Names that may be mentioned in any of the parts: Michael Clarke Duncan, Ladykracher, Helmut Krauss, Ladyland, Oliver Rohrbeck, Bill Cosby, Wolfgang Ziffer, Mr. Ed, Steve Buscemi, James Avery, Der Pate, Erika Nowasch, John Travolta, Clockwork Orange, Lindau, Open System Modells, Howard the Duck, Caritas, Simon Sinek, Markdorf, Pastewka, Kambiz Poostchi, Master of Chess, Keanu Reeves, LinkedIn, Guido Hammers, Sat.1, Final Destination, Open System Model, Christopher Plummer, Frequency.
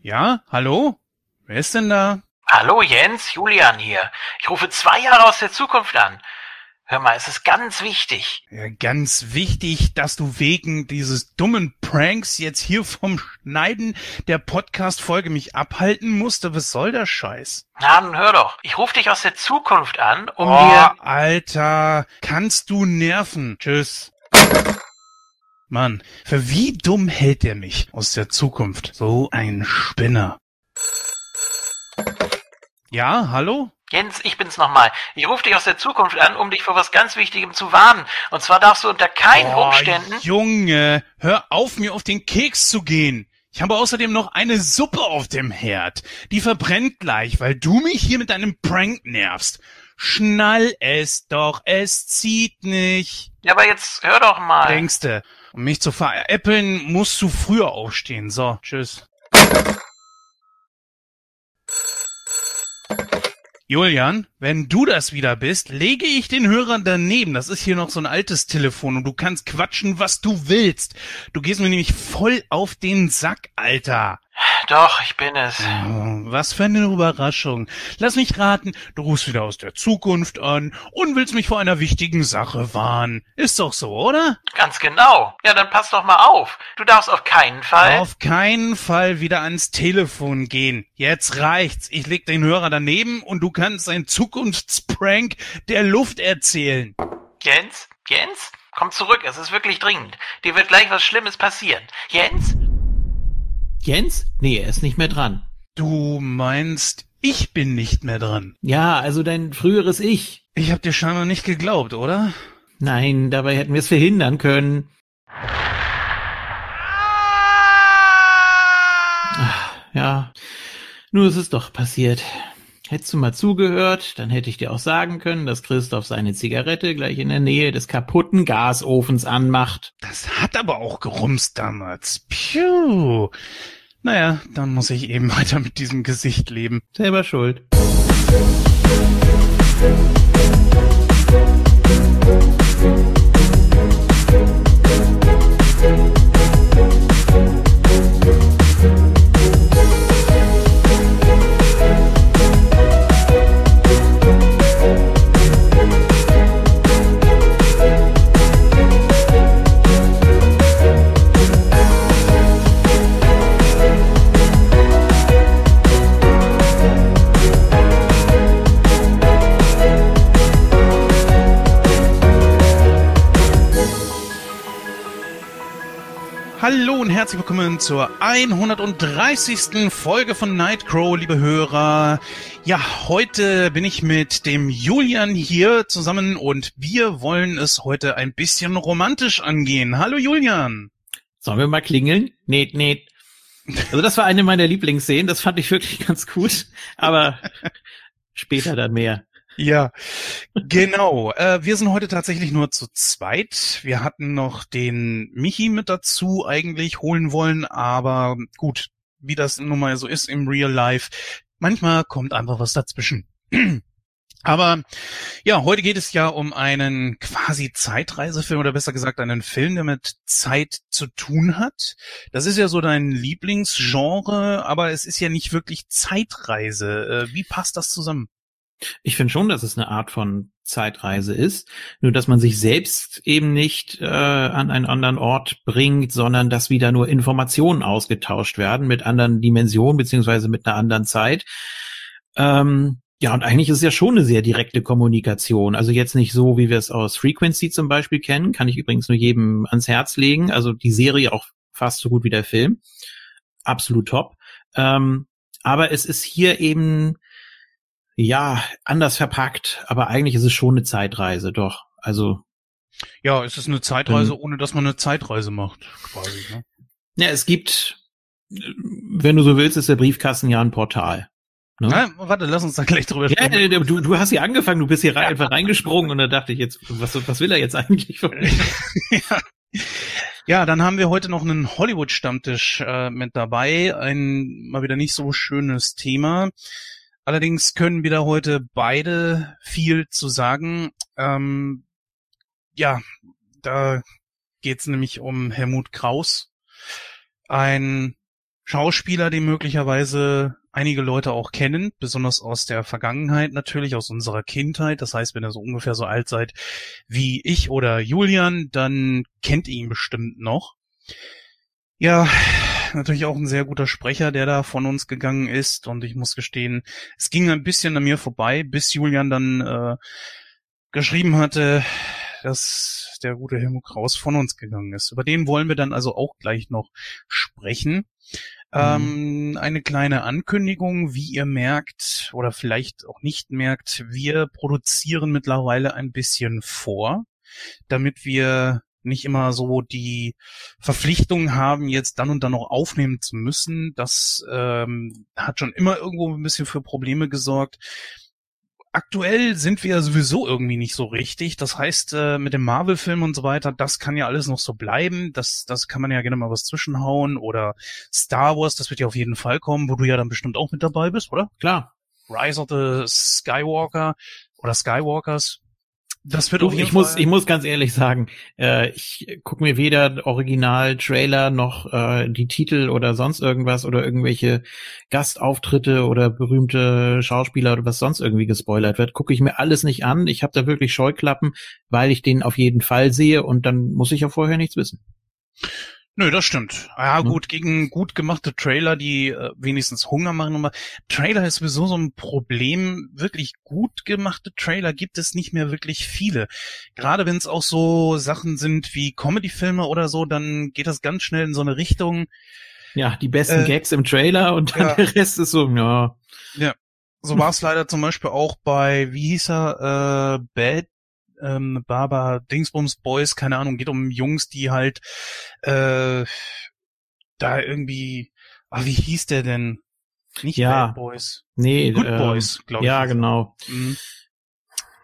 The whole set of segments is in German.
Ja, hallo? Wer ist denn da? Hallo Jens, Julian hier. Ich rufe 2 Jahre aus der Zukunft an. Hör mal, es ist ganz wichtig. Ja, ganz wichtig, dass du wegen dieses dummen Pranks jetzt hier vom Schneiden der Podcast-Folge mich abhalten musst. Was soll der Scheiß? Na, dann hör doch. Ich rufe dich aus der Zukunft an, um dir... Oh, Alter, kannst du nerven. Tschüss. Mann, für wie dumm hält der mich aus der Zukunft? So ein Spinner. Ja, hallo? Jens, ich bin's nochmal. Ich rufe dich aus der Zukunft an, um dich vor was ganz Wichtigem zu warnen. Und zwar darfst du unter keinen Umständen... Junge, hör auf, mir auf den Keks zu gehen. Ich habe außerdem noch eine Suppe auf dem Herd. Die verbrennt gleich, weil du mich hier mit deinem Prank nervst. Schnall es doch, es zieht nicht. Ja, aber jetzt hör doch mal. Denkste, um mich zu veräppeln, musst du früher aufstehen. So, tschüss. Julian, wenn du das wieder bist, lege ich den Hörer daneben. Das ist hier noch so ein altes Telefon und du kannst quatschen, was du willst. Du gehst mir nämlich voll auf den Sack, Alter. Doch, ich bin es. Oh, was für eine Überraschung. Lass mich raten, du rufst wieder aus der Zukunft an und willst mich vor einer wichtigen Sache warnen. Ist doch so, oder? Ganz genau. Ja, dann pass doch mal auf. Du darfst auf keinen Fall... Auf keinen Fall wieder ans Telefon gehen. Jetzt reicht's. Ich leg den Hörer daneben und du kannst ein Zukunftsprank der Luft erzählen. Jens? Jens? Komm zurück, es ist wirklich dringend. Dir wird gleich was Schlimmes passieren. Jens? Jens? Nee, er ist nicht mehr dran. Du meinst, ich bin nicht mehr dran? Ja, also dein früheres Ich. Ich hab dir scheinbar nicht geglaubt, oder? Nein, dabei hätten wir es verhindern können. Ach, ja, nur ist es doch passiert. Hättest du mal zugehört, dann hätte ich dir auch sagen können, dass Christoph seine Zigarette gleich in der Nähe des kaputten Gasofens anmacht. Das hat aber auch gerumst damals. Piu. Naja, dann muss ich eben weiter mit diesem Gesicht leben. Selber schuld. Hallo und herzlich willkommen zur 130. Folge von Nightcrow, liebe Hörer. Ja, heute bin ich mit dem Julian hier zusammen und wir wollen es heute ein bisschen romantisch angehen. Hallo Julian. Sollen wir mal klingeln? Nee, nee. Also das war eine meiner Lieblingsszenen, das fand ich wirklich ganz gut, aber später dann mehr. Ja, genau. Wir sind heute tatsächlich nur zu zweit. Wir hatten noch den Michi mit dazu eigentlich holen wollen, aber gut, wie das nun mal so ist im Real Life, manchmal kommt einfach was dazwischen. Aber ja, heute geht es ja um einen quasi Zeitreisefilm oder besser gesagt einen Film, der mit Zeit zu tun hat. Das ist ja so dein Lieblingsgenre, aber es ist ja nicht wirklich Zeitreise. Wie passt das zusammen? Ich finde schon, dass es eine Art von Zeitreise ist, nur dass man sich selbst eben nicht an einen anderen Ort bringt, sondern dass wieder nur Informationen ausgetauscht werden mit anderen Dimensionen beziehungsweise mit einer anderen Zeit. Ja, und eigentlich ist es ja schon eine sehr direkte Kommunikation. Also jetzt nicht so, wie wir es aus Frequency zum Beispiel kennen, kann ich übrigens nur jedem ans Herz legen. Also die Serie auch fast so gut wie der Film. Absolut top. Aber es ist hier eben... Ja, anders verpackt, aber eigentlich ist es schon eine Zeitreise, doch. Also ja, es ist eine Zeitreise, ohne dass man eine Zeitreise macht, quasi. Ne? Ja, es gibt, wenn du so willst, ist der Briefkasten ja ein Portal. Ne? Na, warte, lass uns da gleich drüber sprechen. Ja, du hast hier angefangen, du bist hier einfach reingesprungen und da dachte ich jetzt, was will er jetzt eigentlich von mir? Ja. Ja, dann haben wir heute noch einen Hollywood-Stammtisch mit dabei. Ein mal wieder nicht so schönes Thema. Allerdings können wir da heute beide viel zu sagen. Ja, da geht es nämlich um Helmut Krauss, ein Schauspieler, den möglicherweise einige Leute auch kennen, besonders aus der Vergangenheit natürlich, aus unserer Kindheit. Das heißt, wenn ihr so ungefähr so alt seid wie ich oder Julian, dann kennt ihr ihn bestimmt noch. Ja, natürlich auch ein sehr guter Sprecher, der da von uns gegangen ist. Und ich muss gestehen, es ging ein bisschen an mir vorbei, bis Julian dann geschrieben hatte, dass der gute Helmut Krauss von uns gegangen ist. Über den wollen wir dann also auch gleich noch sprechen. Eine kleine Ankündigung, wie ihr merkt oder vielleicht auch nicht merkt, wir produzieren mittlerweile ein bisschen vor, damit wir nicht immer so die Verpflichtung haben, jetzt dann und dann noch aufnehmen zu müssen. Das hat schon immer irgendwo ein bisschen für Probleme gesorgt. Aktuell sind wir sowieso irgendwie nicht so richtig. Das heißt, mit dem Marvel-Film und so weiter, das kann ja alles noch so bleiben. Das kann man ja gerne mal was zwischenhauen. Oder Star Wars, das wird ja auf jeden Fall kommen, wo du ja dann bestimmt auch mit dabei bist, oder? Klar. Rise of the Skywalker oder Skywalkers. Das wird ich muss ganz ehrlich sagen, ich gucke mir weder Original-Trailer noch die Titel oder sonst irgendwas oder irgendwelche Gastauftritte oder berühmte Schauspieler oder was sonst irgendwie gespoilert wird, gucke ich mir alles nicht an. Ich habe da wirklich Scheuklappen, weil ich den auf jeden Fall sehe und dann muss ich ja vorher nichts wissen. Nö, das stimmt. Ja, gut, gegen gut gemachte Trailer, die wenigstens Hunger machen. Aber Trailer ist sowieso so ein Problem. Wirklich gut gemachte Trailer gibt es nicht mehr wirklich viele. Gerade wenn es auch so Sachen sind wie Comedy-Filme oder so, dann geht das ganz schnell in so eine Richtung. Ja, die besten Gags im Trailer und dann der Rest ist so, ja. Ja, so war es leider zum Beispiel auch bei, wie hieß er, Baba Dingsbums Boys, keine Ahnung, geht um Jungs, die halt da irgendwie, wie hieß der denn? Nicht Bad Boys. Nee, Good Boys, glaube ich. Ja, genau. Mhm.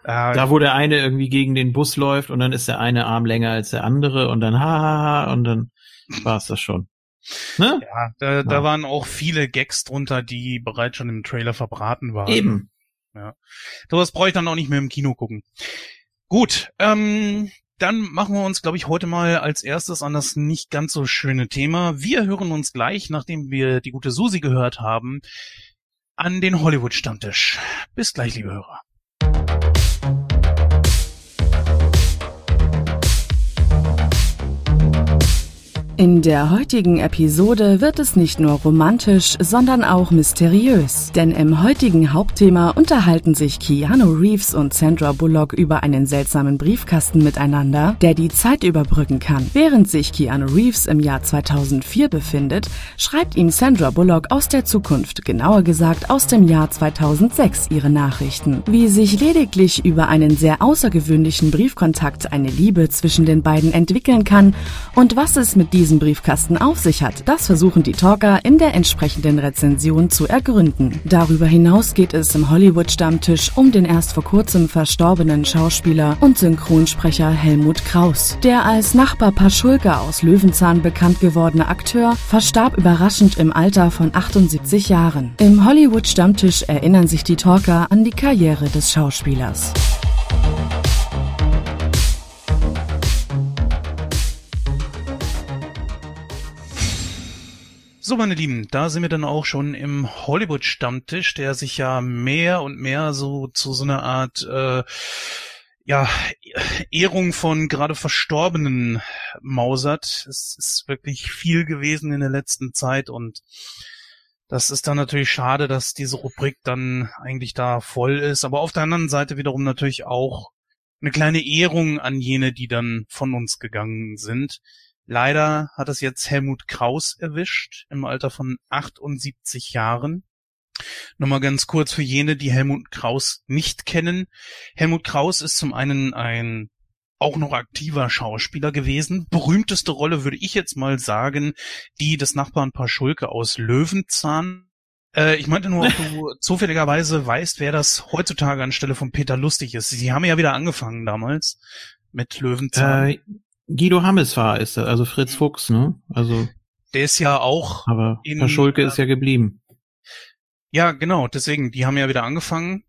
Da, wo der eine irgendwie gegen den Bus läuft und dann ist der eine Arm länger als der andere und dann hahaha und dann war es das schon. Ne? Ja, da waren auch viele Gags drunter, die bereits schon im Trailer verbraten waren. Eben. Ja. Sowas brauche ich dann auch nicht mehr im Kino gucken. Gut, dann machen wir uns, glaube ich, heute mal als erstes an das nicht ganz so schöne Thema. Wir hören uns gleich, nachdem wir die gute Susi gehört haben, an den Hollywood-Stammtisch. Bis gleich, liebe Hörer. In der heutigen Episode wird es nicht nur romantisch, sondern auch mysteriös. Denn im heutigen Hauptthema unterhalten sich Keanu Reeves und Sandra Bullock über einen seltsamen Briefkasten miteinander, der die Zeit überbrücken kann. Während sich Keanu Reeves im Jahr 2004 befindet, schreibt ihm Sandra Bullock aus der Zukunft, genauer gesagt aus dem Jahr 2006, ihre Nachrichten. Wie sich lediglich über einen sehr außergewöhnlichen Briefkontakt eine Liebe zwischen den beiden entwickeln kann und was es mit diesen Briefkasten auf sich hat. Das versuchen die Talker in der entsprechenden Rezension zu ergründen. Darüber hinaus geht es im Hollywood-Stammtisch um den erst vor kurzem verstorbenen Schauspieler und Synchronsprecher Helmut Krauss. Der als Nachbar Paschulka aus Löwenzahn bekannt gewordene Akteur verstarb überraschend im Alter von 78 Jahren. Im Hollywood-Stammtisch erinnern sich die Talker an die Karriere des Schauspielers. So, meine Lieben, da sind wir dann auch schon im Hollywood-Stammtisch, der sich ja mehr und mehr so zu so einer Art Ehrung von gerade Verstorbenen mausert. Es ist wirklich viel gewesen in der letzten Zeit und das ist dann natürlich schade, dass diese Rubrik dann eigentlich da voll ist. Aber auf der anderen Seite wiederum natürlich auch eine kleine Ehrung an jene, die dann von uns gegangen sind. Leider hat es jetzt Helmut Krauss erwischt, im Alter von 78 Jahren. Nochmal ganz kurz für jene, die Helmut Krauss nicht kennen. Helmut Krauss ist zum einen ein auch noch aktiver Schauspieler gewesen. Berühmteste Rolle, würde ich jetzt mal sagen, die des Nachbarn Paschulke aus Löwenzahn. Ich meinte nur, ob du zufälligerweise weißt, wer das heutzutage anstelle von Peter Lustig ist. Sie haben ja wieder angefangen damals mit Löwenzahn. Guido Hammers ist das, also Fritz Fuchs, ne? Also der ist ja auch. Aber Paschulke ist ja geblieben. Ja, genau. Deswegen, die haben ja wieder angefangen.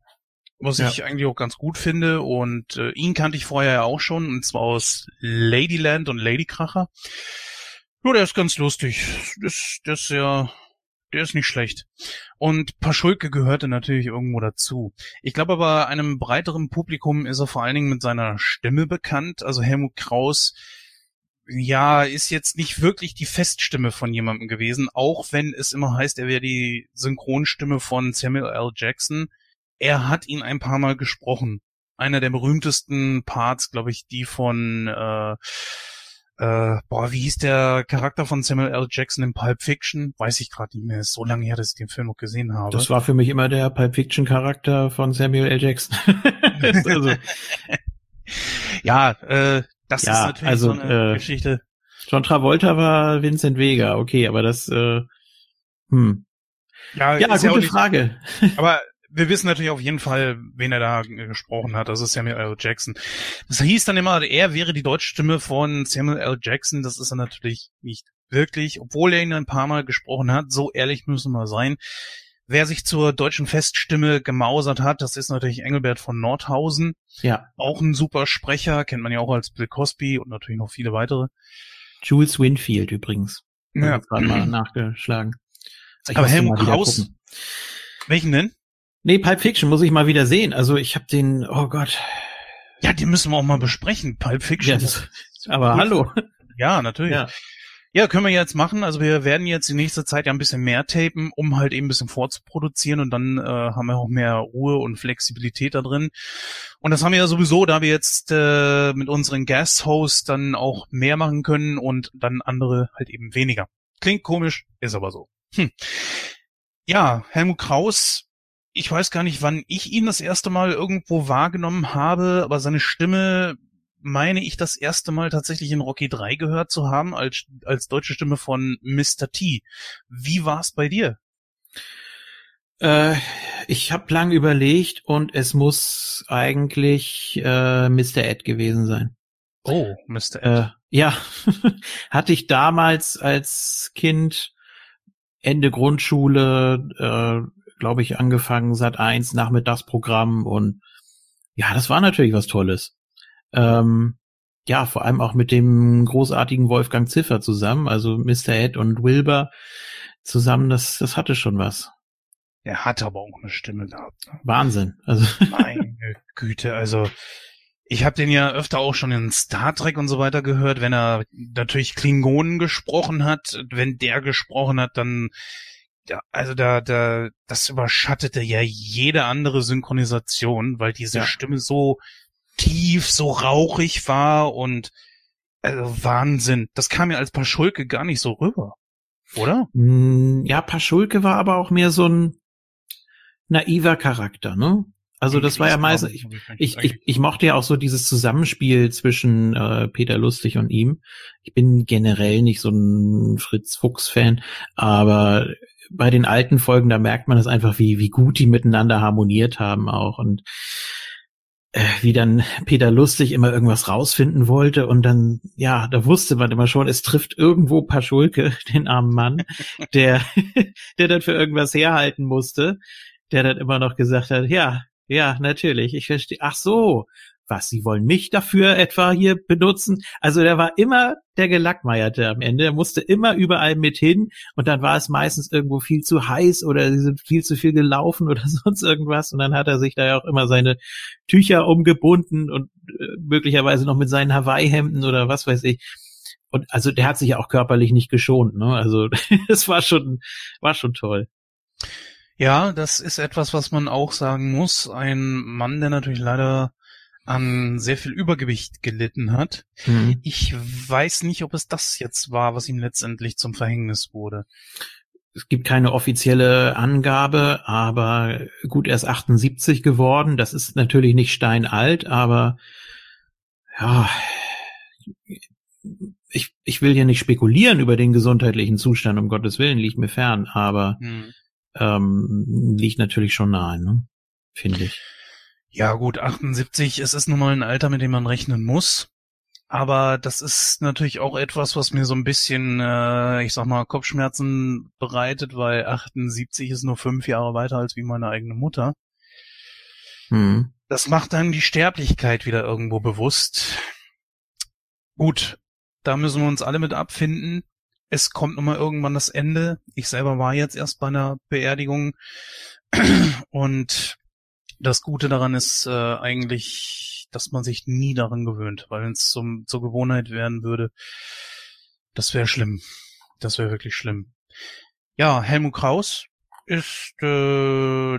was ich eigentlich auch ganz gut finde. Und ihn kannte ich vorher ja auch schon, und zwar aus Ladyland und Ladykracher. Ja, der ist ganz lustig. Der ist nicht schlecht. Und Paschulke gehörte natürlich irgendwo dazu. Ich glaube aber, einem breiteren Publikum ist er vor allen Dingen mit seiner Stimme bekannt. Also Helmut Krauss, ja, ist jetzt nicht wirklich die Feststimme von jemandem gewesen, auch wenn es immer heißt, er wäre die Synchronstimme von Samuel L. Jackson. Er hat ihn ein paar Mal gesprochen. Einer der berühmtesten Parts, glaube ich, die von wie hieß der Charakter von Samuel L. Jackson in Pulp Fiction? Weiß ich gerade nicht mehr. Ist so lange her, dass ich den Film noch gesehen habe. Das war für mich immer der Pulp Fiction Charakter von Samuel L. Jackson. Also. Ja, das ist natürlich also, so eine Geschichte. John Travolta war Vincent Vega, okay, aber das, Ja, gute Frage. Aber wir wissen natürlich auf jeden Fall, wen er da gesprochen hat. Das ist Samuel L. Jackson. Das hieß dann immer, er wäre die deutsche Stimme von Samuel L. Jackson. Das ist er natürlich nicht wirklich, obwohl er ihn ein paar Mal gesprochen hat. So ehrlich müssen wir sein. Wer sich zur deutschen Feststimme gemausert hat, das ist natürlich Engelbert von Nordhausen. Ja. Auch ein super Sprecher, kennt man ja auch als Bill Cosby und natürlich noch viele weitere. Jules Winfield übrigens. Ja. Gerade mal nachgeschlagen. Aber Helmut Krauss, welchen denn? Nee, Pulp Fiction muss ich mal wieder sehen. Also ich habe den, oh Gott. Ja, den müssen wir auch mal besprechen, Pulp Fiction. Yes. Aber cool. Hallo. Ja, natürlich. Ja. Ja, können wir jetzt machen. Also wir werden jetzt die nächste Zeit ja ein bisschen mehr tapen, um halt eben ein bisschen vorzuproduzieren, und dann haben wir auch mehr Ruhe und Flexibilität da drin. Und das haben wir ja sowieso, da wir jetzt mit unseren Guest-Hosts dann auch mehr machen können und dann andere halt eben weniger. Klingt komisch, ist aber so. Ja, Helmut Krauss, ich weiß gar nicht, wann ich ihn das erste Mal irgendwo wahrgenommen habe, aber seine Stimme meine ich das erste Mal tatsächlich in Rocky 3 gehört zu haben, als deutsche Stimme von Mr. T. Wie war's bei dir? Ich habe lang überlegt, und es muss eigentlich Mr. Ed gewesen sein. Oh, Mr. Ed. Ja, hatte ich damals als Kind Ende Grundschule, glaube ich, angefangen, Sat.1 Nachmittagsprogramm, und ja, das war natürlich was Tolles. Ja, vor allem auch mit dem großartigen Wolfgang Ziffer zusammen, also Mr. Ed und Wilbur zusammen, das hatte schon was. Er hat aber auch eine Stimme gehabt. Wahnsinn. Also. Meine Güte, also ich habe den ja öfter auch schon in Star Trek und so weiter gehört, wenn er natürlich Klingonen gesprochen hat, wenn der gesprochen hat, dann ja, also das überschattete ja jede andere Synchronisation, weil diese Stimme so tief, so rauchig war, und also Wahnsinn. Das kam ja als Paschulke gar nicht so rüber, oder? Ja, Paschulke war aber auch mehr so ein naiver Charakter, ne? Also das war ja meistens, ich mochte ja auch so dieses Zusammenspiel zwischen Peter Lustig und ihm. Ich bin generell nicht so ein Fritz-Fuchs-Fan, aber bei den alten Folgen, da merkt man es einfach, wie gut die miteinander harmoniert haben auch, und wie dann Peter Lustig immer irgendwas rausfinden wollte, und dann, ja, da wusste man immer schon, es trifft irgendwo Paschulke, den armen Mann, der dann für irgendwas herhalten musste, der dann immer noch gesagt hat, ja, natürlich, ich verstehe, ach so, was, Sie wollen mich dafür etwa hier benutzen? Also der war immer der Gelackmeierte am Ende, der musste immer überall mit hin, und dann war es meistens irgendwo viel zu heiß oder sie sind viel zu viel gelaufen oder sonst irgendwas, und dann hat er sich da ja auch immer seine Tücher umgebunden und möglicherweise noch mit seinen Hawaii-Hemden oder was weiß ich. Und also der hat sich ja auch körperlich nicht geschont, ne? Also es war schon toll. Ja, das ist etwas, was man auch sagen muss. Ein Mann, der natürlich leider an sehr viel Übergewicht gelitten hat. Mhm. Ich weiß nicht, ob es das jetzt war, was ihm letztendlich zum Verhängnis wurde. Es gibt keine offizielle Angabe, aber gut, er ist 78 geworden. Das ist natürlich nicht steinalt, aber ja, ich will hier nicht spekulieren über den gesundheitlichen Zustand, um Gottes Willen, liegt mir fern, aber liegt natürlich schon nahe, ne? Finde ich. Ja gut, 78, es ist nun mal ein Alter, mit dem man rechnen muss, aber das ist natürlich auch etwas, was mir so ein bisschen, ich sag mal, Kopfschmerzen bereitet, weil 78 ist nur 5 Jahre weiter als wie meine eigene Mutter. Mhm. Das macht dann die Sterblichkeit wieder irgendwo bewusst. Gut, da müssen wir uns alle mit abfinden. Es kommt nun mal irgendwann das Ende. Ich selber war jetzt erst bei einer Beerdigung und das Gute daran ist eigentlich, dass man sich nie daran gewöhnt, weil wenn es zur Gewohnheit werden würde, das wäre schlimm. Das wäre wirklich schlimm. Ja, Helmut Krauss ist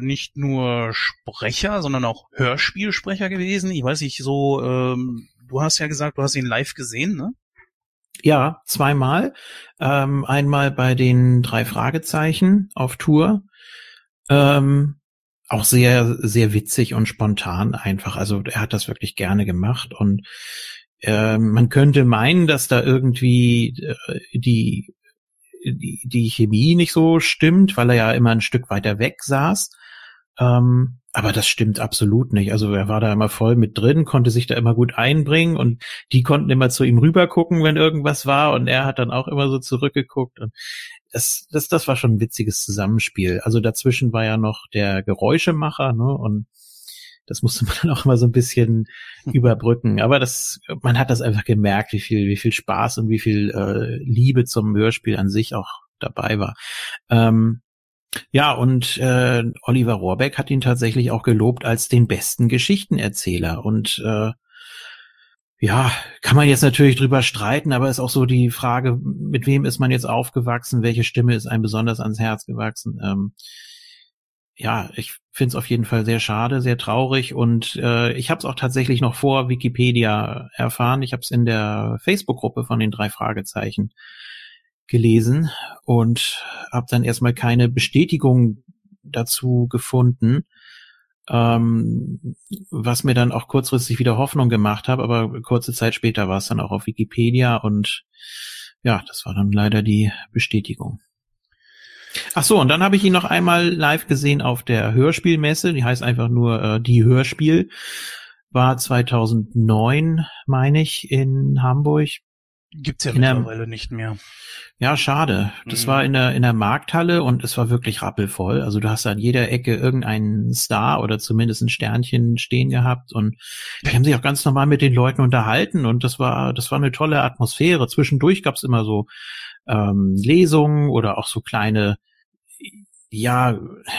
nicht nur Sprecher, sondern auch Hörspielsprecher gewesen. Ich weiß nicht, so, du hast ja gesagt, du hast ihn live gesehen, ne? Ja, zweimal. Einmal bei den 3 Fragezeichen auf Tour. Auch sehr, sehr witzig und spontan einfach. Also er hat das wirklich gerne gemacht und man könnte meinen, dass da irgendwie die Chemie nicht so stimmt, weil er ja immer ein Stück weiter weg saß. Aber das stimmt absolut nicht. Also er war da immer voll mit drin, konnte sich da immer gut einbringen und die konnten immer zu ihm rüber gucken, wenn irgendwas war und er hat dann auch immer so zurückgeguckt und das war schon ein witziges Zusammenspiel. Also dazwischen war ja noch der Geräuschemacher, ne, und das musste man dann auch immer so ein bisschen überbrücken. Aber man hat das einfach gemerkt, wie viel Spaß und wie viel Liebe zum Hörspiel an sich auch dabei war. Ja, und Oliver Rohrbeck hat ihn tatsächlich auch gelobt als den besten Geschichtenerzähler. Und ja, kann man jetzt natürlich drüber streiten, aber ist auch so die Frage, mit wem ist man jetzt aufgewachsen, welche Stimme ist einem besonders ans Herz gewachsen? Ja, ich finde es auf jeden Fall sehr schade, sehr traurig und ich habe es auch tatsächlich noch vor Wikipedia erfahren. Ich habe es in der Facebook-Gruppe von den 3 Fragezeichen gelesen und habe dann erstmal keine Bestätigung dazu gefunden, was mir dann auch kurzfristig wieder Hoffnung gemacht hat, aber kurze Zeit später war es dann auch auf Wikipedia und ja, das war dann leider die Bestätigung. Ach so, und dann habe ich ihn noch einmal live gesehen auf der Hörspielmesse, die heißt einfach nur die Hörspiel, war 2009, meine ich, in Hamburg. Gibt's ja mittlerweile nicht mehr. Ja, schade. Das war in der Markthalle und es war wirklich rappelvoll. Also du hast an jeder Ecke irgendeinen Star oder zumindest ein Sternchen stehen gehabt und die haben sich auch ganz normal mit den Leuten unterhalten und das war eine tolle Atmosphäre. Zwischendurch gab's immer so Lesungen oder auch so kleine, ja,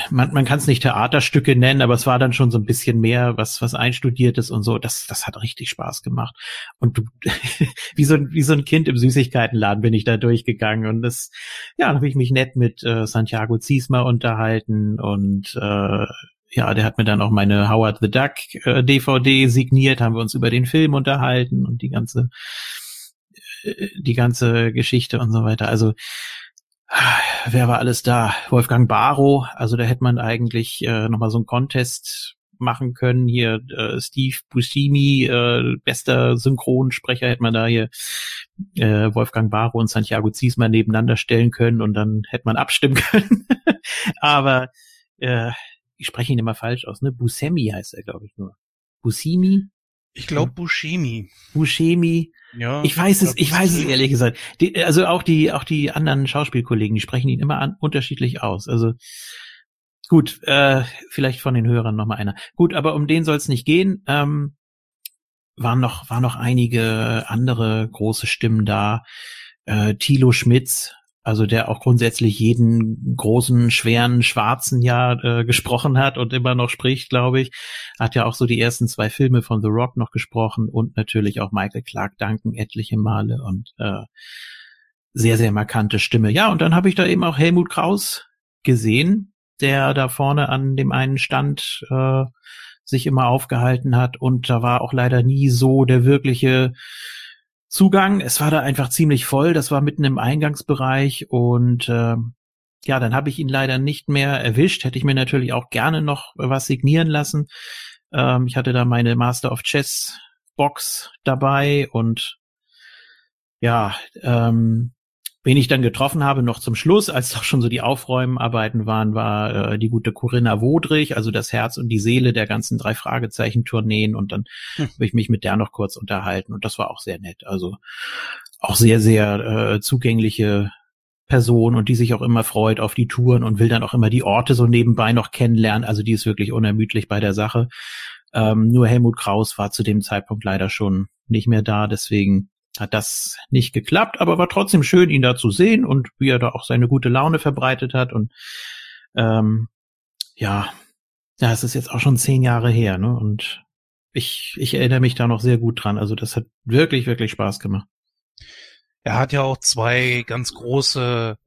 man kann es nicht Theaterstücke nennen, aber es war dann schon so ein bisschen mehr, was einstudiert ist und so. Das hat richtig Spaß gemacht. Und du, wie so ein Kind im Süßigkeitenladen bin ich da durchgegangen und das, ja, da habe ich mich nett mit Santiago Ziesmer unterhalten und ja, der hat mir dann auch meine Howard the Duck DVD signiert, haben wir uns über den Film unterhalten und die ganze Geschichte und so weiter. Also wer war alles da? Wolfgang Bahro, also da hätte man eigentlich nochmal so einen Contest machen können. Hier Steve Buscemi, bester Synchronsprecher, hätte man da hier Wolfgang Bahro und Santiago Ziesmer nebeneinander stellen können und dann hätte man abstimmen können. Aber ich spreche ihn immer falsch aus, ne? Buscemi heißt er, glaube ich, nur. Buscemi? Ich glaube Buscemi. Buscemi. Ja, ich weiß es ehrlich gesagt. Also auch die anderen Schauspielkollegen, die sprechen ihn immer unterschiedlich aus. Also gut, vielleicht von den Hörern nochmal einer. Gut, aber um den soll es nicht gehen. Waren noch einige andere große Stimmen da. Thilo Schmitz, also der auch grundsätzlich jeden großen, schweren, schwarzen gesprochen hat und immer noch spricht, glaube ich. Hat ja auch so die ersten 2 Filme von The Rock noch gesprochen und natürlich auch Michael Clarke Duncan etliche Male und sehr, sehr markante Stimme. Ja, und dann habe ich da eben auch Helmut Krauss gesehen, der da vorne an dem einen Stand sich immer aufgehalten hat und da war auch leider nie so der wirkliche Zugang, es war da einfach ziemlich voll, das war mitten im Eingangsbereich und ja, dann habe ich ihn leider nicht mehr erwischt, hätte ich mir natürlich auch gerne noch was signieren lassen. Ich hatte da meine Master of Chess Box dabei und ja, wen ich dann getroffen habe, noch zum Schluss, als doch schon so die Aufräumarbeiten waren, war die gute Corinna Wodrich, also das Herz und die Seele der ganzen 3-Fragezeichen-Tourneen und dann habe ich mich mit der noch kurz unterhalten und das war auch sehr nett, also auch sehr, sehr zugängliche Person und die sich auch immer freut auf die Touren und will dann auch immer die Orte so nebenbei noch kennenlernen. Also die ist wirklich unermüdlich bei der Sache. Nur Helmut Krauss war zu dem Zeitpunkt leider schon nicht mehr da, deswegen hat das nicht geklappt, aber war trotzdem schön, ihn da zu sehen und wie er da auch seine gute Laune verbreitet hat. Und ja, es ist jetzt auch schon 10 Jahre her, ne? Und ich erinnere mich da noch sehr gut dran. Also das hat wirklich, wirklich Spaß gemacht. Er hat ja auch 2 ganz große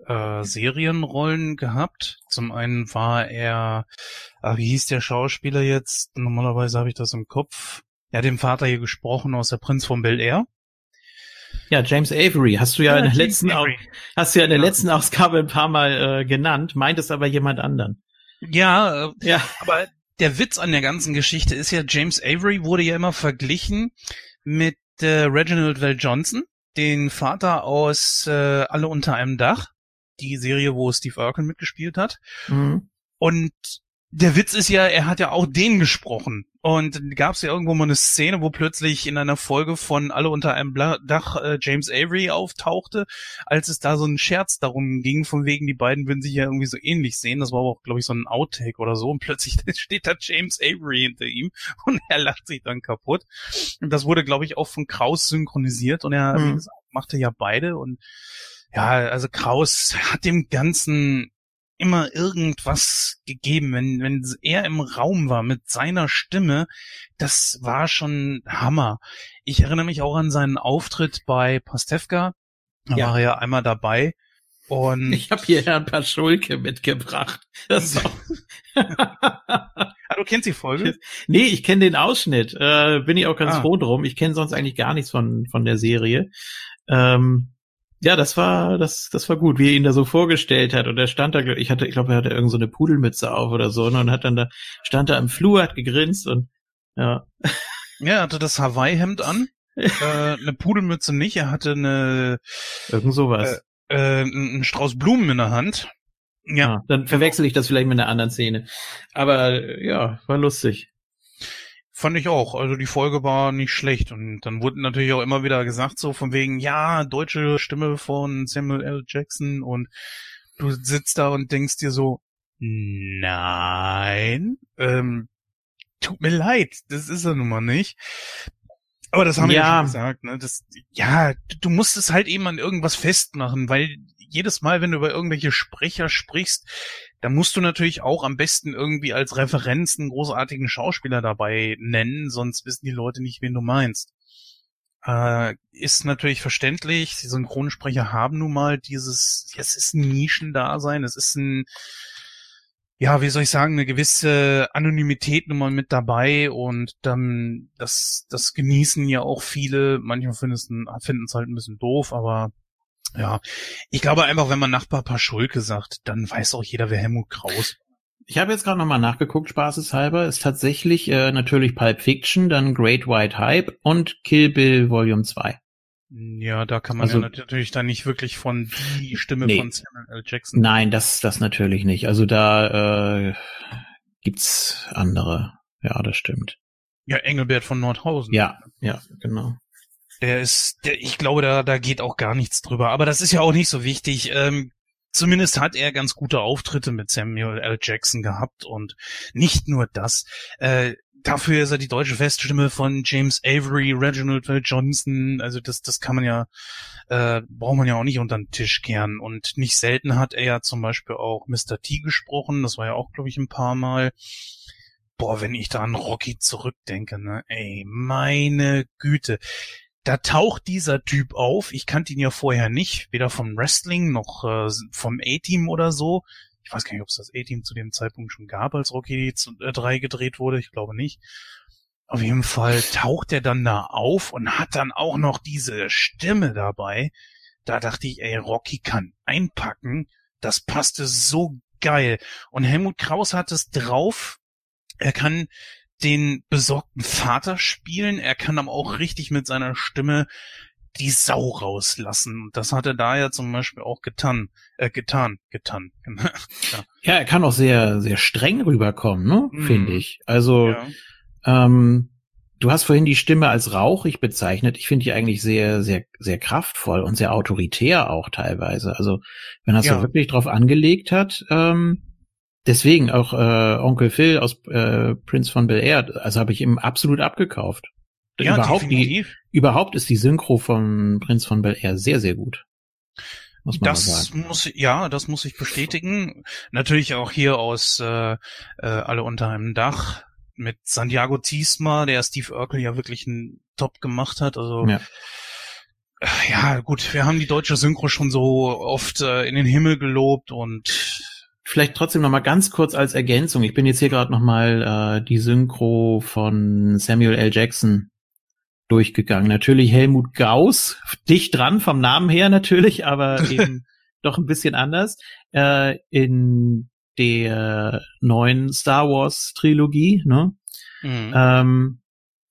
Serienrollen gehabt. Zum einen war er, wie hieß der Schauspieler jetzt? Normalerweise habe ich das im Kopf. Er hat den Vater hier gesprochen aus der Prinz von Bel-Air. Ja, James Avery, hast du ja in der letzten Ausgabe ein paar Mal genannt, meint es aber jemand anderen. Ja, aber der Witz an der ganzen Geschichte ist ja, James Avery wurde ja immer verglichen mit Reginald Val Johnson, den Vater aus Alle unter einem Dach, die Serie, wo Steve Urkel mitgespielt hat. Mhm. Und der Witz ist ja, er hat ja auch den gesprochen. Und gab es ja irgendwo mal eine Szene, wo plötzlich in einer Folge von Alle unter einem Dach James Avery auftauchte, als es da so ein Scherz darum ging, von wegen die beiden würden sich ja irgendwie so ähnlich sehen. Das war aber auch, glaube ich, so ein Outtake oder so. Und plötzlich steht da James Avery hinter ihm und er lacht sich dann kaputt. Und das wurde, glaube ich, auch von Krauss synchronisiert. Und er wie gesagt, machte ja beide. Und ja, also Krauss hat dem Ganzen immer irgendwas gegeben, wenn er im Raum war mit seiner Stimme, das war schon Hammer. Ich erinnere mich auch an seinen Auftritt bei Pastewka, da war er ja einmal dabei. Und ich habe hier Herrn Paschulke mitgebracht. Das auch du kennst die Folge? Nee, ich kenne den Ausschnitt, bin ich auch ganz froh drum. Ich kenne sonst eigentlich gar nichts von der Serie. Ja, das war gut, wie er ihn da so vorgestellt hat. Und er stand da, ich glaube, er hatte irgend so eine Pudelmütze auf oder so, ne, und stand da im Flur, hat gegrinst und, ja. Ja, er hatte das Hawaii-Hemd an, eine Pudelmütze nicht, er hatte irgend sowas. Einen Strauß Blumen in der Hand. Ja. Ah, dann verwechsel ich das vielleicht mit einer anderen Szene. Aber, ja, war lustig. Fand ich auch. Also die Folge war nicht schlecht. Und dann wurden natürlich auch immer wieder gesagt, so von wegen, ja, deutsche Stimme von Samuel L. Jackson. Und du sitzt da und denkst dir so, nein, tut mir leid, das ist er nun mal nicht. Aber das haben wir ja schon gesagt, ne? Du musst es halt eben an irgendwas festmachen, weil jedes Mal, wenn du über irgendwelche Sprecher sprichst, da musst du natürlich auch am besten irgendwie als Referenz einen großartigen Schauspieler dabei nennen, sonst wissen die Leute nicht, wen du meinst. Ist natürlich verständlich, die Synchronsprecher haben nun mal es ist ein Nischendasein, es ist eine gewisse Anonymität nun mal mit dabei und dann, das genießen ja auch viele, manche finden es halt ein bisschen doof, aber ja, ich glaube einfach, wenn man Nachbar Paschulke sagt, dann weiß auch jeder, wer Helmut Krauss ist. Ich habe jetzt gerade nochmal nachgeguckt, spaßeshalber. Ist tatsächlich natürlich Pulp Fiction, dann Great White Hype und Kill Bill Volume 2. Ja, da kann man also, ja natürlich dann nicht wirklich von die Stimme von Samuel L. Jackson. Nein, das natürlich nicht. Also da gibt's andere. Ja, das stimmt. Ja, Engelbert von Nordhausen. Ja, genau. Ich glaube, da geht auch gar nichts drüber. Aber das ist ja auch nicht so wichtig. Zumindest hat er ganz gute Auftritte mit Samuel L. Jackson gehabt. Und nicht nur das. Dafür ist er die deutsche Feststimme von James Avery, Reginald Val Johnson. Also das kann man ja, braucht man ja auch nicht unter den Tisch kehren. Und nicht selten hat er ja zum Beispiel auch Mr. T gesprochen. Das war ja auch, glaube ich, ein paar Mal. Boah, wenn ich da an Rocky zurückdenke, ne? Ey, meine Güte. Da taucht dieser Typ auf. Ich kannte ihn ja vorher nicht, weder vom Wrestling noch vom A-Team oder so. Ich weiß gar nicht, ob es das A-Team zu dem Zeitpunkt schon gab, als Rocky 3 gedreht wurde. Ich glaube nicht. Auf jeden Fall taucht er dann da auf und hat dann auch noch diese Stimme dabei. Da dachte ich, ey, Rocky kann einpacken. Das passte so geil. Und Helmut Krauss hat es drauf. Er kann den besorgten Vater spielen. Er kann aber auch richtig mit seiner Stimme die Sau rauslassen. Und das hat er da ja zum Beispiel auch getan. Ja, er kann auch sehr, sehr streng rüberkommen, ne? Finde ich. Also, Du hast vorhin die Stimme als rauchig bezeichnet. Ich finde die eigentlich sehr, sehr, sehr kraftvoll und sehr autoritär auch teilweise. Also wenn er es ja wirklich drauf angelegt hat, deswegen auch Onkel Phil aus Prinz von Bel-Air, also habe ich ihm absolut abgekauft. Ja, überhaupt ist die Synchro von Prinz von Bel-Air sehr, sehr gut. Das muss ich bestätigen. Natürlich auch hier aus Alle unter einem Dach mit Santiago Ziesma, der Steve Urkel ja wirklich einen Top gemacht hat. Also ja gut, wir haben die deutsche Synchro schon so oft in den Himmel gelobt und vielleicht trotzdem nochmal ganz kurz als Ergänzung. Ich bin jetzt hier gerade nochmal die Synchro von Samuel L. Jackson durchgegangen. Natürlich Helmut Krauss, dicht dran vom Namen her natürlich, aber eben doch ein bisschen anders. In der neuen Star Wars Trilogie, ne? Mhm.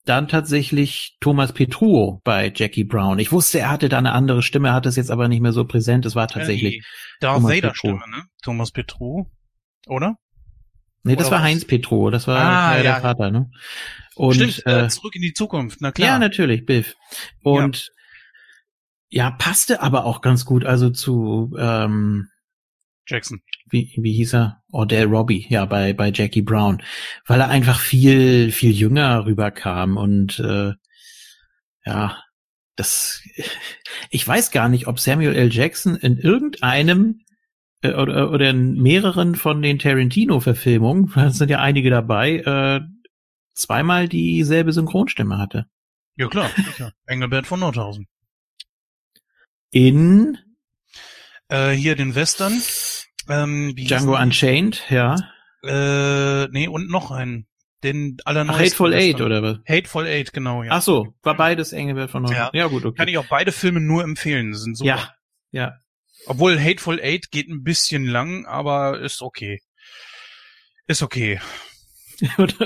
Dann tatsächlich Thomas Petruo bei Jackie Brown. Ich wusste, er hatte da eine andere Stimme, er hat es jetzt aber nicht mehr so präsent. Es war tatsächlich Darth Vader Stimme, ne? Thomas Petruo, oder? Nee, das war Heinz Petruo, das war der Vater, ne? Und, stimmt, Zurück in die Zukunft, na klar. Ja, natürlich, Biff. Und ja passte aber auch ganz gut, also zu Jackson. Wie hieß er? Ordell Robbie, ja, bei Jackie Brown. Weil er einfach viel, viel jünger rüberkam und ich weiß gar nicht, ob Samuel L. Jackson in irgendeinem oder in mehreren von den Tarantino-Verfilmungen, da sind ja einige dabei, zweimal dieselbe Synchronstimme hatte. Ja, klar. Engelbert von Nordhausen. In hier den Western. Django Unchained, ja. Nee, und noch einen. Den allerneuesten. Hateful Eight, oder was? Hateful Eight, genau, ja. Ach so, war beides Engelbert von Nordhausen. Ja, gut, okay. Kann ich auch beide Filme nur empfehlen, sind super. Ja. Obwohl Hateful Eight geht ein bisschen lang, aber ist okay. Ist okay.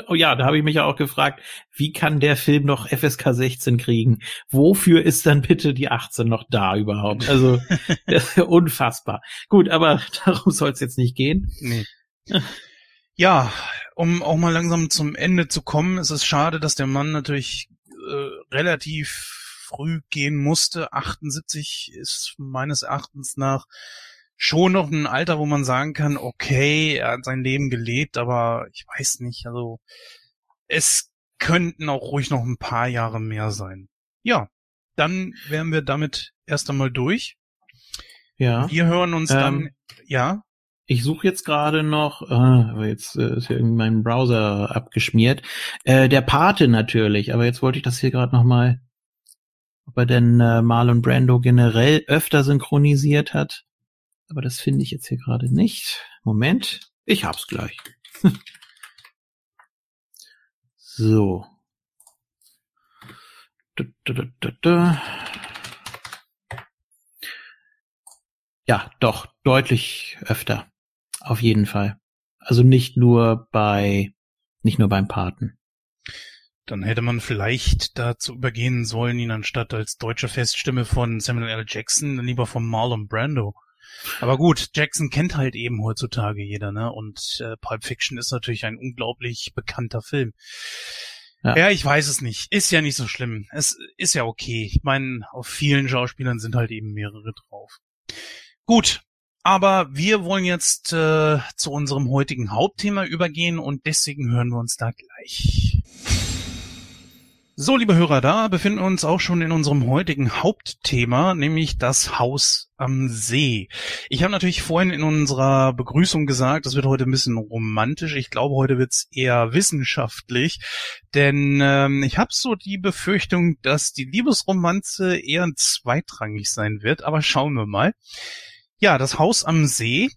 Oh ja, da habe ich mich ja auch gefragt, wie kann der Film noch FSK 16 kriegen? Wofür ist dann bitte die 18 noch da überhaupt? Also unfassbar. Gut, aber darum soll es jetzt nicht gehen. Nee. Ja, um auch mal langsam zum Ende zu kommen, es ist schade, dass der Mann natürlich relativ früh gehen musste. 78 ist meines Erachtens nach schon noch ein Alter, wo man sagen kann, okay, er hat sein Leben gelebt, aber ich weiß nicht, also es könnten auch ruhig noch ein paar Jahre mehr sein. Ja, dann wären wir damit erst einmal durch. Ja. Wir hören uns dann, Ich suche jetzt gerade noch, aber jetzt ist ja irgendwie mein Browser abgeschmiert, der Pate natürlich, aber jetzt wollte ich das hier gerade nochmal, ob er denn Marlon Brando generell öfter synchronisiert hat. Aber das finde ich jetzt hier gerade nicht. Moment, ich hab's gleich. So. Ja, doch, deutlich öfter. Auf jeden Fall. Also nicht nur beim Paten. Dann hätte man vielleicht dazu übergehen sollen, ihn anstatt als deutsche Feststimme von Samuel L. Jackson, lieber von Marlon Brando. Aber gut, Jackson kennt halt eben heutzutage jeder, ne? Und Pulp Fiction ist natürlich ein unglaublich bekannter Film. Ja, ich weiß es nicht. Ist ja nicht so schlimm. Es ist ja okay. Ich meine, auf vielen Schauspielern sind halt eben mehrere drauf. Gut, aber wir wollen jetzt zu unserem heutigen Hauptthema übergehen und deswegen hören wir uns da gleich. So, liebe Hörer, da befinden wir uns auch schon in unserem heutigen Hauptthema, nämlich das Haus am See. Ich habe natürlich vorhin in unserer Begrüßung gesagt, das wird heute ein bisschen romantisch. Ich glaube, heute wird's eher wissenschaftlich, denn ich habe so die Befürchtung, dass die Liebesromanze eher zweitrangig sein wird, aber schauen wir mal. Ja, das Haus am See.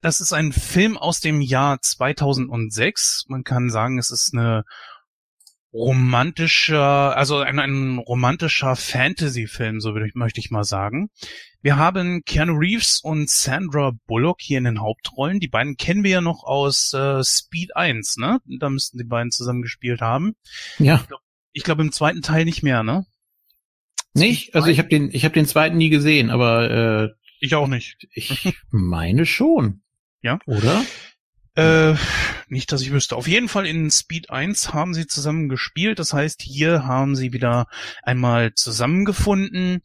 Das ist ein Film aus dem Jahr 2006. Man kann sagen, es ist ein romantischer Fantasy-Film, möchte ich mal sagen. Wir haben Keanu Reeves und Sandra Bullock hier in den Hauptrollen. Die beiden kennen wir ja noch aus Speed 1, ne? Da müssten die beiden zusammen gespielt haben. Ja. Ich glaube im zweiten Teil nicht mehr, ne? Nicht? Also ich habe den zweiten nie gesehen, aber ich auch nicht. Ich meine schon. Ja? Oder? Nicht, dass ich wüsste. Auf jeden Fall in Speed 1 haben sie zusammen gespielt. Das heißt, hier haben sie wieder einmal zusammengefunden.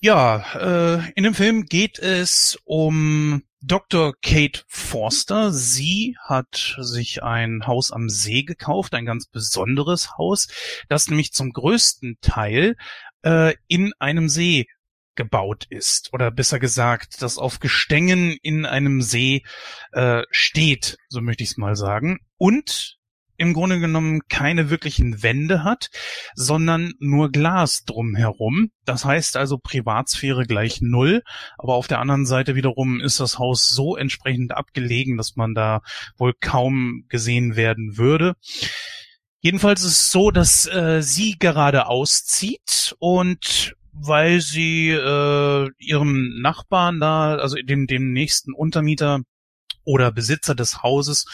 Ja, in dem Film geht es um Dr. Kate Forster. Sie hat sich ein Haus am See gekauft, ein ganz besonderes Haus, das nämlich zum größten Teil in einem See gebaut ist. Oder besser gesagt, das auf Gestängen in einem See steht, so möchte ich es mal sagen. Und im Grunde genommen keine wirklichen Wände hat, sondern nur Glas drumherum. Das heißt also Privatsphäre gleich null. Aber auf der anderen Seite wiederum ist das Haus so entsprechend abgelegen, dass man da wohl kaum gesehen werden würde. Jedenfalls ist es so, dass sie gerade auszieht und weil sie ihrem Nachbarn da, also dem nächsten Untermieter oder Besitzer des Hauses,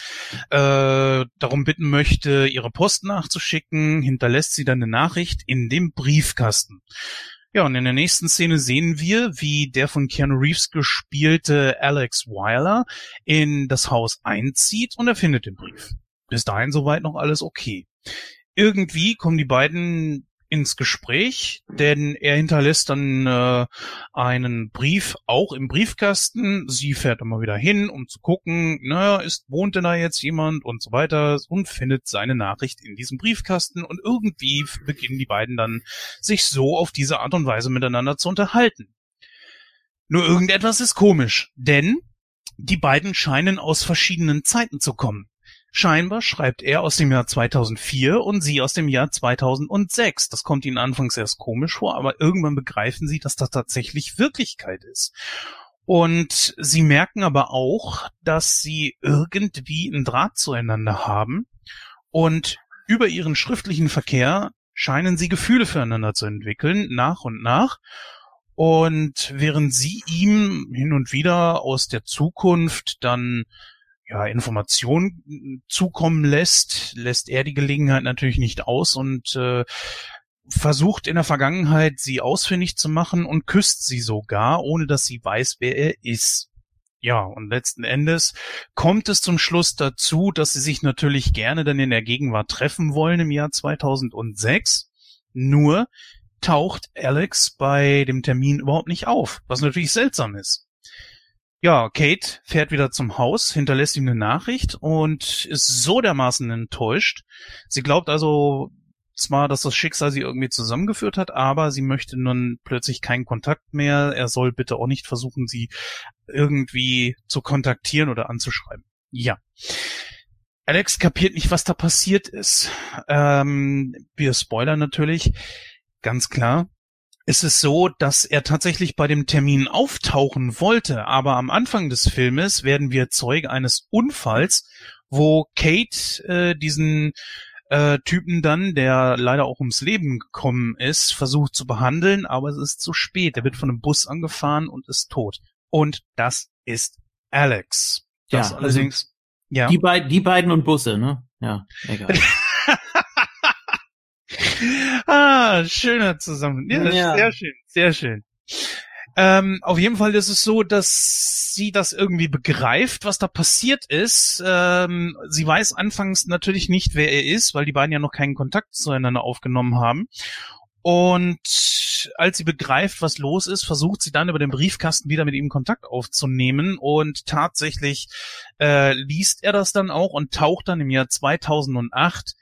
darum bitten möchte, ihre Post nachzuschicken, hinterlässt sie dann eine Nachricht in dem Briefkasten. Ja, und in der nächsten Szene sehen wir, wie der von Keanu Reeves gespielte Alex Wyler in das Haus einzieht und er findet den Brief. Bis dahin soweit noch alles okay. Irgendwie kommen die beiden ins Gespräch, denn er hinterlässt dann einen Brief auch im Briefkasten. Sie fährt immer wieder hin, um zu gucken, naja, wohnt denn da jetzt jemand und so weiter und findet seine Nachricht in diesem Briefkasten und irgendwie beginnen die beiden dann sich so auf diese Art und Weise miteinander zu unterhalten. Nur irgendetwas ist komisch, denn die beiden scheinen aus verschiedenen Zeiten zu kommen. Scheinbar schreibt er aus dem Jahr 2004 und sie aus dem Jahr 2006. Das kommt ihnen anfangs erst komisch vor, aber irgendwann begreifen sie, dass das tatsächlich Wirklichkeit ist. Und sie merken aber auch, dass sie irgendwie einen Draht zueinander haben und über ihren schriftlichen Verkehr scheinen sie Gefühle füreinander zu entwickeln, nach und nach. Und während sie ihm hin und wieder aus der Zukunft dann Informationen zukommen lässt er die Gelegenheit natürlich nicht aus und versucht in der Vergangenheit, sie ausfindig zu machen und küsst sie sogar, ohne dass sie weiß, wer er ist. Ja, und letzten Endes kommt es zum Schluss dazu, dass sie sich natürlich gerne dann in der Gegenwart treffen wollen im Jahr 2006, nur taucht Alex bei dem Termin überhaupt nicht auf, was natürlich seltsam ist. Ja, Kate fährt wieder zum Haus, hinterlässt ihm eine Nachricht und ist so dermaßen enttäuscht. Sie glaubt also zwar, dass das Schicksal sie irgendwie zusammengeführt hat, aber sie möchte nun plötzlich keinen Kontakt mehr. Er soll bitte auch nicht versuchen, sie irgendwie zu kontaktieren oder anzuschreiben. Ja. Alex kapiert nicht, was da passiert ist. Wir spoilern natürlich, ganz klar. Es ist so, dass er tatsächlich bei dem Termin auftauchen wollte, aber am Anfang des Filmes werden wir Zeuge eines Unfalls, wo Kate diesen Typen dann, der leider auch ums Leben gekommen ist, versucht zu behandeln, aber es ist zu spät. Er wird von einem Bus angefahren und ist tot. Und das ist Alex. Das ja, allerdings. Also ja. Die beiden und Busse, ne? Ja, egal. Schöner zusammen. Ja, ja. Sehr schön, sehr schön. Auf jeden Fall ist es so, dass sie das irgendwie begreift, was da passiert ist. Sie weiß anfangs natürlich nicht, wer er ist, weil die beiden ja noch keinen Kontakt zueinander aufgenommen haben. Und als sie begreift, was los ist, versucht sie dann über den Briefkasten wieder mit ihm Kontakt aufzunehmen und tatsächlich liest er das dann auch und taucht dann im Jahr 2008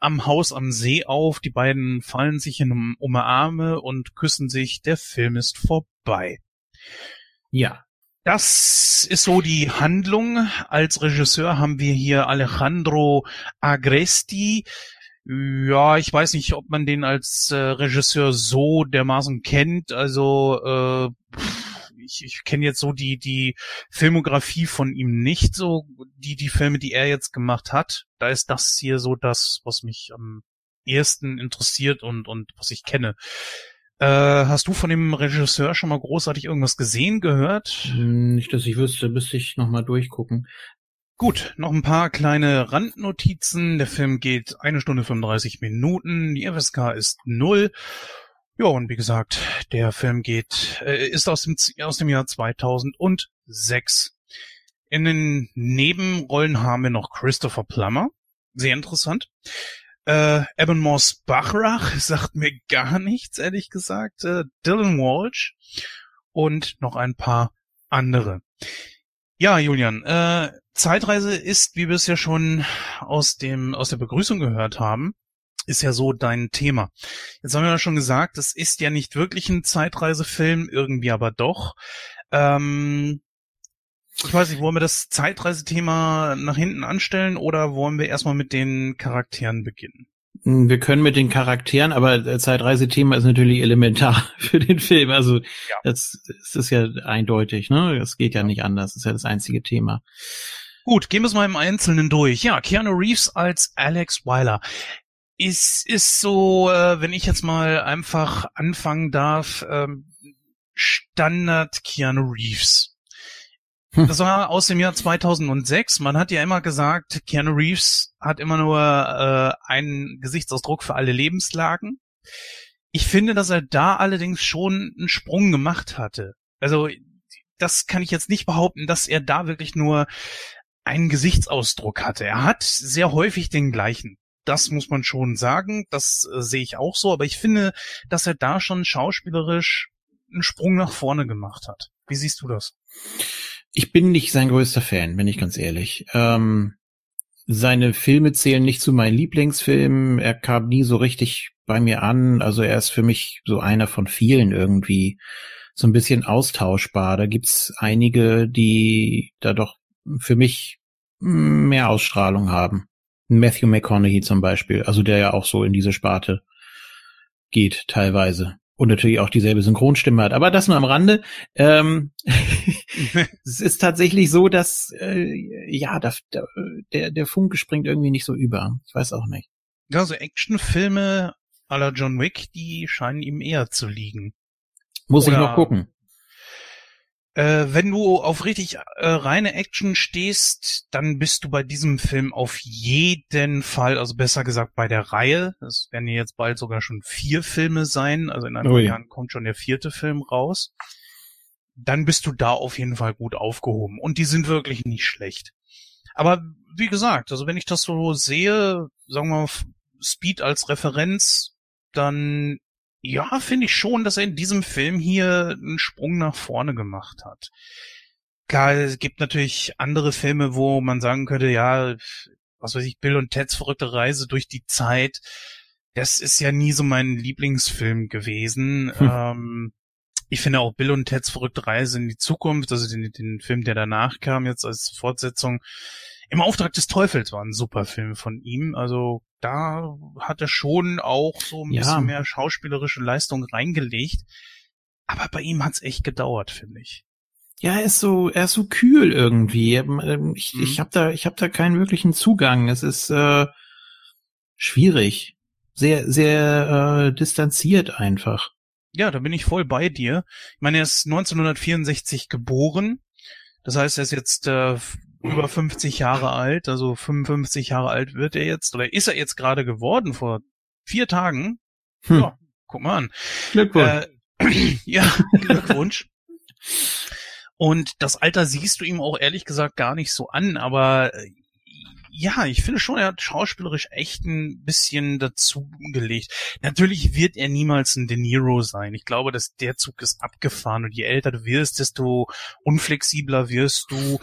am Haus am See auf, die beiden fallen sich in Umarme und küssen sich, der Film ist vorbei. Ja. Das ist so die Handlung. Als Regisseur haben wir hier Alejandro Agresti. Ja, ich weiß nicht, ob man den als Regisseur so dermaßen kennt, also ich kenne jetzt so die Filmografie von ihm nicht, so die Filme, die er jetzt gemacht hat. Da ist das hier so das, was mich am ehesten interessiert und was ich kenne. Hast du von dem Regisseur schon mal großartig irgendwas gesehen, gehört? Nicht, dass ich wüsste, müsste ich nochmal durchgucken. Gut, noch ein paar kleine Randnotizen. Der Film geht 1 Stunde 35 Minuten, die FSK ist 0. Ja, und wie gesagt, der Film ist aus dem Jahr 2006. In den Nebenrollen haben wir noch Christopher Plummer. Sehr interessant. Eben Moss Bachrach sagt mir gar nichts, ehrlich gesagt. Dylan Walsh und noch ein paar andere. Ja, Julian, Zeitreise ist, wie wir es ja schon aus der Begrüßung gehört haben, ist ja so dein Thema. Jetzt haben wir ja schon gesagt, das ist ja nicht wirklich ein Zeitreisefilm, irgendwie aber doch. Ich weiß nicht, wollen wir das Zeitreisethema nach hinten anstellen oder wollen wir erstmal mit den Charakteren beginnen? Wir können mit den Charakteren, aber Zeitreisethema ist natürlich elementar für den Film. Also ja. Das ist ja eindeutig, ne? Das geht ja nicht anders. Das ist ja das einzige Thema. Gut, gehen wir es mal im Einzelnen durch. Ja, Keanu Reeves als Alex Wyler. Ist so, wenn ich jetzt mal einfach anfangen darf, Standard Keanu Reeves. Das war aus dem Jahr 2006. Man hat ja immer gesagt, Keanu Reeves hat immer nur einen Gesichtsausdruck für alle Lebenslagen. Ich finde, dass er da allerdings schon einen Sprung gemacht hatte. Also das kann ich jetzt nicht behaupten, dass er da wirklich nur einen Gesichtsausdruck hatte. Er hat sehr häufig den gleichen. Das muss man schon sagen. Das sehe ich auch so. Aber ich finde, dass er da schon schauspielerisch einen Sprung nach vorne gemacht hat. Wie siehst du das? Ich bin nicht sein größter Fan, bin ich ganz ehrlich. Seine Filme zählen nicht zu meinen Lieblingsfilmen. Er kam nie so richtig bei mir an. Also er ist für mich so einer von vielen irgendwie. So ein bisschen austauschbar. Da gibt's einige, die da doch für mich mehr Ausstrahlung haben. Matthew McConaughey zum Beispiel. Also der ja auch so in diese Sparte geht teilweise. Und natürlich auch dieselbe Synchronstimme hat. Aber das nur am Rande. Es ist tatsächlich so, dass der Funke springt irgendwie nicht so über. Ich weiß auch nicht. Ja, so Actionfilme à la John Wick, die scheinen ihm eher zu liegen. Muss ich noch gucken. Wenn du auf richtig reine Action stehst, dann bist du bei diesem Film auf jeden Fall, also besser gesagt bei der Reihe, das werden ja jetzt bald sogar schon 4 Filme sein, also in ein paar Jahren kommt schon der 4. Film raus, dann bist du da auf jeden Fall gut aufgehoben. Und die sind wirklich nicht schlecht. Aber wie gesagt, also wenn ich das so sehe, sagen wir mal Speed als Referenz, dann... Ja, finde ich schon, dass er in diesem Film hier einen Sprung nach vorne gemacht hat. Klar, es gibt natürlich andere Filme, wo man sagen könnte, ja, was weiß ich, Bill und Teds verrückte Reise durch die Zeit. Das ist ja nie so mein Lieblingsfilm gewesen. Ich finde auch Bill und Teds verrückte Reise in die Zukunft, also den Film, der danach kam, jetzt als Fortsetzung, Im Auftrag des Teufels war ein super Film von ihm. Also da hat er schon auch so ein bisschen mehr schauspielerische Leistung reingelegt. Aber bei ihm hat's echt gedauert, finde ich. Ja, er ist so kühl irgendwie. Ich hab da keinen wirklichen Zugang. Es ist schwierig. Sehr, sehr distanziert einfach. Ja, da bin ich voll bei dir. Ich meine, er ist 1964 geboren. Das heißt, er ist jetzt... über 50 Jahre alt, also 55 Jahre alt wird er jetzt, oder ist er jetzt gerade geworden vor 4 Tagen. Ja, guck mal an. Glückwunsch. Glückwunsch. Und das Alter siehst du ihm auch ehrlich gesagt gar nicht so an, aber ja, ich finde schon, er hat schauspielerisch echt ein bisschen dazu gelegt. Natürlich wird er niemals ein De Niro sein. Ich glaube, dass der Zug ist abgefahren und je älter du wirst, desto unflexibler wirst du.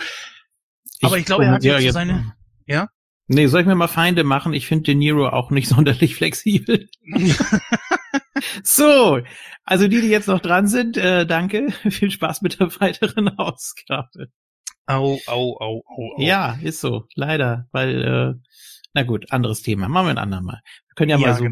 Aber ich glaube, er hat jetzt seine... Ja? Nee, soll ich mir mal Feinde machen? Ich finde De Niro auch nicht sonderlich flexibel. So, also die jetzt noch dran sind, danke. Viel Spaß mit der weiteren Ausgabe. Au. Ja, ist so, leider. Weil, na gut, anderes Thema. Machen wir ein andermal. Wir können ja mal so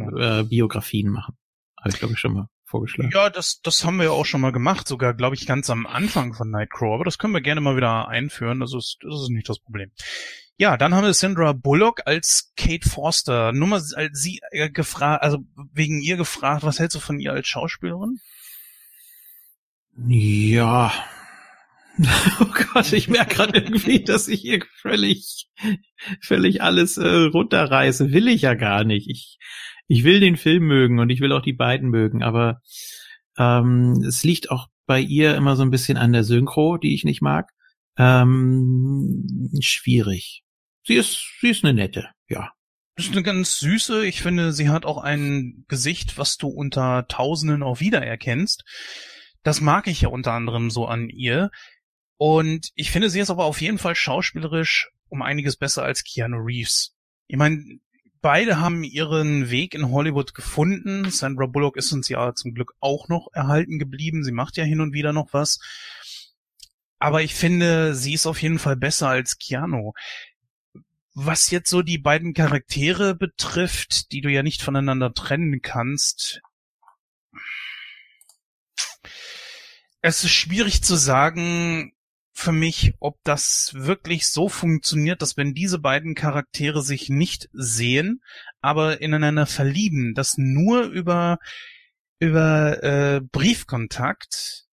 Biografien machen. Habe ich, glaube ich, schon mal vorgeschlagen. Ja, das haben wir ja auch schon mal gemacht, sogar, glaube ich, ganz am Anfang von Nightcrow, aber das können wir gerne mal wieder einführen, das ist nicht das Problem. Ja, dann haben wir Sandra Bullock als Kate Forster. Nur mal wegen ihr gefragt, was hältst du von ihr als Schauspielerin? Ja. Oh Gott, ich merke gerade irgendwie, dass ich hier völlig alles runterreiße. Will ich ja gar nicht. Ich will den Film mögen und ich will auch die beiden mögen, aber es liegt auch bei ihr immer so ein bisschen an der Synchro, die ich nicht mag. Schwierig. Sie ist eine nette, ja. Ist eine ganz süße. Ich finde, sie hat auch ein Gesicht, was du unter Tausenden auch wiedererkennst. Das mag ich ja unter anderem so an ihr. Und ich finde, sie ist aber auf jeden Fall schauspielerisch um einiges besser als Keanu Reeves. Ich meine, beide haben ihren Weg in Hollywood gefunden. Sandra Bullock ist uns ja zum Glück auch noch erhalten geblieben. Sie macht ja hin und wieder noch was. Aber ich finde, sie ist auf jeden Fall besser als Keanu. Was jetzt so die beiden Charaktere betrifft, die du ja nicht voneinander trennen kannst, es ist schwierig zu sagen für mich, ob das wirklich so funktioniert, dass wenn diese beiden Charaktere sich nicht sehen, aber ineinander verlieben, das nur über Briefkontakt,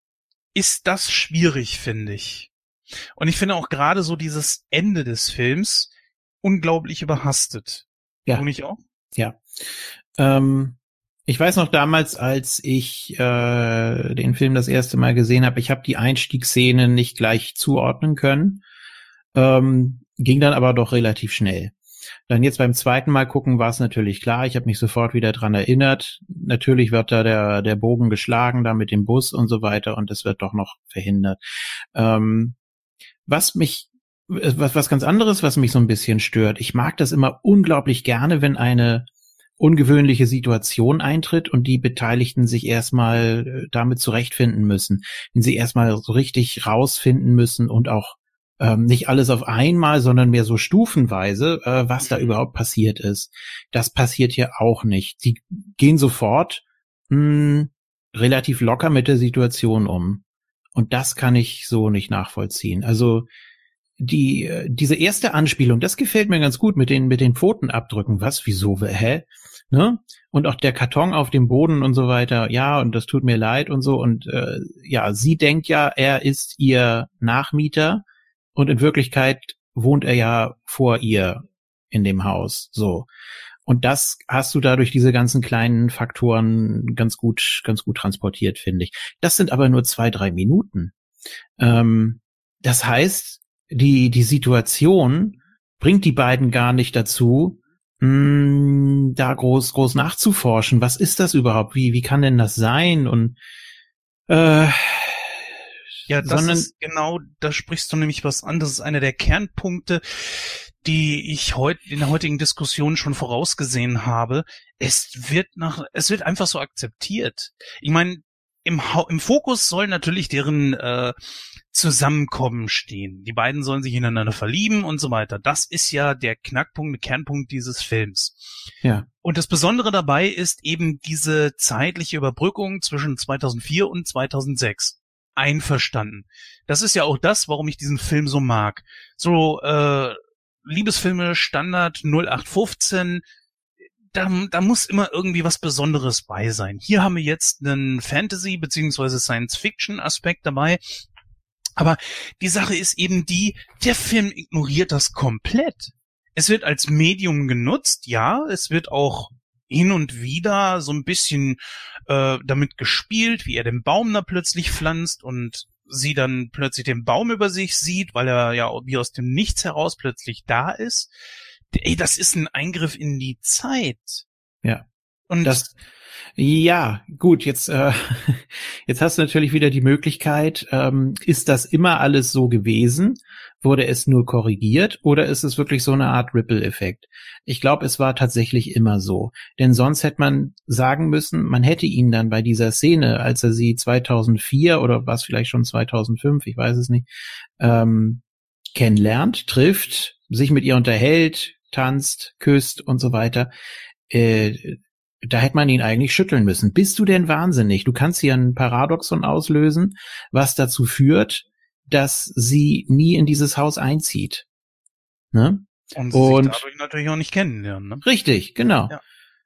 ist das schwierig, finde ich. Und ich finde auch gerade so dieses Ende des Films unglaublich überhastet. Ja. Du nicht auch? Ja. Ich weiß noch damals, als ich den Film das erste Mal gesehen habe, ich habe die Einstiegsszene nicht gleich zuordnen können, ging dann aber doch relativ schnell. Dann jetzt beim zweiten Mal gucken war es natürlich klar, ich habe mich sofort wieder dran erinnert. Natürlich wird da der Bogen geschlagen, da mit dem Bus und so weiter, und das wird doch noch verhindert. Was ganz anderes, was mich so ein bisschen stört, ich mag das immer unglaublich gerne, wenn eine ungewöhnliche Situation eintritt und die Beteiligten sich erstmal damit zurechtfinden müssen, wenn sie erstmal so richtig rausfinden müssen und auch nicht alles auf einmal, sondern mehr so stufenweise, was da überhaupt passiert ist. Das passiert hier auch nicht. Sie gehen sofort relativ locker mit der Situation um. Und das kann ich so nicht nachvollziehen. Also diese erste Anspielung, das gefällt mir ganz gut, mit den Pfotenabdrücken. Was, wieso, hä? Ne? Und auch der Karton auf dem Boden und so weiter. Ja, und das tut mir leid und so. Und ja, sie denkt ja, er ist ihr Nachmieter und in Wirklichkeit wohnt er ja vor ihr in dem Haus. So. Und das hast du dadurch diese ganzen kleinen Faktoren ganz gut transportiert, finde ich. Das sind aber nur 2-3 Minuten. Das heißt, die Situation bringt die beiden gar nicht dazu, da groß nachzuforschen. Was ist das überhaupt? Wie kann denn das sein? Und ja, ist genau, da sprichst du nämlich was an. Das ist einer der Kernpunkte, die ich in der heutigen Diskussion schon vorausgesehen habe. Es wird einfach so akzeptiert. Ich meine, im Fokus soll natürlich deren Zusammenkommen stehen. Die beiden sollen sich ineinander verlieben und so weiter. Das ist ja der Knackpunkt, der Kernpunkt dieses Films. Ja. Und das Besondere dabei ist eben diese zeitliche Überbrückung zwischen 2004 und 2006. Einverstanden. Das ist ja auch das, warum ich diesen Film so mag. So Liebesfilme Standard 0815, da muss immer irgendwie was Besonderes bei sein. Hier haben wir jetzt einen Fantasy- bzw. Science-Fiction-Aspekt dabei. Aber die Sache ist eben die, der Film ignoriert das komplett. Es wird als Medium genutzt, ja, es wird auch hin und wieder so ein bisschen damit gespielt, wie er den Baum da plötzlich pflanzt und sie dann plötzlich den Baum über sich sieht, weil er ja wie aus dem Nichts heraus plötzlich da ist. Ey, das ist ein Eingriff in die Zeit. Ja. Und das... Ja, gut, jetzt hast du natürlich wieder die Möglichkeit, ist das immer alles so gewesen? Wurde es nur korrigiert oder ist es wirklich so eine Art Ripple-Effekt? Ich glaube, es war tatsächlich immer so. Denn sonst hätte man sagen müssen, man hätte ihn dann bei dieser Szene, als er sie 2004 oder was vielleicht schon 2005, ich weiß es nicht, kennenlernt, trifft, sich mit ihr unterhält, tanzt, küsst und so weiter, da hätte man ihn eigentlich schütteln müssen. Bist du denn wahnsinnig? Du kannst hier ein Paradoxon auslösen, was dazu führt, dass sie nie in dieses Haus einzieht. Ne? Und sie sich dadurch natürlich auch nicht kennenlernen. Ne? Richtig, genau. Ja.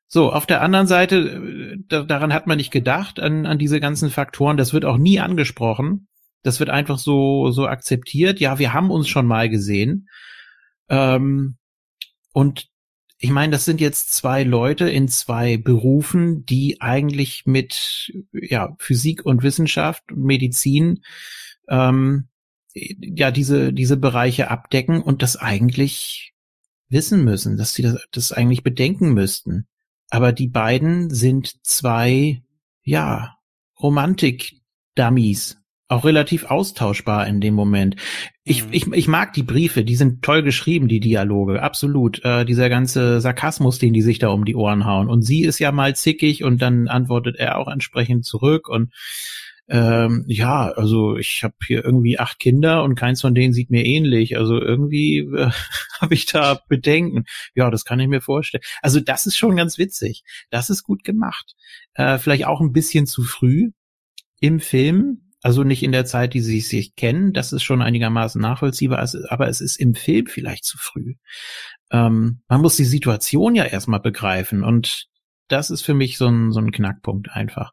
So, auf der anderen Seite, daran hat man nicht gedacht, an diese ganzen Faktoren. Das wird auch nie angesprochen. Das wird einfach so akzeptiert. Ja, wir haben uns schon mal gesehen. Und ich meine, das sind jetzt 2 Leute in 2 Berufen, die eigentlich mit Physik und Wissenschaft und Medizin ja diese Bereiche abdecken und das eigentlich wissen müssen, dass sie das eigentlich bedenken müssten. Aber die beiden sind zwei, ja, Romantik-Dummies. Auch relativ austauschbar in dem Moment. Ich mag die Briefe, die sind toll geschrieben, die Dialoge, absolut. Dieser ganze Sarkasmus, den die sich da um die Ohren hauen. Und sie ist ja mal zickig und dann antwortet er auch entsprechend zurück. Und ja, also ich habe hier irgendwie 8 Kinder und keins von denen sieht mir ähnlich. Also irgendwie habe ich da Bedenken. Ja, das kann ich mir vorstellen. Also das ist schon ganz witzig. Das ist gut gemacht. Vielleicht auch ein bisschen zu früh im Film. Also nicht in der Zeit, die sie sich kennen, das ist schon einigermaßen nachvollziehbar, aber es ist im Film vielleicht zu früh. Man muss die Situation ja erstmal begreifen und das ist für mich so ein Knackpunkt einfach.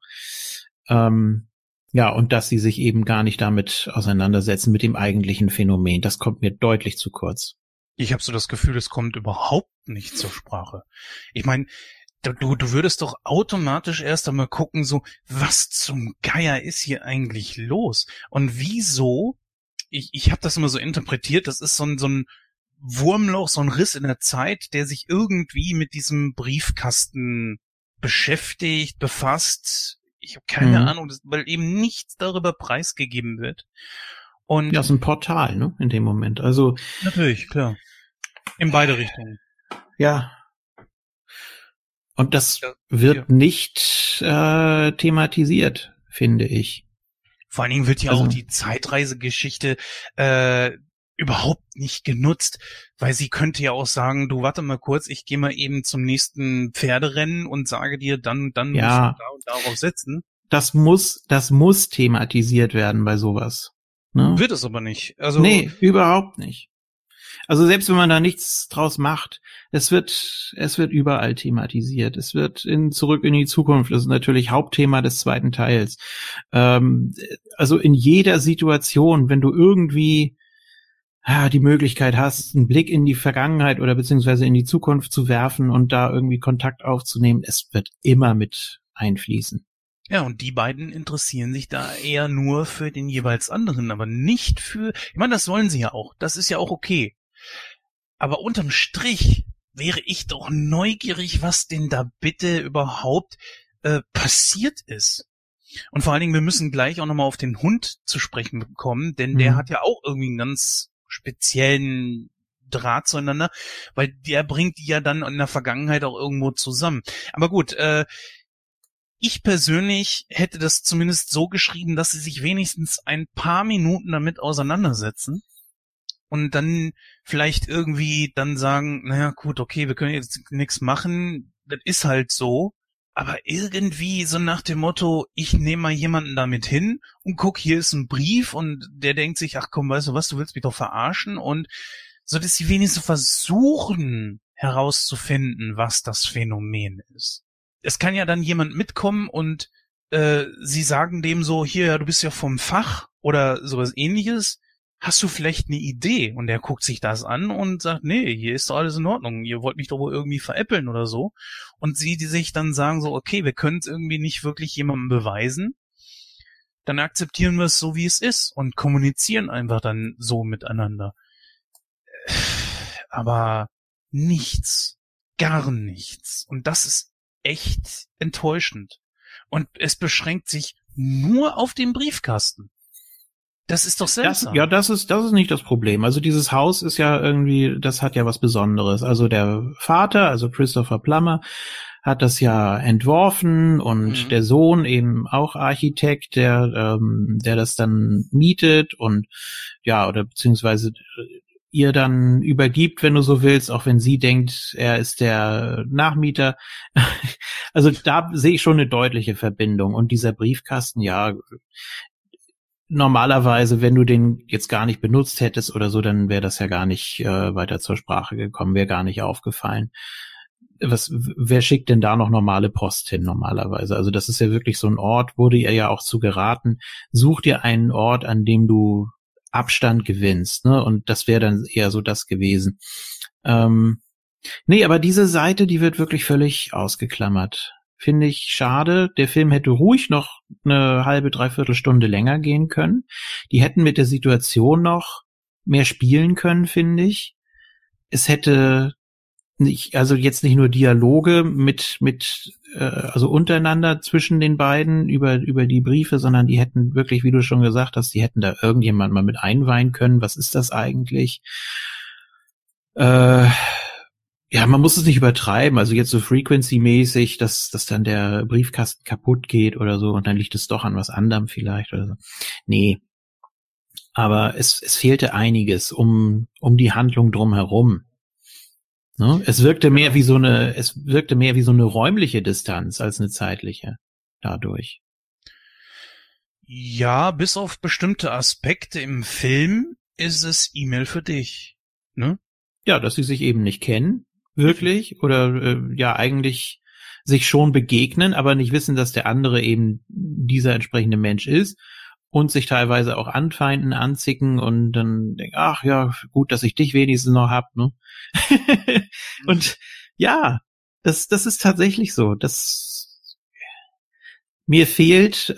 Ja, und dass sie sich eben gar nicht damit auseinandersetzen, mit dem eigentlichen Phänomen, das kommt mir deutlich zu kurz. Ich habe so das Gefühl, es kommt überhaupt nicht zur Sprache. Ich meine, Du würdest doch automatisch erst einmal gucken, so, was zum Geier ist hier eigentlich los? Und wieso, ich habe das immer so interpretiert, das ist so ein Wurmloch, so ein Riss in der Zeit, der sich irgendwie mit diesem Briefkasten beschäftigt, befasst. Ich habe keine Ahnung, weil eben nichts darüber preisgegeben wird. Und ja, ist ein Portal, ne, in dem Moment. Also natürlich, klar. In beide Richtungen. Ja. Und das wird nicht thematisiert, finde ich. Vor allen Dingen wird ja auch die Zeitreisegeschichte überhaupt nicht genutzt, weil sie könnte ja auch sagen, du warte mal kurz, ich gehe mal eben zum nächsten Pferderennen und sage dir, dann musst du da und darauf setzen. Das muss thematisiert werden bei sowas. Ne? Wird es aber nicht. Also, nee, überhaupt nicht. Also selbst wenn man da nichts draus macht, es wird überall thematisiert. Es wird in Zurück in die Zukunft, das ist natürlich Hauptthema des zweiten Teils. Also in jeder Situation, wenn du irgendwie die Möglichkeit hast, einen Blick in die Vergangenheit oder beziehungsweise in die Zukunft zu werfen und da irgendwie Kontakt aufzunehmen, es wird immer mit einfließen. Ja, und die beiden interessieren sich da eher nur für den jeweils anderen, aber nicht für, ich meine, das sollen sie ja auch, das ist ja auch okay. Aber unterm Strich wäre ich doch neugierig, was denn da bitte überhaupt passiert ist. Und vor allen Dingen, wir müssen gleich auch nochmal auf den Hund zu sprechen kommen, denn der hat ja auch irgendwie einen ganz speziellen Draht zueinander, weil der bringt die ja dann in der Vergangenheit auch irgendwo zusammen. Aber gut, ich persönlich hätte das zumindest so geschrieben, dass sie sich wenigstens ein paar Minuten damit auseinandersetzen und dann vielleicht irgendwie dann sagen, naja gut, okay, wir können jetzt nichts machen, das ist halt so, aber irgendwie so nach dem Motto, ich nehme mal jemanden damit hin und guck, hier ist ein Brief und der denkt sich, ach komm, weißt du was, du willst mich doch verarschen und so, dass sie wenigstens versuchen herauszufinden, was das Phänomen ist. Es kann ja dann jemand mitkommen und sie sagen dem so, hier, ja, du bist ja vom Fach oder sowas ähnliches, hast du vielleicht eine Idee? Und der guckt sich das an und sagt, nee, hier ist doch alles in Ordnung, ihr wollt mich doch wohl irgendwie veräppeln oder so. Und sie, die sich dann sagen so, okay, wir können es irgendwie nicht wirklich jemandem beweisen, dann akzeptieren wir es so, wie es ist und kommunizieren einfach dann so miteinander. Aber nichts, gar nichts. Und das ist echt enttäuschend. Und es beschränkt sich nur auf den Briefkasten. Das ist doch seltsam. Das ist nicht das Problem. Also dieses Haus ist ja irgendwie, das hat ja was Besonderes. Also der Vater, also Christopher Plummer, hat das ja entworfen und der Sohn eben auch Architekt, der das dann mietet und ja, oder beziehungsweise ihr dann übergibt, wenn du so willst, auch wenn sie denkt, er ist der Nachmieter. Also da sehe ich schon eine deutliche Verbindung. Und dieser Briefkasten, ja, normalerweise, wenn du den jetzt gar nicht benutzt hättest oder so, dann wäre das ja gar nicht weiter zur Sprache gekommen, wäre gar nicht aufgefallen. Wer schickt denn da noch normale Post hin normalerweise? Also das ist ja wirklich so ein Ort, wurde ihr ja auch zu geraten. Such dir einen Ort, an dem du Abstand gewinnst, ne? Und das wäre dann eher so das gewesen. Nee, aber diese Seite, die wird wirklich völlig ausgeklammert. Finde ich schade. Der Film hätte ruhig noch eine halbe, dreiviertel Stunde länger gehen können. Die hätten mit der Situation noch mehr spielen können, finde ich. Es hätte nicht, also jetzt nicht nur Dialoge mit also untereinander zwischen den beiden über die Briefe, sondern die hätten wirklich, wie du schon gesagt hast, die hätten da irgendjemand mal mit einweihen können. Was ist das eigentlich? Ja, man muss es nicht übertreiben, also jetzt so Frequency-mäßig, dass dann der Briefkasten kaputt geht oder so und dann liegt es doch an was anderem vielleicht oder so. Nee, aber es fehlte einiges um die Handlung drumherum. Ne? Es wirkte mehr wie so eine räumliche Distanz als eine zeitliche dadurch. Ja, bis auf bestimmte Aspekte im Film ist es E-Mail für dich, ne? Ja, dass sie sich eben nicht kennen. Wirklich, oder ja eigentlich sich schon begegnen, aber nicht wissen, dass der andere eben dieser entsprechende Mensch ist und sich teilweise auch anfeinden, anzicken und dann denken, ach ja, gut, dass ich dich wenigstens noch hab, ne? Und ja, das ist tatsächlich so. Das mir fehlt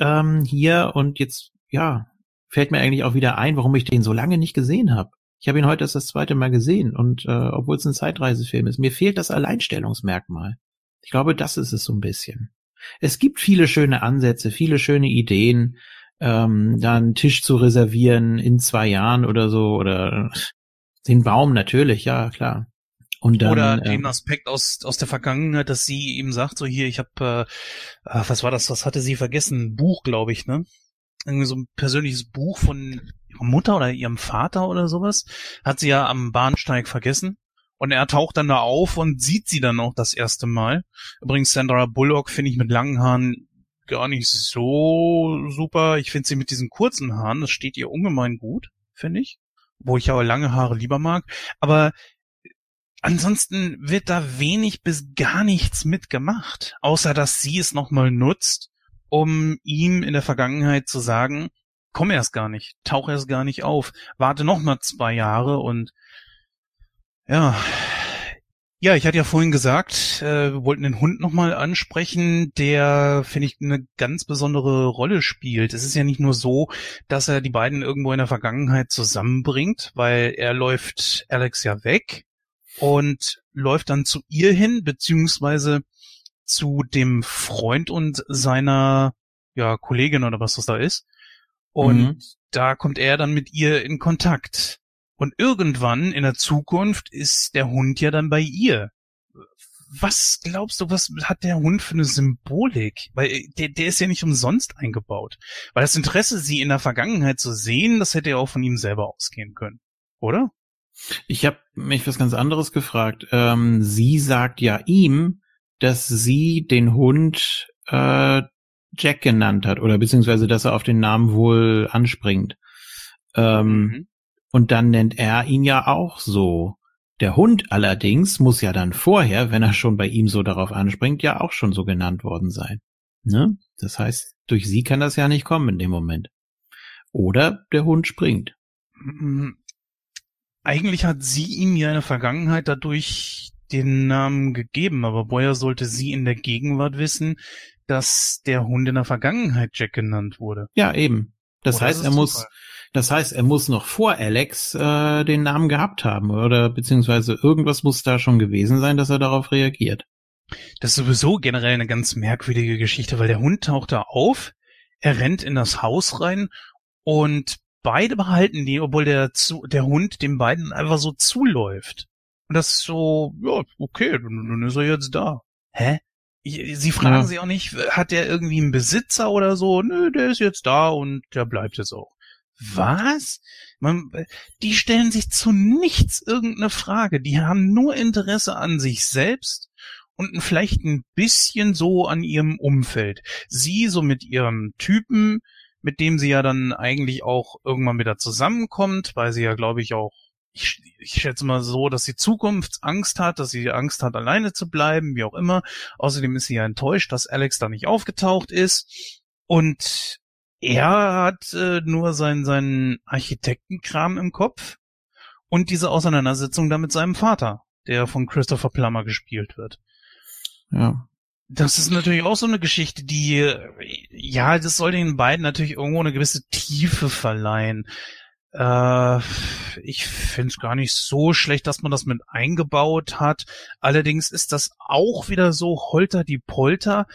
hier und jetzt, ja, fällt mir eigentlich auch wieder ein, warum ich den so lange nicht gesehen habe. Ich habe ihn heute erst das zweite Mal gesehen und obwohl es ein Zeitreisefilm ist, mir fehlt das Alleinstellungsmerkmal. Ich glaube, das ist es so ein bisschen. Es gibt viele schöne Ansätze, viele schöne Ideen, da einen Tisch zu reservieren in 2 Jahren oder so oder den Baum natürlich, ja klar. Und dann, oder den Aspekt aus der Vergangenheit, dass sie eben sagt, so hier, ich habe, was war das, was hatte sie vergessen? Ein Buch, glaube ich, ne? Irgendwie so ein persönliches Buch von ihrer Mutter oder ihrem Vater oder sowas, hat sie ja am Bahnsteig vergessen. Und er taucht dann da auf und sieht sie dann auch das erste Mal. Übrigens, Sandra Bullock finde ich mit langen Haaren gar nicht so super. Ich finde sie mit diesen kurzen Haaren, das steht ihr ungemein gut, finde ich. Wo ich aber lange Haare lieber mag. Aber ansonsten wird da wenig bis gar nichts mitgemacht. Außer, dass sie es nochmal nutzt, um ihm in der Vergangenheit zu sagen, komm erst gar nicht, tauch erst gar nicht auf, warte noch mal 2 Jahre und ja, ich hatte ja vorhin gesagt, wir wollten den Hund noch mal ansprechen, der, finde ich, eine ganz besondere Rolle spielt. Es ist ja nicht nur so, dass er die beiden irgendwo in der Vergangenheit zusammenbringt, weil er läuft Alex ja weg und läuft dann zu ihr hin, beziehungsweise zu dem Freund und seiner Kollegin oder was das da ist. Und da kommt er dann mit ihr in Kontakt. Und irgendwann in der Zukunft ist der Hund ja dann bei ihr. Was glaubst du, was hat der Hund für eine Symbolik? Weil der ist ja nicht umsonst eingebaut. Weil das Interesse, sie in der Vergangenheit zu sehen, das hätte ja auch von ihm selber ausgehen können, oder? Ich habe mich was ganz anderes gefragt. Sie sagt ja ihm, dass sie den Hund Jack genannt hat oder beziehungsweise, dass er auf den Namen wohl anspringt. Und dann nennt er ihn ja auch so. Der Hund allerdings muss ja dann vorher, wenn er schon bei ihm so darauf anspringt, ja auch schon so genannt worden sein. Ne? Das heißt, durch sie kann das ja nicht kommen in dem Moment. Oder der Hund springt. Eigentlich hat sie ihm ja in der Vergangenheit dadurch den Namen gegeben, aber woher sollte sie in der Gegenwart wissen, dass der Hund in der Vergangenheit Jack genannt wurde? Ja, eben. Das heißt, er muss noch vor Alex den Namen gehabt haben oder beziehungsweise irgendwas muss da schon gewesen sein, dass er darauf reagiert. Das ist sowieso generell eine ganz merkwürdige Geschichte, weil der Hund taucht da auf, er rennt in das Haus rein und beide behalten die, obwohl der Hund den beiden einfach so zuläuft. Und das ist so, ja, okay, dann ist er jetzt da. Hä? Sie fragen sie auch nicht, hat der irgendwie einen Besitzer oder so? Nö, der ist jetzt da und der bleibt jetzt auch. Was? Die stellen sich zu nichts irgendeine Frage. Die haben nur Interesse an sich selbst und vielleicht ein bisschen so an ihrem Umfeld. Sie so mit ihrem Typen, mit dem sie ja dann eigentlich auch irgendwann wieder zusammenkommt, weil sie ja, glaube ich, auch ich schätze mal so, dass sie Zukunftsangst hat, dass sie Angst hat, alleine zu bleiben, wie auch immer. Außerdem ist sie ja enttäuscht, dass Alex da nicht aufgetaucht ist. Und er hat nur seinen Architektenkram im Kopf und diese Auseinandersetzung da mit seinem Vater, der von Christopher Plummer gespielt wird. Ja, Das ist natürlich auch so eine Geschichte, die, ja, das soll den beiden natürlich irgendwo eine gewisse Tiefe verleihen. Ich finde es gar nicht so schlecht, dass man das mit eingebaut hat. Allerdings ist das auch wieder so holter die Polter,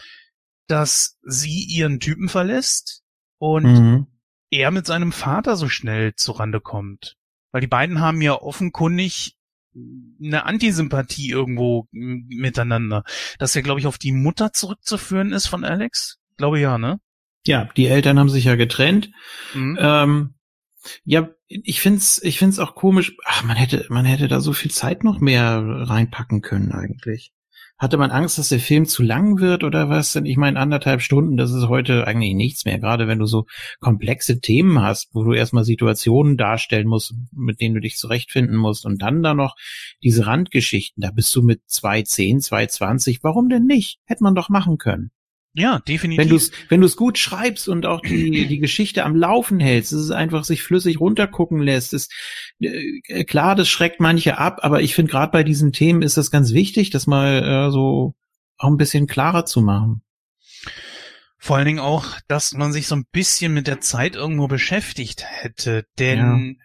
dass sie ihren Typen verlässt und er mit seinem Vater so schnell zurande kommt. Weil die beiden haben ja offenkundig eine Antisympathie irgendwo miteinander. Das ja, glaube ich, auf die Mutter zurückzuführen ist von Alex. Glaube ja, ne? Ja, die Eltern haben sich ja getrennt. Ja, ich find's auch komisch. Ach, man hätte da so viel Zeit noch mehr reinpacken können eigentlich. Hatte man Angst, dass der Film zu lang wird oder was? Denn ich meine, 1,5 Stunden, das ist heute eigentlich nichts mehr. Gerade wenn du so komplexe Themen hast, wo du erstmal Situationen darstellen musst, mit denen du dich zurechtfinden musst und dann da noch diese Randgeschichten. Da bist du mit 2,10, 2,20. Warum denn nicht? Hätte man doch machen können. Ja, definitiv. Wenn du es gut schreibst und auch die Geschichte am Laufen hältst, dass es einfach sich flüssig runtergucken lässt, ist klar, das schreckt manche ab, aber ich finde gerade bei diesen Themen ist das ganz wichtig, das mal so auch ein bisschen klarer zu machen. Vor allen Dingen auch, dass man sich so ein bisschen mit der Zeit irgendwo beschäftigt hätte, denn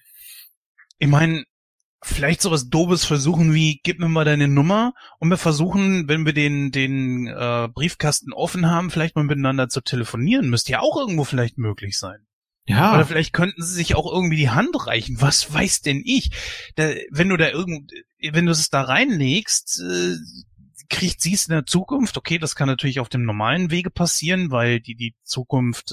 ich meine, vielleicht sowas Dobes versuchen wie, gib mir mal deine Nummer und wir versuchen, wenn wir den Briefkasten offen haben, vielleicht mal miteinander zu telefonieren. Müsste ja auch irgendwo vielleicht möglich sein. Ja. Oder vielleicht könnten sie sich auch irgendwie die Hand reichen. Was weiß denn ich? Da, wenn du es da reinlegst, kriegt sie es in der Zukunft. Okay, das kann natürlich auf dem normalen Wege passieren, weil die Zukunft,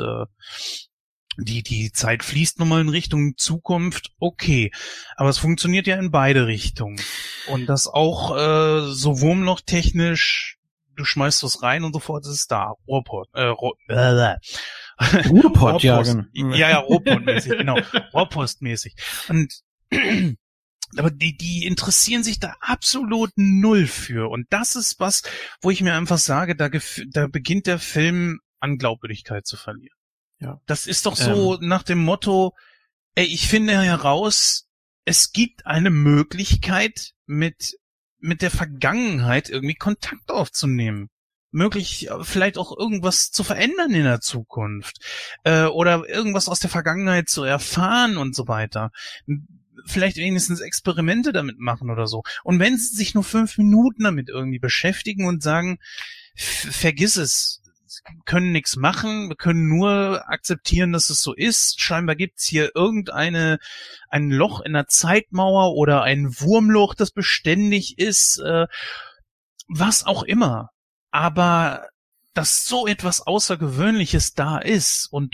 die Zeit fließt nochmal in Richtung Zukunft, okay. Aber es funktioniert ja in beide Richtungen. Und das auch so wurmlochtechnisch, du schmeißt was rein und sofort ist es da. Ruhrpott, ja. Ja, Rohrpott-mäßig, genau. Rohrpostmäßig. Und aber die interessieren sich da absolut null für. Und das ist was, wo ich mir einfach sage, da beginnt der Film an Glaubwürdigkeit zu verlieren. Ja. Das ist doch so nach dem Motto, ey, ich finde heraus, es gibt eine Möglichkeit, mit der Vergangenheit irgendwie Kontakt aufzunehmen. Vielleicht auch irgendwas zu verändern in der Zukunft. Oder irgendwas aus der Vergangenheit zu erfahren und so weiter. Vielleicht wenigstens Experimente damit machen oder so. Und wenn sie sich nur 5 Minuten damit irgendwie beschäftigen und sagen, vergiss es. Können nichts machen, wir können nur akzeptieren, dass es so ist. Scheinbar gibt's hier ein Loch in der Zeitmauer oder ein Wurmloch, das beständig ist, was auch immer. Aber dass so etwas Außergewöhnliches da ist und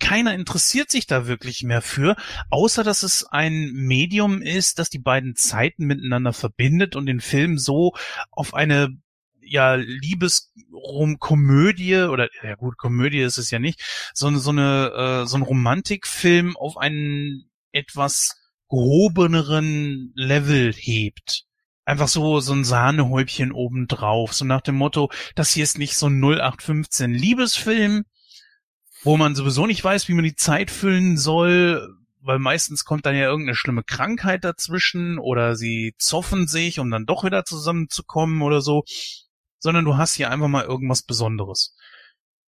keiner interessiert sich da wirklich mehr für, außer dass es ein Medium ist, das die beiden Zeiten miteinander verbindet und den Film so auf eine Liebeskomödie oder ja gut, Komödie ist es ja nicht, sondern so ein Romantikfilm auf einen etwas gehobeneren Level hebt. Einfach so ein Sahnehäubchen obendrauf, so nach dem Motto, das hier ist nicht so ein 0815 Liebesfilm, wo man sowieso nicht weiß, wie man die Zeit füllen soll, weil meistens kommt dann ja irgendeine schlimme Krankheit dazwischen oder sie zoffen sich, um dann doch wieder zusammenzukommen oder so, sondern du hast hier einfach mal irgendwas Besonderes.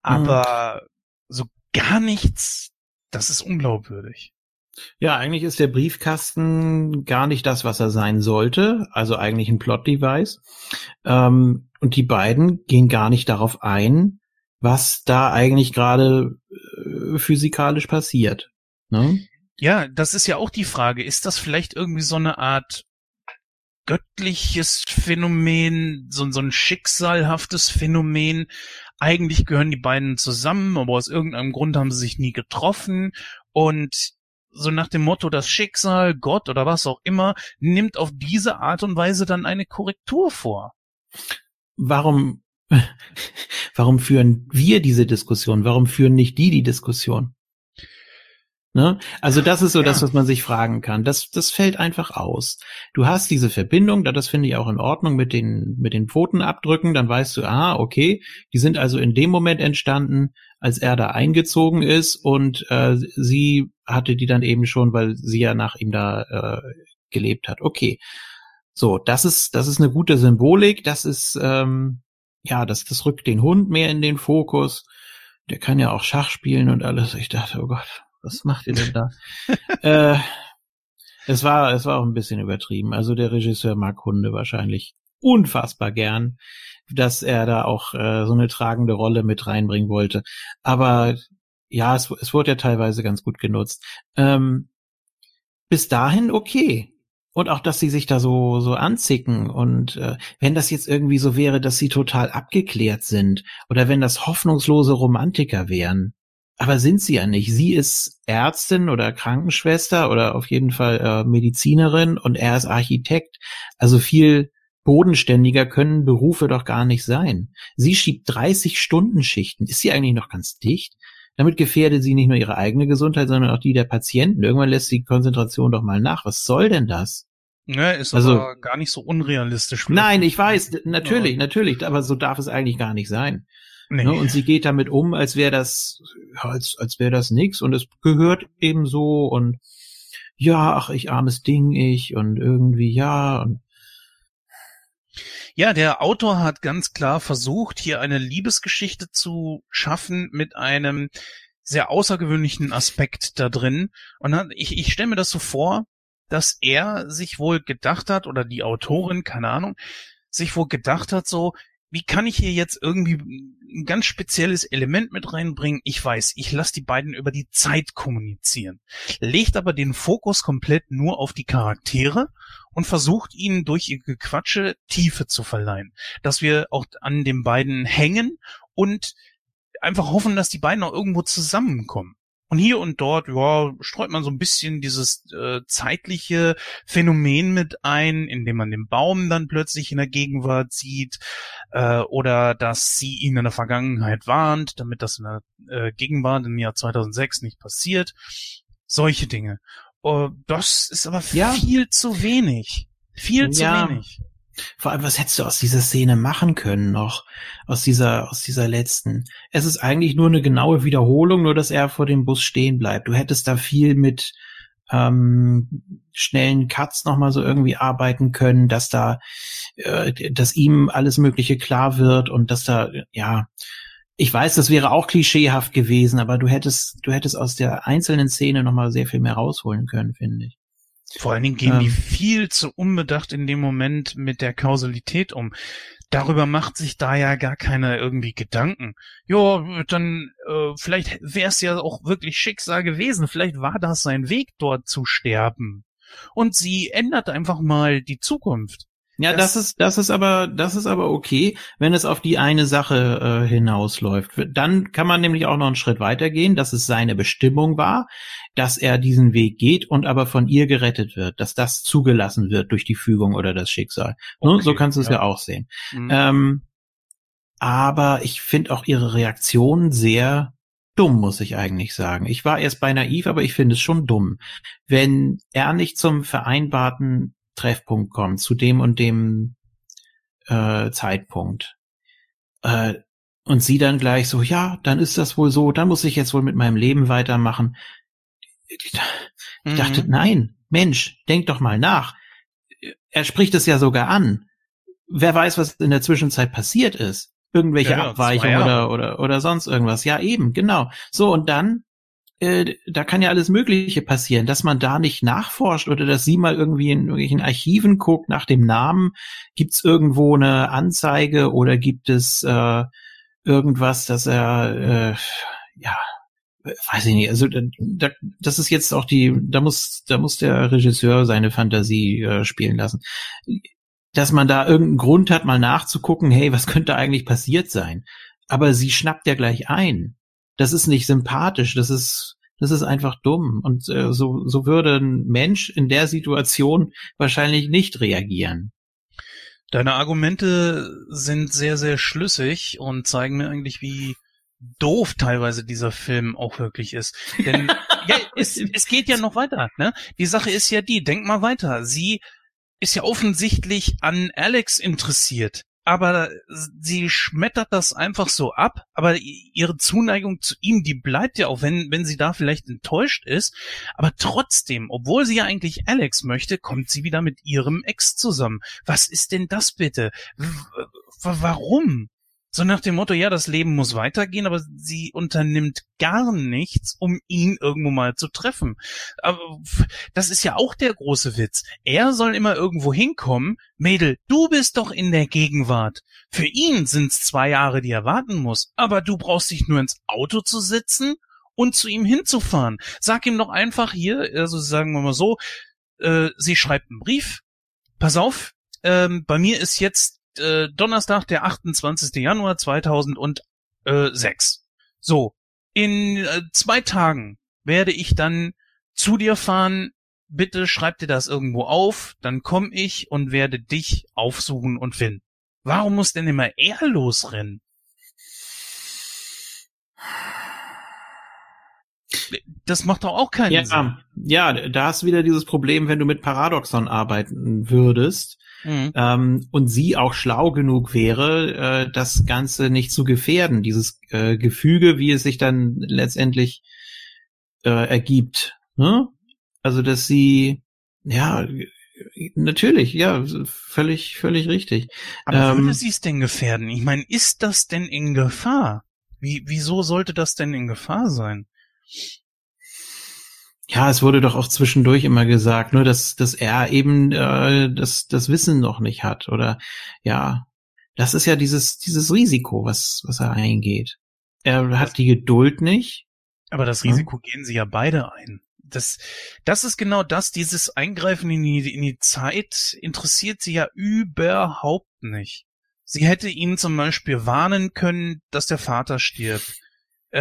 Aber so gar nichts, das ist unglaubwürdig. Ja, eigentlich ist der Briefkasten gar nicht das, was er sein sollte, also eigentlich ein Plot-Device. Und die beiden gehen gar nicht darauf ein, was da eigentlich gerade physikalisch passiert. Ne? Ja, das ist ja auch die Frage. Ist das vielleicht irgendwie so eine Art göttliches Phänomen, so ein schicksalhaftes Phänomen? Eigentlich gehören die beiden zusammen, aber aus irgendeinem Grund haben sie sich nie getroffen. Und so nach dem Motto, das Schicksal, Gott oder was auch immer, nimmt auf diese Art und Weise dann eine Korrektur vor. Warum führen wir diese Diskussion? Warum führen nicht die Diskussion? Ne? Also das ist so das, was man sich fragen kann. Das fällt einfach aus. Du hast diese Verbindung, das finde ich auch in Ordnung mit den Pfotenabdrücken, dann weißt du, okay, die sind also in dem Moment entstanden, als er da eingezogen ist und sie hatte die dann eben schon, weil sie ja nach ihm da gelebt hat. Okay, so, das ist eine gute Symbolik, das ist ja, das rückt den Hund mehr in den Fokus. Der kann ja auch Schach spielen und alles. Ich dachte, oh Gott, was macht ihr denn da? Es war auch ein bisschen übertrieben. Also der Regisseur mag Hunde wahrscheinlich unfassbar gern, dass er da auch so eine tragende Rolle mit reinbringen wollte. Aber ja, es wurde ja teilweise ganz gut genutzt. Bis dahin okay. Und auch, dass sie sich da so anzicken. Und wenn das jetzt irgendwie so wäre, dass sie total abgeklärt sind oder wenn das hoffnungslose Romantiker wären. Aber sind sie ja nicht. Sie ist Ärztin oder Krankenschwester oder auf jeden Fall Medizinerin und er ist Architekt. Also viel bodenständiger können Berufe doch gar nicht sein. Sie schiebt 30-Stunden-Schichten. Ist sie eigentlich noch ganz dicht? Damit gefährdet sie nicht nur ihre eigene Gesundheit, sondern auch die der Patienten. Irgendwann lässt die Konzentration doch mal nach. Was soll denn das? Ne, ist also, aber gar nicht so unrealistisch. Nein, ich weiß, natürlich, aber so darf es eigentlich gar nicht sein. Nee. Und sie geht damit um, als wäre das, als wäre das nix und es gehört eben so und ja, ach, ich armes Ding, ich und irgendwie ja. Und ja, der Autor hat ganz klar versucht, hier eine Liebesgeschichte zu schaffen mit einem sehr außergewöhnlichen Aspekt da drin und dann, ich stelle mir das so vor, dass er sich wohl gedacht hat oder die Autorin, keine Ahnung, sich wohl gedacht hat so, wie kann ich hier jetzt irgendwie ein ganz spezielles Element mit reinbringen? Ich weiß, ich lasse die beiden über die Zeit kommunizieren. Legt aber den Fokus komplett nur auf die Charaktere und versucht ihnen durch ihr Gequatsche Tiefe zu verleihen. Dass wir auch an den beiden hängen und einfach hoffen, dass die beiden auch irgendwo zusammenkommen. Und hier und dort, ja, streut man so ein bisschen dieses zeitliche Phänomen mit ein, indem man den Baum dann plötzlich in der Gegenwart sieht oder dass sie ihn in der Vergangenheit warnt, damit das in der Gegenwart im Jahr 2006 nicht passiert. Solche Dinge. Das ist aber viel zu wenig. Viel zu wenig. Vor allem, was hättest du aus dieser Szene machen können noch? Aus dieser letzten. Es ist eigentlich nur eine genaue Wiederholung, nur dass er vor dem Bus stehen bleibt. Du hättest da viel mit schnellen Cuts nochmal so irgendwie arbeiten können, dass da, dass ihm alles Mögliche klar wird und dass da, ja, ich weiß, das wäre auch klischeehaft gewesen, aber du hättest aus der einzelnen Szene nochmal sehr viel mehr rausholen können, finde ich. Vor allen Dingen gehen die viel zu unbedacht in dem Moment mit der Kausalität um. Darüber macht sich da ja gar keiner irgendwie Gedanken. Jo, dann vielleicht wäre es ja auch wirklich Schicksal gewesen. Vielleicht war das sein Weg, dort zu sterben. Und sie ändert einfach mal die Zukunft. Ja, das ist aber okay, wenn es auf die eine Sache hinausläuft. Dann kann man nämlich auch noch einen Schritt weitergehen, dass es seine Bestimmung war, dass er diesen Weg geht und aber von ihr gerettet wird, dass das zugelassen wird durch die Fügung oder das Schicksal. Okay, so kannst du es ja auch sehen. Mhm. Aber ich finde auch ihre Reaktion sehr dumm, muss ich eigentlich sagen. Ich war erst bei naiv, aber ich finde es schon dumm. Wenn er nicht zum vereinbarten Treffpunkt kommen, zu dem und dem Zeitpunkt. Und sie dann gleich so, ja, dann ist das wohl so, dann muss ich jetzt wohl mit meinem Leben weitermachen. Ich dachte, nein, Mensch, denk doch mal nach. Er spricht es ja sogar an. Wer weiß, was in der Zwischenzeit passiert ist. Irgendwelche Abweichungen oder sonst irgendwas. Ja, eben, genau. So, und dann da kann ja alles Mögliche passieren, dass man da nicht nachforscht oder dass sie mal irgendwie in irgendwelchen Archiven guckt nach dem Namen. Gibt's irgendwo eine Anzeige oder gibt es irgendwas, dass er weiß ich nicht. Also das ist jetzt auch da muss der Regisseur seine Fantasie spielen lassen. Dass man da irgendeinen Grund hat, mal nachzugucken, hey, was könnte eigentlich passiert sein? Aber sie schnappt ja gleich ein. Das ist nicht sympathisch, das ist einfach dumm. Und so würde ein Mensch in der Situation wahrscheinlich nicht reagieren. Deine Argumente sind sehr, sehr schlüssig und zeigen mir eigentlich, wie doof teilweise dieser Film auch wirklich ist. Denn ja, es geht ja noch weiter, ne? Die Sache ist ja die, denk mal weiter. Sie ist ja offensichtlich an Alex interessiert. Aber sie schmettert das einfach so ab, aber ihre Zuneigung zu ihm, die bleibt ja auch, wenn sie da vielleicht enttäuscht ist, aber trotzdem, obwohl sie ja eigentlich Alex möchte, kommt sie wieder mit ihrem Ex zusammen. Was ist denn das bitte? Warum? So nach dem Motto, ja, das Leben muss weitergehen, aber sie unternimmt gar nichts, um ihn irgendwo mal zu treffen. Aber das ist ja auch der große Witz. Er soll immer irgendwo hinkommen. Mädel, du bist doch in der Gegenwart. Für ihn sind's 2 Jahre, die er warten muss. Aber du brauchst dich nur ins Auto zu setzen und zu ihm hinzufahren. Sag ihm doch einfach hier, also sagen wir mal so, sie schreibt einen Brief. Pass auf, bei mir ist jetzt Donnerstag, der 28. Januar 2006. So, in 2 Tagen werde ich dann zu dir fahren. Bitte schreib dir das irgendwo auf. Dann komme ich und werde dich aufsuchen und finden. Warum muss denn immer er losrennen? Das macht doch auch keinen Sinn. Ja, da hast du wieder dieses Problem, wenn du mit Paradoxon arbeiten würdest. Mhm. Und sie auch schlau genug wäre, das Ganze nicht zu gefährden, dieses Gefüge, wie es sich dann letztendlich ergibt. Ne? Also, dass sie, ja, natürlich, ja, völlig richtig. Aber würde sie es denn gefährden? Ich meine, ist das denn in Gefahr? Wieso sollte das denn in Gefahr sein? Ja, es wurde doch auch zwischendurch immer gesagt, nur dass er eben das Wissen noch nicht hat, oder ja, das ist ja dieses Risiko, was er eingeht. Er hat die Geduld nicht. Aber das Risiko gehen sie ja beide ein. Das ist genau das, dieses Eingreifen in die Zeit interessiert sie ja überhaupt nicht. Sie hätte ihn zum Beispiel warnen können, dass der Vater stirbt. Ich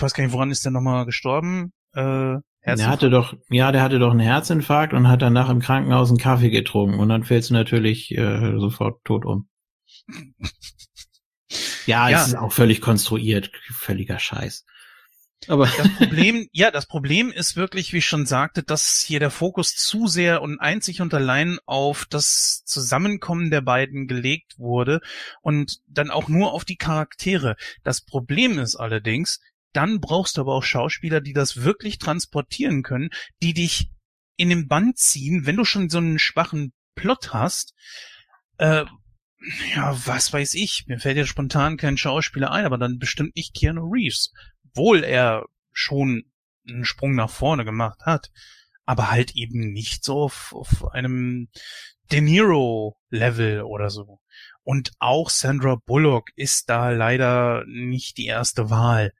weiß gar nicht, woran ist der nochmal gestorben? Der hatte doch einen Herzinfarkt und hat danach im Krankenhaus einen Kaffee getrunken und dann fällst du natürlich sofort tot um. Ja, es ist auch völlig konstruiert, völliger Scheiß. Aber das Problem ist wirklich, wie ich schon sagte, dass hier der Fokus zu sehr und einzig und allein auf das Zusammenkommen der beiden gelegt wurde und dann auch nur auf die Charaktere. Das Problem ist allerdings, dann brauchst du aber auch Schauspieler, die das wirklich transportieren können, die dich in den Bann ziehen, wenn du schon so einen schwachen Plot hast. Was weiß ich, mir fällt jetzt spontan kein Schauspieler ein, aber dann bestimmt nicht Keanu Reeves, obwohl er schon einen Sprung nach vorne gemacht hat, aber halt eben nicht so auf einem De Niro-Level oder so. Und auch Sandra Bullock ist da leider nicht die erste Wahl.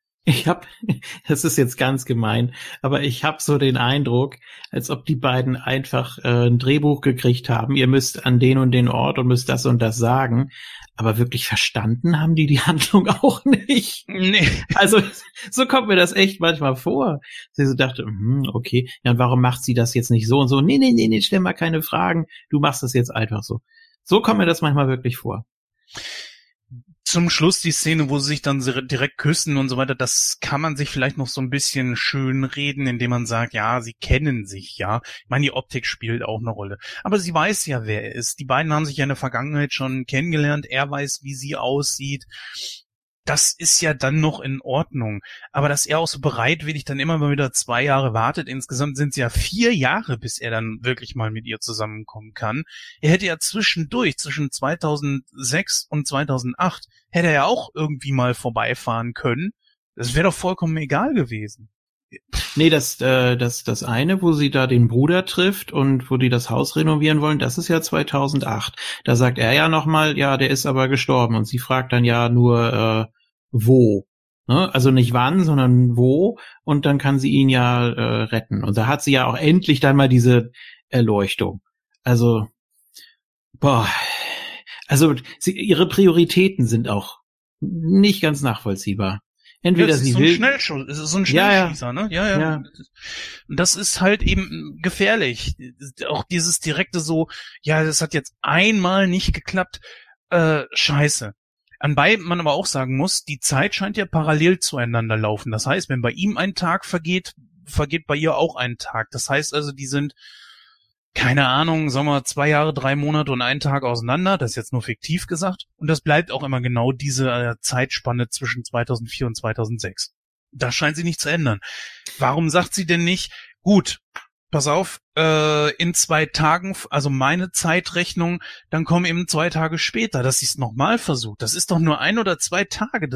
Das ist jetzt ganz gemein, aber ich habe so den Eindruck, als ob die beiden einfach ein Drehbuch gekriegt haben, ihr müsst an den und den Ort und müsst das und das sagen, aber wirklich verstanden haben die Handlung auch nicht. Nee. Also so kommt mir das echt manchmal vor. Sie so dachte, okay, dann warum macht sie das jetzt nicht so und so? Nee, stell mal keine Fragen, du machst das jetzt einfach so. So kommt mir das manchmal wirklich vor. Zum Schluss die Szene, wo sie sich dann direkt küssen und so weiter, das kann man sich vielleicht noch so ein bisschen schön reden, indem man sagt, ja, sie kennen sich, ja. Ich meine, die Optik spielt auch eine Rolle. Aber sie weiß ja, wer er ist. Die beiden haben sich ja in der Vergangenheit schon kennengelernt. Er weiß, wie sie aussieht. Das ist ja dann noch in Ordnung. Aber dass er auch so bereitwillig dann immer mal wieder 2 Jahre wartet, insgesamt sind es ja 4 Jahre, bis er dann wirklich mal mit ihr zusammenkommen kann. Er hätte ja zwischendurch, zwischen 2006 und 2008, hätte er ja auch irgendwie mal vorbeifahren können. Das wäre doch vollkommen egal gewesen. Nee, das eine, wo sie da den Bruder trifft und wo die das Haus renovieren wollen, das ist ja 2008. Da sagt er ja nochmal, ja, der ist aber gestorben. Und sie fragt dann ja nur, wo. Ne? Also nicht wann, sondern wo. Und dann kann sie ihn ja retten. Und da hat sie ja auch endlich dann mal diese Erleuchtung. Also, ihre Prioritäten sind auch nicht ganz nachvollziehbar. Entweder ja, es ist so ein Schnellschießer, ja. Ne? Ja. Das ist halt eben gefährlich. Auch dieses direkte so, ja, das hat jetzt einmal nicht geklappt, scheiße. Anbei man aber auch sagen muss, die Zeit scheint ja parallel zueinander laufen. Das heißt, wenn bei ihm ein Tag vergeht, vergeht bei ihr auch ein Tag. Das heißt also, die sind, keine Ahnung, sagen wir 2 Jahre, 3 Monate und einen Tag auseinander, das ist jetzt nur fiktiv gesagt, und das bleibt auch immer genau diese Zeitspanne zwischen 2004 und 2006. Das scheint sie nicht zu ändern. Warum sagt sie denn nicht, gut, pass auf, in 2 Tagen, also meine Zeitrechnung, dann kommen eben 2 Tage später, dass sie es nochmal versucht. Das ist doch nur 1 oder 2 Tage.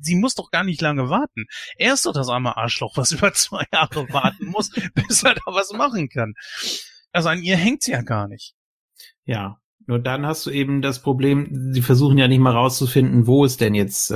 Sie muss doch gar nicht lange warten. Er ist doch das arme Arschloch, was über 2 Jahre warten muss, bis er da was machen kann. Also an ihr hängt's ja gar nicht. Ja, nur dann hast du eben das Problem, sie versuchen ja nicht mal rauszufinden, wo denn jetzt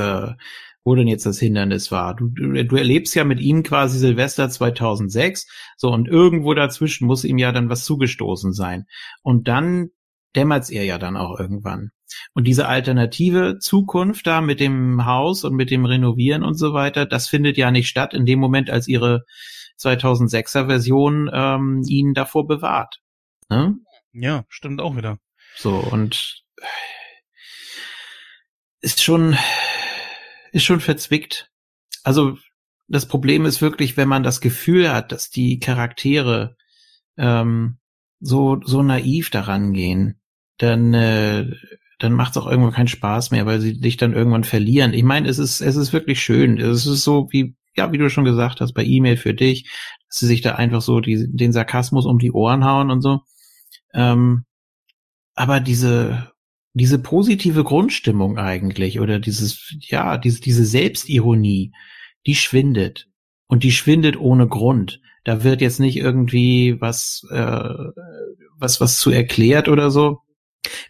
das Hindernis war. Du erlebst ja mit ihm quasi Silvester 2006, so, und irgendwo dazwischen muss ihm ja dann was zugestoßen sein. Und dann dämmert's ihr ja dann auch irgendwann. Und diese alternative Zukunft da mit dem Haus und mit dem Renovieren und so weiter, das findet ja nicht statt in dem Moment, als ihre 2006er Version ihn davor bewahrt. Ne? Ja, stimmt auch wieder. So, und ist schon verzwickt. Also das Problem ist wirklich, wenn man das Gefühl hat, dass die Charaktere so naiv daran gehen, dann macht's auch irgendwann keinen Spaß mehr, weil sie dich dann irgendwann verlieren. Ich meine, es ist wirklich schön. Es ist so wie du schon gesagt hast, bei E-Mail für dich, dass sie sich da einfach so den Sarkasmus um die Ohren hauen und so. Aber diese positive Grundstimmung eigentlich oder diese Selbstironie, die schwindet. Und die schwindet ohne Grund. Da wird jetzt nicht irgendwie was zu erklärt oder so.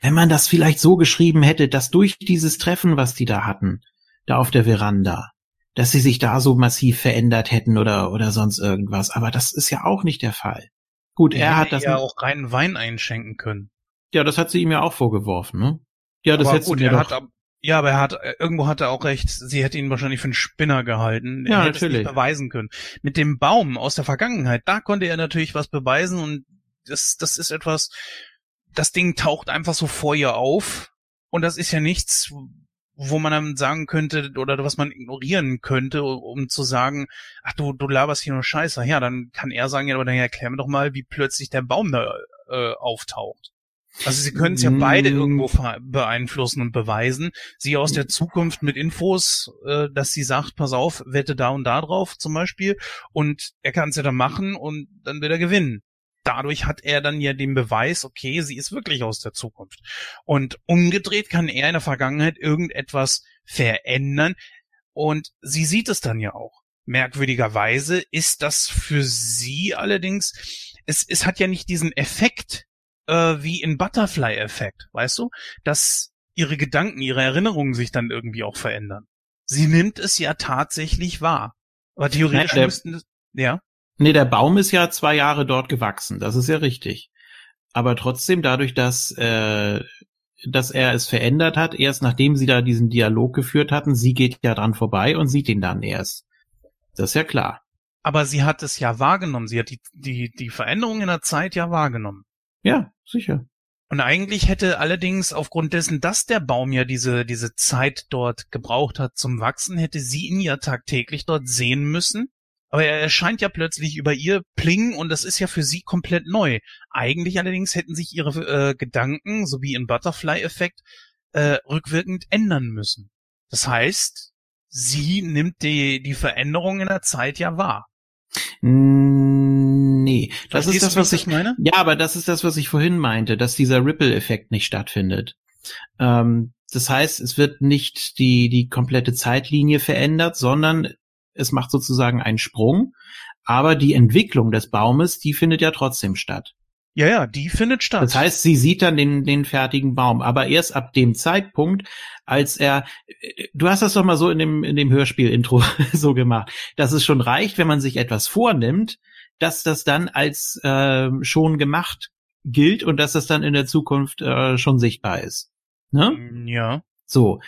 Wenn man das vielleicht so geschrieben hätte, dass durch dieses Treffen, was die da hatten, da auf der Veranda, dass sie sich da so massiv verändert hätten oder sonst irgendwas. Aber das ist ja auch nicht der Fall. Gut, er hat das ja auch reinen Wein einschenken können. Ja, das hat sie ihm ja auch vorgeworfen, ne? Ja, das hätte sie doch. Ja, aber irgendwo hat er auch recht. Sie hätte ihn wahrscheinlich für einen Spinner gehalten. Ja, natürlich. Nicht beweisen können. Mit dem Baum aus der Vergangenheit, da konnte er natürlich was beweisen und das ist etwas, das Ding taucht einfach so vor ihr auf und das ist ja nichts, wo man dann sagen könnte oder was man ignorieren könnte, um zu sagen, ach du laberst hier nur Scheiße. Ja, dann kann er sagen, ja, aber dann erklär mir doch mal, wie plötzlich der Baum da auftaucht. Also sie können es ja beide irgendwo beeinflussen und beweisen. Sie aus der Zukunft mit Infos, dass sie sagt, pass auf, wette da und da drauf zum Beispiel und er kann es ja dann machen und dann wird er gewinnen. Dadurch hat er dann ja den Beweis, okay, sie ist wirklich aus der Zukunft. Und umgedreht kann er in der Vergangenheit irgendetwas verändern und sie sieht es dann ja auch. Merkwürdigerweise ist das für sie allerdings, es hat ja nicht diesen Effekt wie in Butterfly-Effekt, weißt du? Dass ihre Gedanken, ihre Erinnerungen sich dann irgendwie auch verändern. Sie nimmt es ja tatsächlich wahr. Aber theoretisch müssten es... Ja? Nee, der Baum ist ja 2 Jahre dort gewachsen, das ist ja richtig. Aber trotzdem, dadurch, dass er es verändert hat, erst nachdem sie da diesen Dialog geführt hatten, sie geht ja dran vorbei und sieht ihn dann erst. Das ist ja klar. Aber sie hat es ja wahrgenommen, sie hat die Veränderung in der Zeit ja wahrgenommen. Ja, sicher. Und eigentlich hätte allerdings aufgrund dessen, dass der Baum ja diese Zeit dort gebraucht hat zum Wachsen, hätte sie ihn ja tagtäglich dort sehen müssen. Aber er erscheint ja plötzlich über ihr, pling, und das ist ja für sie komplett neu. Eigentlich allerdings hätten sich ihre Gedanken, so wie im Butterfly-Effekt, rückwirkend ändern müssen. Das heißt, sie nimmt die Veränderung in der Zeit ja wahr. Nee, das ist das, was ich meine? Ja, aber das ist das, was ich vorhin meinte, dass dieser Ripple-Effekt nicht stattfindet. Das heißt, es wird nicht die komplette Zeitlinie verändert, sondern es macht sozusagen einen Sprung, aber die Entwicklung des Baumes, die findet ja trotzdem statt. Ja, die findet statt. Das heißt, sie sieht dann den fertigen Baum, aber erst ab dem Zeitpunkt, als er, du hast das doch mal so in dem Hörspiel-Intro so gemacht, dass es schon reicht, wenn man sich etwas vornimmt, dass das dann als schon gemacht gilt und dass das dann in der Zukunft schon sichtbar ist. Ne? Ja. So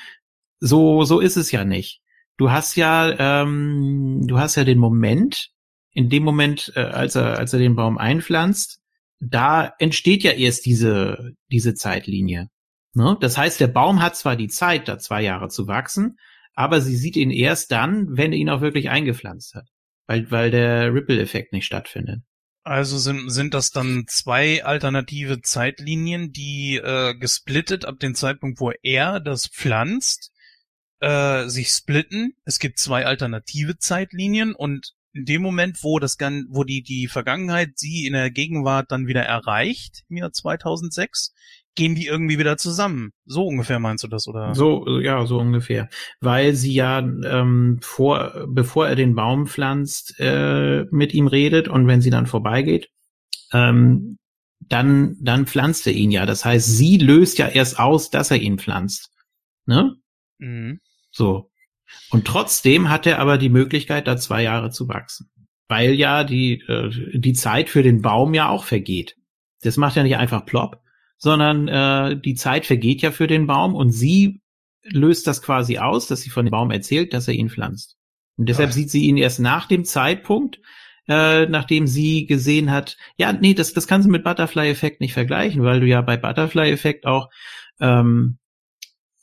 ist es ja nicht. Du hast ja den Moment, in dem Moment, als er den Baum einpflanzt, da entsteht ja erst diese Zeitlinie. Ne? Das heißt, der Baum hat zwar die Zeit, da 2 Jahre zu wachsen, aber sie sieht ihn erst dann, wenn er ihn auch wirklich eingepflanzt hat, weil der Ripple-Effekt nicht stattfindet. Also sind das dann 2 alternative Zeitlinien, die gesplittet ab dem Zeitpunkt, wo er das pflanzt, sich splitten. Es gibt 2 alternative Zeitlinien und in dem Moment, wo das Ganze, wo die Vergangenheit sie in der Gegenwart dann wieder erreicht, im Jahr 2006, gehen die irgendwie wieder zusammen. So ungefähr meinst du das, oder? So, ja, so ungefähr. Weil sie ja bevor er den Baum pflanzt, mit ihm redet, und wenn sie dann vorbeigeht, dann pflanzt er ihn ja. Das heißt, sie löst ja erst aus, dass er ihn pflanzt. Ne? Mhm. So. Und trotzdem hat er aber die Möglichkeit, da 2 Jahre zu wachsen. Weil ja die Zeit für den Baum ja auch vergeht. Das macht ja nicht einfach plopp, sondern die Zeit vergeht ja für den Baum, und sie löst das quasi aus, dass sie von dem Baum erzählt, dass er ihn pflanzt. Und deshalb sieht sie ihn erst nach dem Zeitpunkt, nachdem sie gesehen hat, ja, nee, das kannst du mit Butterfly-Effekt nicht vergleichen, weil du ja bei Butterfly-Effekt auch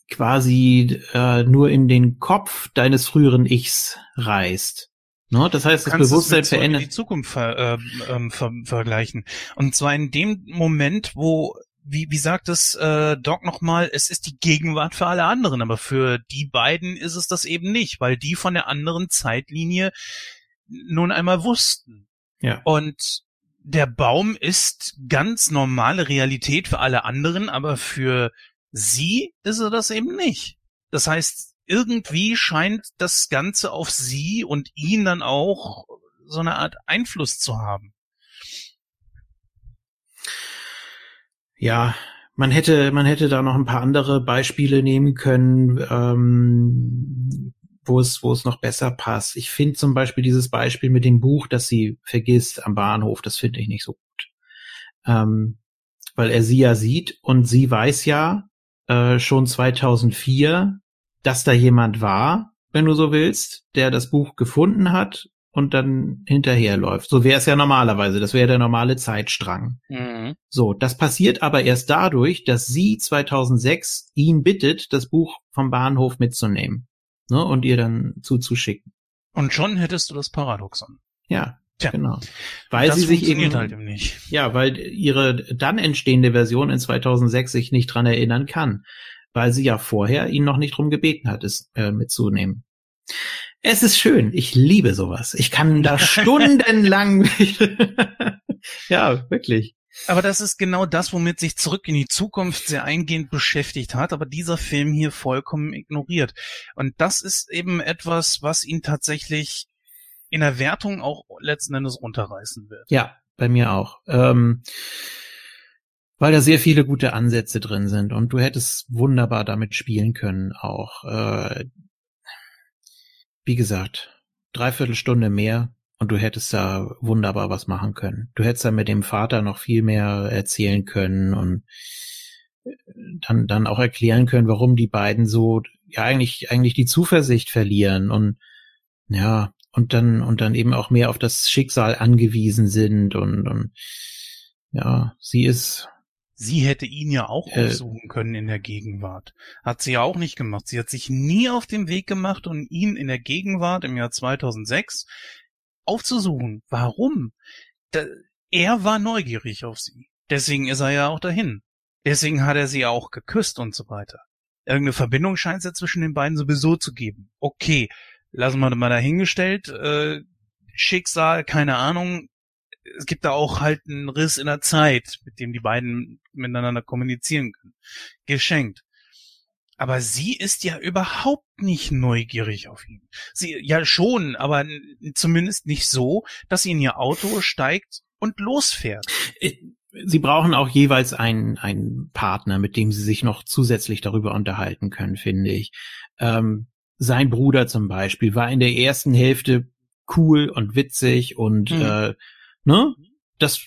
quasi nur in den Kopf deines früheren Ichs reist. No, das heißt, das Bewusstsein verändert. Du kannst es mit Zurück in die Zukunft vergleichen. Und zwar in dem Moment, wo, wie sagt es Doc nochmal, es ist die Gegenwart für alle anderen, aber für die beiden ist es das eben nicht, weil die von der anderen Zeitlinie nun einmal wussten. Ja. Und der Baum ist ganz normale Realität für alle anderen, aber für sie ist er das eben nicht. Das heißt, irgendwie scheint das Ganze auf sie und ihn dann auch so eine Art Einfluss zu haben. Ja, man hätte da noch ein paar andere Beispiele nehmen können, wo es noch besser passt. Ich finde zum Beispiel dieses Beispiel mit dem Buch, das sie vergisst am Bahnhof, das finde ich nicht so gut. Weil er sie ja sieht, und sie weiß ja schon 2004, dass da jemand war, wenn du so willst, der das Buch gefunden hat und dann hinterherläuft. So wäre es ja normalerweise. Das wäre der normale Zeitstrang. Mhm. So, das passiert aber erst dadurch, dass sie 2006 ihn bittet, das Buch vom Bahnhof mitzunehmen, ne, und ihr dann zuzuschicken. Und schon hättest du das Paradoxon. Ja, tja, genau. Weil das sie sich eben halt nicht. Ja, weil ihre dann entstehende Version in 2006 sich nicht dran erinnern kann, weil sie ja vorher ihn noch nicht drum gebeten hat, es mitzunehmen. Es ist schön. Ich liebe sowas. Ich kann da stundenlang... Ja, wirklich. Aber das ist genau das, womit sich Zurück in die Zukunft sehr eingehend beschäftigt hat, aber dieser Film hier vollkommen ignoriert. Und das ist eben etwas, was ihn tatsächlich in der Wertung auch letzten Endes runterreißen wird. Ja, bei mir auch. Weil da sehr viele gute Ansätze drin sind, und du hättest wunderbar damit spielen können auch. Wie gesagt, 3/4 Stunde mehr, und du hättest da wunderbar was machen können. Du hättest da mit dem Vater noch viel mehr erzählen können und dann auch erklären können, warum die beiden so ja eigentlich die Zuversicht verlieren und ja, und dann eben auch mehr auf das Schicksal angewiesen sind, und ja, sie hätte ihn ja auch aufsuchen können in der Gegenwart. Hat sie ja auch nicht gemacht. Sie hat sich nie auf den Weg gemacht, um ihn in der Gegenwart im Jahr 2006 aufzusuchen. Warum? Er war neugierig auf sie. Deswegen ist er ja auch dahin. Deswegen hat er sie auch geküsst und so weiter. Irgendeine Verbindung scheint es ja zwischen den beiden sowieso zu geben. Okay, lassen wir mal dahingestellt. Schicksal, keine Ahnung. Es gibt da auch halt einen Riss in der Zeit, mit dem die beiden miteinander kommunizieren können. Geschenkt. Aber sie ist ja überhaupt nicht neugierig auf ihn. Sie, ja schon, aber zumindest nicht so, dass sie in ihr Auto steigt und losfährt. Sie brauchen auch jeweils einen Partner, mit dem sie sich noch zusätzlich darüber unterhalten können, finde ich. Sein Bruder zum Beispiel war in der ersten Hälfte cool und witzig und, ne? Das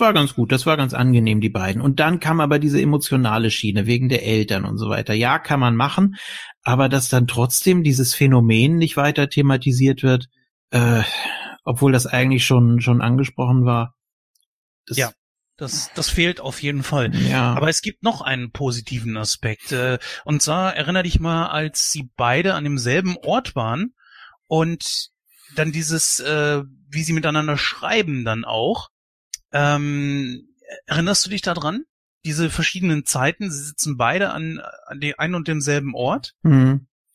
war ganz gut, das war ganz angenehm, die beiden. Und dann kam aber diese emotionale Schiene wegen der Eltern und so weiter. Ja, kann man machen, aber dass dann trotzdem dieses Phänomen nicht weiter thematisiert wird, obwohl das eigentlich schon angesprochen war. Ja. Das fehlt auf jeden Fall. Ja. Aber es gibt noch einen positiven Aspekt. Und zwar erinnere dich mal, als sie beide an demselben Ort waren und dann dieses, wie sie miteinander schreiben dann auch. Erinnerst du dich daran? Diese verschiedenen Zeiten, sie sitzen beide an den einen und demselben Ort,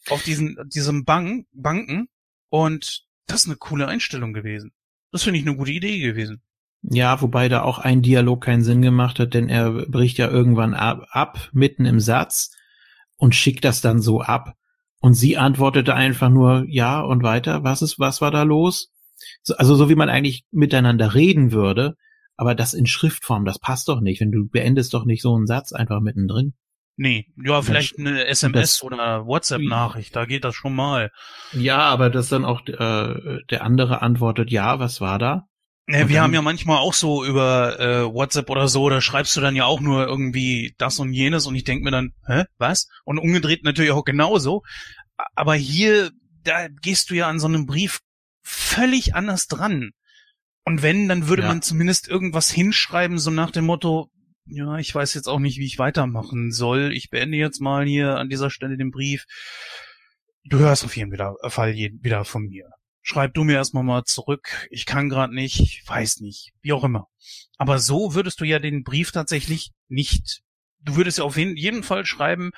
auf diesen Banken, und Das ist eine coole Einstellung gewesen. Das finde ich eine gute Idee gewesen. Ja, wobei da auch ein Dialog keinen Sinn gemacht hat, denn er bricht ja irgendwann ab mitten im Satz und schickt das dann so ab. Und sie antwortete einfach nur, ja und weiter, was war da los? Also so wie man eigentlich miteinander reden würde, aber das in Schriftform, das passt doch nicht, wenn du beendest doch nicht so einen Satz einfach mittendrin. Nee, ja, vielleicht eine SMS oder WhatsApp-Nachricht, da geht das schon mal. Ja, aber dass dann auch der andere antwortet, ja, was war da? Ja, wir haben ja manchmal auch so über WhatsApp oder so, da schreibst du dann ja auch nur irgendwie das und jenes und ich denk mir dann, hä, was? Und umgedreht natürlich auch genauso, aber hier, da gehst du ja an so einem Brief völlig anders dran. Und wenn, dann würde man zumindest irgendwas hinschreiben, so nach dem Motto, ja, ich weiß jetzt auch nicht, wie ich weitermachen soll. Ich beende jetzt mal hier an dieser Stelle den Brief. Du hörst auf jeden Fall wieder von mir. Schreib du mir erstmal mal zurück. Ich kann gerade nicht, weiß nicht, wie auch immer. Aber so würdest du ja den Brief tatsächlich nicht. Du würdest ja auf jeden Fall schreiben,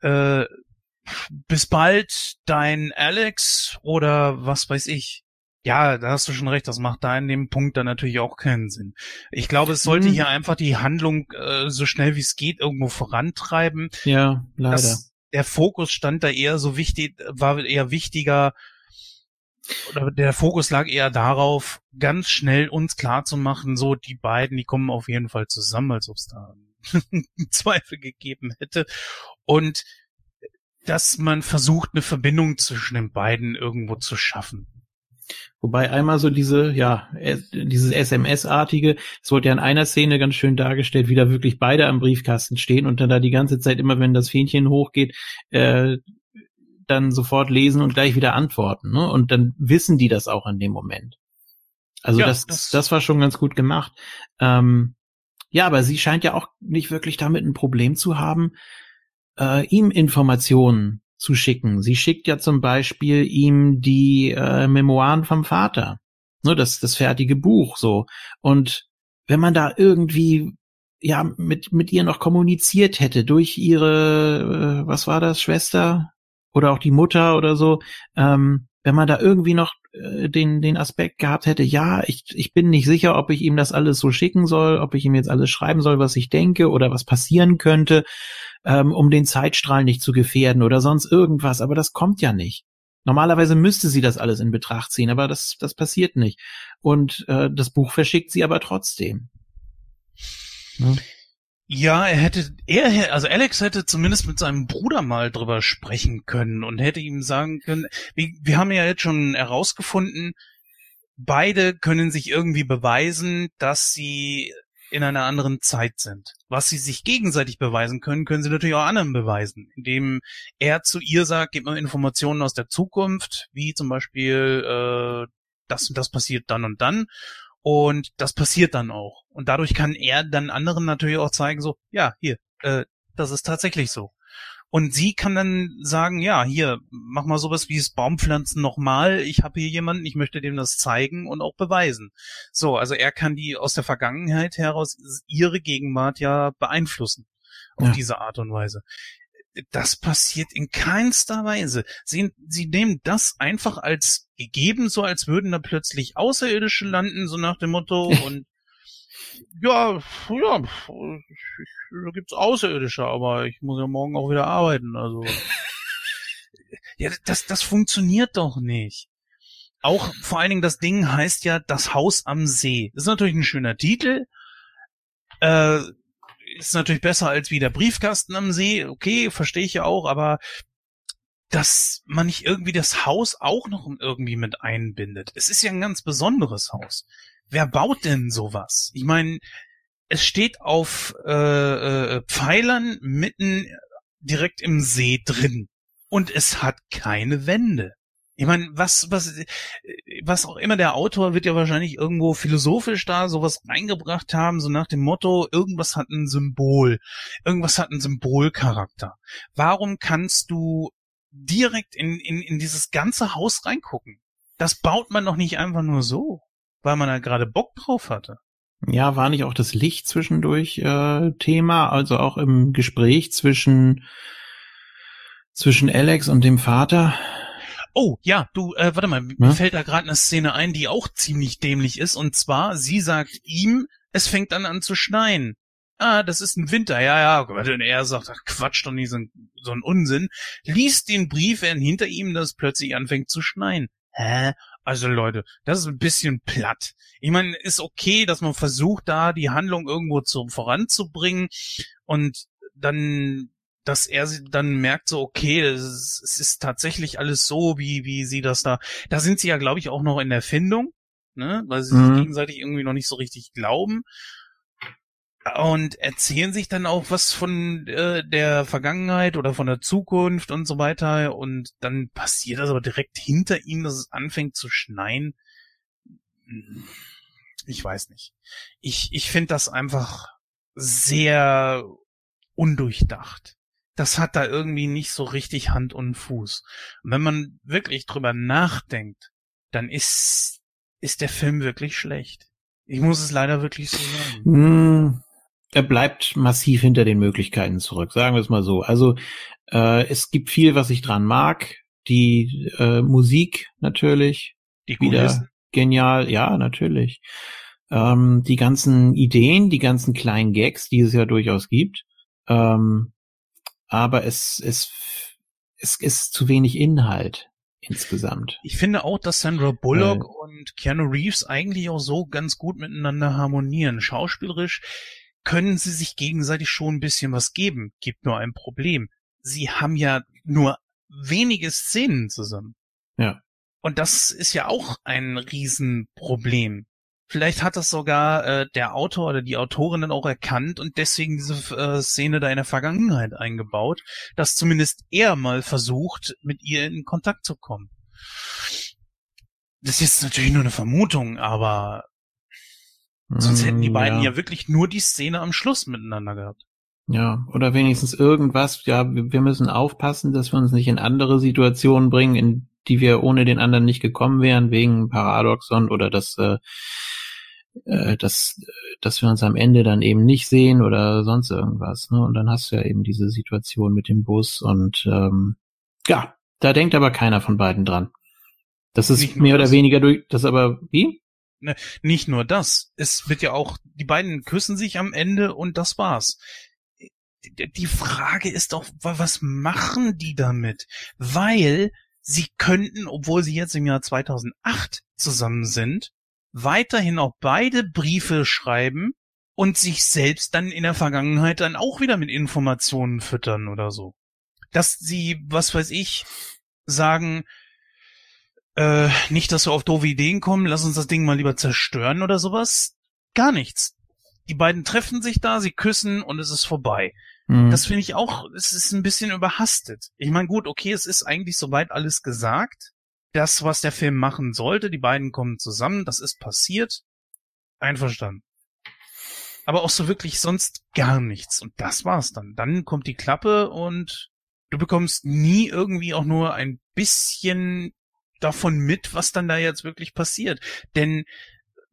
bis bald, dein Alex oder was weiß ich. Ja, da hast du schon recht, das macht da in dem Punkt dann natürlich auch keinen Sinn. Ich glaube, es sollte hier einfach die Handlung so schnell wie es geht irgendwo vorantreiben. Ja, leider. Der Fokus stand da eher so wichtig, war eher wichtiger, oder der Fokus lag eher darauf, ganz schnell uns klarzumachen, so die beiden, die kommen auf jeden Fall zusammen, als ob es da Zweifel gegeben hätte. Und dass man versucht, eine Verbindung zwischen den beiden irgendwo zu schaffen. Wobei einmal so dieses SMS-artige, es wurde ja in einer Szene ganz schön dargestellt, wie da wirklich beide am Briefkasten stehen und dann da die ganze Zeit immer, wenn das Fähnchen hochgeht, dann sofort lesen und gleich wieder antworten, ne? Und dann wissen die das auch in dem Moment. Also ja, das war schon ganz gut gemacht. Ja, aber sie scheint ja auch nicht wirklich damit ein Problem zu haben, ihm Informationen zu schicken. Sie schickt ja zum Beispiel ihm die Memoiren vom Vater, ne, das fertige Buch so. Und wenn man da irgendwie ja mit ihr noch kommuniziert hätte durch ihre was war das, Schwester oder auch die Mutter oder so, wenn man da irgendwie noch den Aspekt gehabt hätte, ja, ich bin nicht sicher, ob ich ihm das alles so schicken soll, ob ich ihm jetzt alles schreiben soll, was ich denke oder was passieren könnte, um den Zeitstrahl nicht zu gefährden oder sonst irgendwas, aber das kommt ja nicht. Normalerweise müsste sie das alles in Betracht ziehen, aber das passiert nicht. Und das Buch verschickt sie aber trotzdem. Hm? Ja, also Alex hätte zumindest mit seinem Bruder mal drüber sprechen können und hätte ihm sagen können, wir haben ja jetzt schon herausgefunden, beide können sich irgendwie beweisen, dass sie in einer anderen Zeit sind. Was sie sich gegenseitig beweisen können, können sie natürlich auch anderen beweisen, indem er zu ihr sagt, gib mir Informationen aus der Zukunft, wie zum Beispiel das und das passiert dann und dann und das passiert dann auch. Und dadurch kann er dann anderen natürlich auch zeigen, so, ja, hier, das ist tatsächlich so. Und sie kann dann sagen, ja, hier, mach mal sowas wie das Baumpflanzen nochmal. Ich habe hier jemanden, ich möchte dem das zeigen und auch beweisen. So, also er kann die aus der Vergangenheit heraus ihre Gegenwart ja beeinflussen. Auf diese Art und Weise. Das passiert in keinster Weise. Sie nehmen das einfach als gegeben, so als würden da plötzlich Außerirdische landen, so nach dem Motto und ja, da gibt's Außerirdische, aber ich muss ja morgen auch wieder arbeiten, also. Ja, das funktioniert doch nicht. Auch vor allen Dingen das Ding heißt ja Das Haus am See. Das ist natürlich ein schöner Titel. Ist natürlich besser als wie Der Briefkasten am See. Okay, verstehe ich ja auch, aber dass man nicht irgendwie das Haus auch noch irgendwie mit einbindet. Es ist ja ein ganz besonderes Haus. Wer baut denn sowas? Ich meine, es steht auf Pfeilern mitten direkt im See drin und es hat keine Wände. Ich meine, was auch immer, der Autor wird ja wahrscheinlich irgendwo philosophisch da sowas reingebracht haben, so nach dem Motto, irgendwas hat ein Symbol, irgendwas hat einen Symbolcharakter. Warum kannst du direkt in dieses ganze Haus reingucken? Das baut man doch nicht einfach nur so, weil man da gerade Bock drauf hatte. Ja, war nicht auch das Licht zwischendurch Thema, also auch im Gespräch zwischen Alex und dem Vater? Oh, ja, du, warte mal, mir fällt da gerade eine Szene ein, die auch ziemlich dämlich ist. Und zwar, sie sagt ihm, es fängt an zu schneien. Ah, das ist ein Winter, ja. Und er sagt, ach, Quatsch, doch nicht so ein Unsinn. Liest den Brief, während hinter ihm das plötzlich anfängt zu schneien. Hä? Also Leute, das ist ein bisschen platt. Ich meine, ist okay, dass man versucht, da die Handlung irgendwo voranzubringen und dann, dass er dann merkt so, okay, es ist tatsächlich alles so, wie sie das da sind sie ja, glaube ich, auch noch in der Findung, ne, weil sie sich gegenseitig irgendwie noch nicht so richtig glauben und erzählen sich dann auch was von der Vergangenheit oder von der Zukunft und so weiter und dann passiert das aber direkt hinter ihm, dass es anfängt zu schneien. Ich weiß nicht. Ich finde das einfach sehr undurchdacht. Das hat da irgendwie nicht so richtig Hand und Fuß. Und wenn man wirklich drüber nachdenkt, dann ist der Film wirklich schlecht. Ich muss es leider wirklich so sagen. Er bleibt massiv hinter den Möglichkeiten zurück, sagen wir es mal so. Also es gibt viel, was ich dran mag. Die Musik natürlich. Die wieder genial, ja, natürlich. Die ganzen Ideen, die ganzen kleinen Gags, die es ja durchaus gibt. Aber es ist zu wenig Inhalt insgesamt. Ich finde auch, dass Sandra Bullock und Keanu Reeves eigentlich auch so ganz gut miteinander harmonieren. Schauspielerisch können sie sich gegenseitig schon ein bisschen was geben. Gibt nur ein Problem. Sie haben ja nur wenige Szenen zusammen. Ja. Und das ist ja auch ein Riesenproblem. Vielleicht hat das sogar der Autor oder die Autorin dann auch erkannt und deswegen diese Szene da in der Vergangenheit eingebaut, dass zumindest er mal versucht, mit ihr in Kontakt zu kommen. Das ist jetzt natürlich nur eine Vermutung, aber sonst hätten die beiden ja wirklich nur die Szene am Schluss miteinander gehabt. Ja, oder wenigstens irgendwas. Ja, wir müssen aufpassen, dass wir uns nicht in andere Situationen bringen, in die wir ohne den anderen nicht gekommen wären, wegen Paradoxon oder dass wir uns am Ende dann eben nicht sehen oder sonst irgendwas. Ne? Und dann hast du ja eben diese Situation mit dem Bus und ja, da denkt aber keiner von beiden dran. Das ist mehr oder weniger durch, das aber wie? Ne, nicht nur das. Es wird ja auch, die beiden küssen sich am Ende und das war's. Die Frage ist doch, was machen die damit? Weil sie könnten, obwohl sie jetzt im Jahr 2008 zusammen sind, weiterhin auch beide Briefe schreiben und sich selbst dann in der Vergangenheit dann auch wieder mit Informationen füttern oder so. Dass sie, was weiß ich, sagen, nicht, dass wir auf doofe Ideen kommen, lass uns das Ding mal lieber zerstören oder sowas. Gar nichts. Die beiden treffen sich da, sie küssen und es ist vorbei. Das finde ich auch, es ist ein bisschen überhastet. Ich meine, gut, okay, es ist eigentlich soweit alles gesagt. Das, was der Film machen sollte, die beiden kommen zusammen, das ist passiert. Einverstanden. Aber auch so wirklich sonst gar nichts. Und das war's dann. Dann kommt die Klappe und du bekommst nie irgendwie auch nur ein bisschen davon mit, was dann da jetzt wirklich passiert. Denn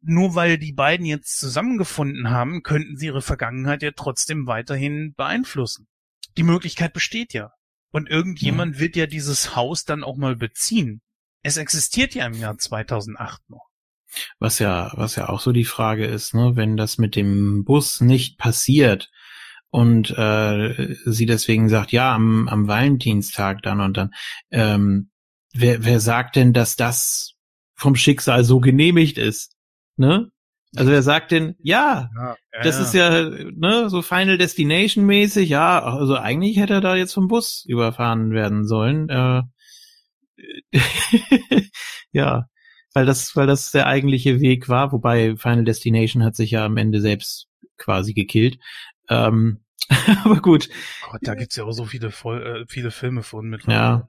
nur weil die beiden jetzt zusammengefunden haben, könnten sie ihre Vergangenheit ja trotzdem weiterhin beeinflussen. Die Möglichkeit besteht ja. Und irgendjemand wird ja dieses Haus dann auch mal beziehen. Es existiert ja im Jahr 2008 noch. Was ja auch so die Frage ist, ne, wenn das mit dem Bus nicht passiert und sie deswegen sagt, ja, am Valentinstag dann und dann, wer sagt denn, dass das vom Schicksal so genehmigt ist? Ne? Also wer sagt denn, das ist ja, ne, so Final Destination mäßig, ja, also eigentlich hätte er da jetzt vom Bus überfahren werden sollen, ja, weil das der eigentliche Weg war, wobei Final Destination hat sich ja am Ende selbst quasi gekillt, aber gut. Gott, da gibt's ja auch so viele Filme von mittlerweile. Ja.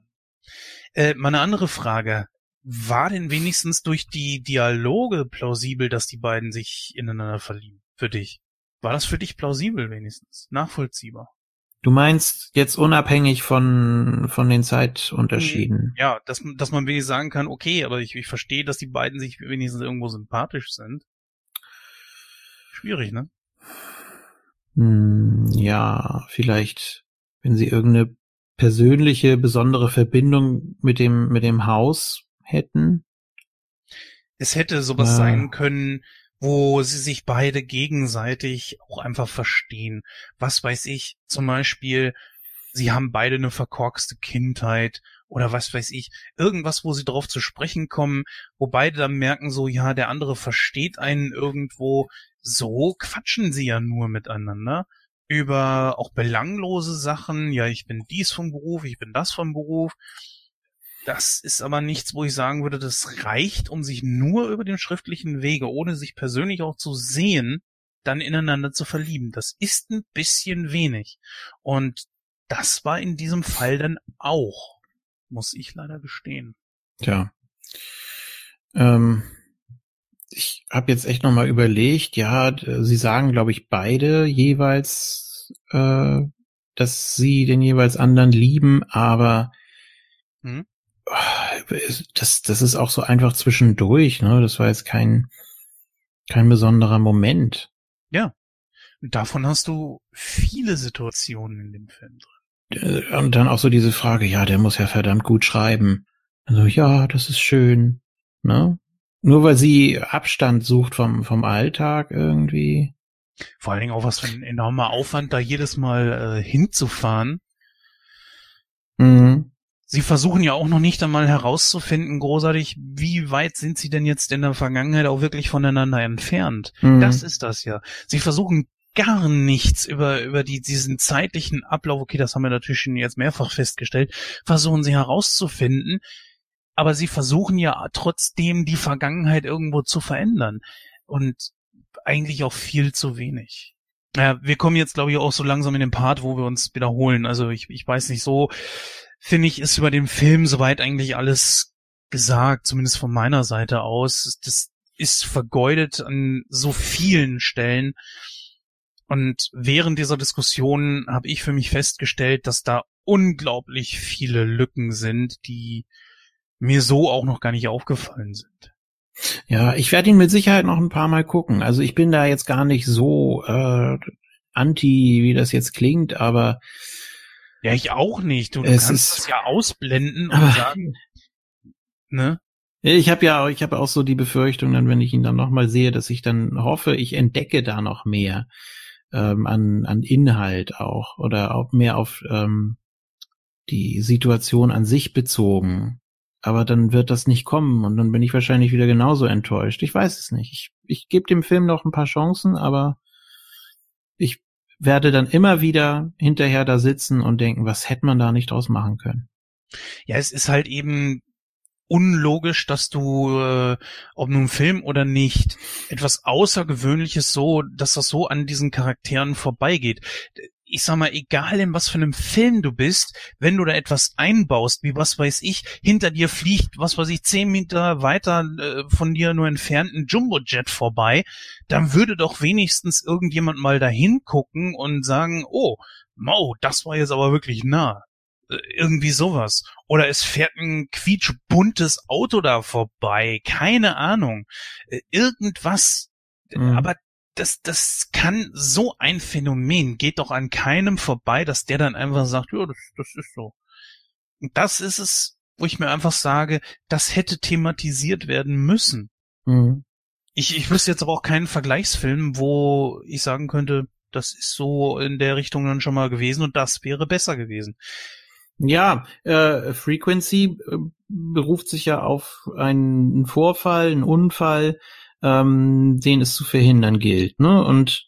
Mal eine andere Frage. War denn wenigstens durch die Dialoge plausibel, dass die beiden sich ineinander verlieben? Für dich? War das für dich plausibel wenigstens? Nachvollziehbar? Du meinst jetzt unabhängig von den Zeitunterschieden? Ja, dass man wenigstens sagen kann, okay, aber ich verstehe, dass die beiden sich wenigstens irgendwo sympathisch sind. Schwierig, ne? Ja, vielleicht, wenn sie irgendeine persönliche, besondere Verbindung mit dem Haus hätten. Es hätte sowas sein können, wo sie sich beide gegenseitig auch einfach verstehen. Was weiß ich, zum Beispiel, sie haben beide eine verkorkste Kindheit oder was weiß ich. Irgendwas, wo sie drauf zu sprechen kommen, wo beide dann merken so, ja, der andere versteht einen irgendwo. So quatschen sie ja nur miteinander über auch belanglose Sachen. Ja, ich bin dies vom Beruf, ich bin das vom Beruf. Das ist aber nichts, wo ich sagen würde, das reicht, um sich nur über den schriftlichen Wege, ohne sich persönlich auch zu sehen, dann ineinander zu verlieben. Das ist ein bisschen wenig. Und das war in diesem Fall dann auch, muss ich leider gestehen. Tja. Ich habe jetzt echt nochmal überlegt, ja, sie sagen, glaube ich, beide jeweils, dass sie den jeweils anderen lieben, aber Das ist auch so einfach zwischendurch, ne? Das war jetzt kein besonderer Moment. Ja. Davon hast du viele Situationen in dem Film drin. Und dann auch so diese Frage, ja, der muss ja verdammt gut schreiben. Also, ja, das ist schön, ne? Nur weil sie Abstand sucht vom Alltag irgendwie. Vor allen Dingen auch was für ein enormer Aufwand, da jedes Mal hinzufahren. Mhm. Sie versuchen ja auch noch nicht einmal herauszufinden, großartig, wie weit sind sie denn jetzt in der Vergangenheit auch wirklich voneinander entfernt. Mhm. Das ist das ja. Sie versuchen gar nichts über diesen zeitlichen Ablauf, okay, das haben wir natürlich schon jetzt mehrfach festgestellt, versuchen sie herauszufinden, aber sie versuchen ja trotzdem die Vergangenheit irgendwo zu verändern und eigentlich auch viel zu wenig. Ja, wir kommen jetzt, glaube ich, auch so langsam in den Part, wo wir uns wiederholen. Also ich weiß nicht, so finde ich, ist über den Film soweit eigentlich alles gesagt, zumindest von meiner Seite aus. Das ist vergeudet an so vielen Stellen. Und während dieser Diskussion habe ich für mich festgestellt, dass da unglaublich viele Lücken sind, die mir so auch noch gar nicht aufgefallen sind. Ja, ich werde ihn mit Sicherheit noch ein paar Mal gucken. Also ich bin da jetzt gar nicht so anti, wie das jetzt klingt, aber ja, ich auch nicht. Du kannst das ja ausblenden und sagen, ne? Ich habe auch so die Befürchtung, dann, wenn ich ihn dann nochmal sehe, dass ich dann hoffe, ich entdecke da noch mehr an Inhalt auch oder auch mehr auf die Situation an sich bezogen. Aber dann wird das nicht kommen und dann bin ich wahrscheinlich wieder genauso enttäuscht. Ich weiß es nicht. Ich gebe dem Film noch ein paar Chancen, aber ich werde dann immer wieder hinterher da sitzen und denken, was hätte man da nicht draus machen können? Ja, es ist halt eben unlogisch, dass du, ob nun Film oder nicht, etwas Außergewöhnliches so, dass das so an diesen Charakteren vorbeigeht. Ich sag mal, egal in was für einem Film du bist, wenn du da etwas einbaust, wie was weiß ich, hinter dir fliegt, was weiß ich, 10 Meter weiter von dir nur entfernt ein Jumbojet vorbei, dann würde doch wenigstens irgendjemand mal da hingucken und sagen, oh, Mau, das war jetzt aber wirklich nah. Irgendwie sowas. Oder es fährt ein quietschbuntes Auto da vorbei. Keine Ahnung. Irgendwas. Mhm. Aber das kann so ein Phänomen, geht doch an keinem vorbei, dass der dann einfach sagt, ja, das ist so. Und das ist es, wo ich mir einfach sage, das hätte thematisiert werden müssen. Mhm. Ich wüsste jetzt aber auch keinen Vergleichsfilm, wo ich sagen könnte, das ist so in der Richtung dann schon mal gewesen und das wäre besser gewesen. Ja, Frequency beruft sich ja auf einen Vorfall, einen Unfall, den es zu verhindern gilt, ne? Und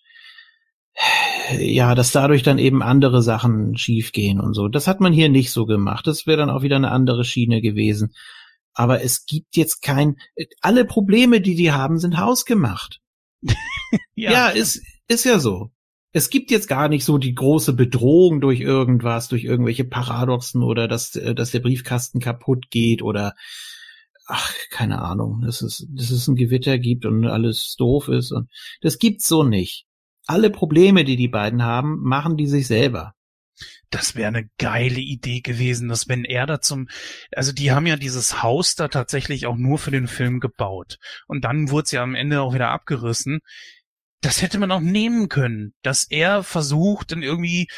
ja, dass dadurch dann eben andere Sachen schiefgehen und so. Das hat man hier nicht so gemacht. Das wäre dann auch wieder eine andere Schiene gewesen. Aber es gibt jetzt alle Probleme, die haben, sind hausgemacht. Ja, ist ja so. Es gibt jetzt gar nicht so die große Bedrohung durch irgendwas, durch irgendwelche Paradoxen oder dass der Briefkasten kaputt geht oder keine Ahnung, dass es ein Gewitter gibt und alles doof ist. Und das gibt's so nicht. Alle Probleme, die beiden haben, machen die sich selber. Das wäre eine geile Idee gewesen, dass wenn er da also die haben ja dieses Haus da tatsächlich auch nur für den Film gebaut. Und dann wurde es ja am Ende auch wieder abgerissen. Das hätte man auch nehmen können, dass er versucht, dann irgendwie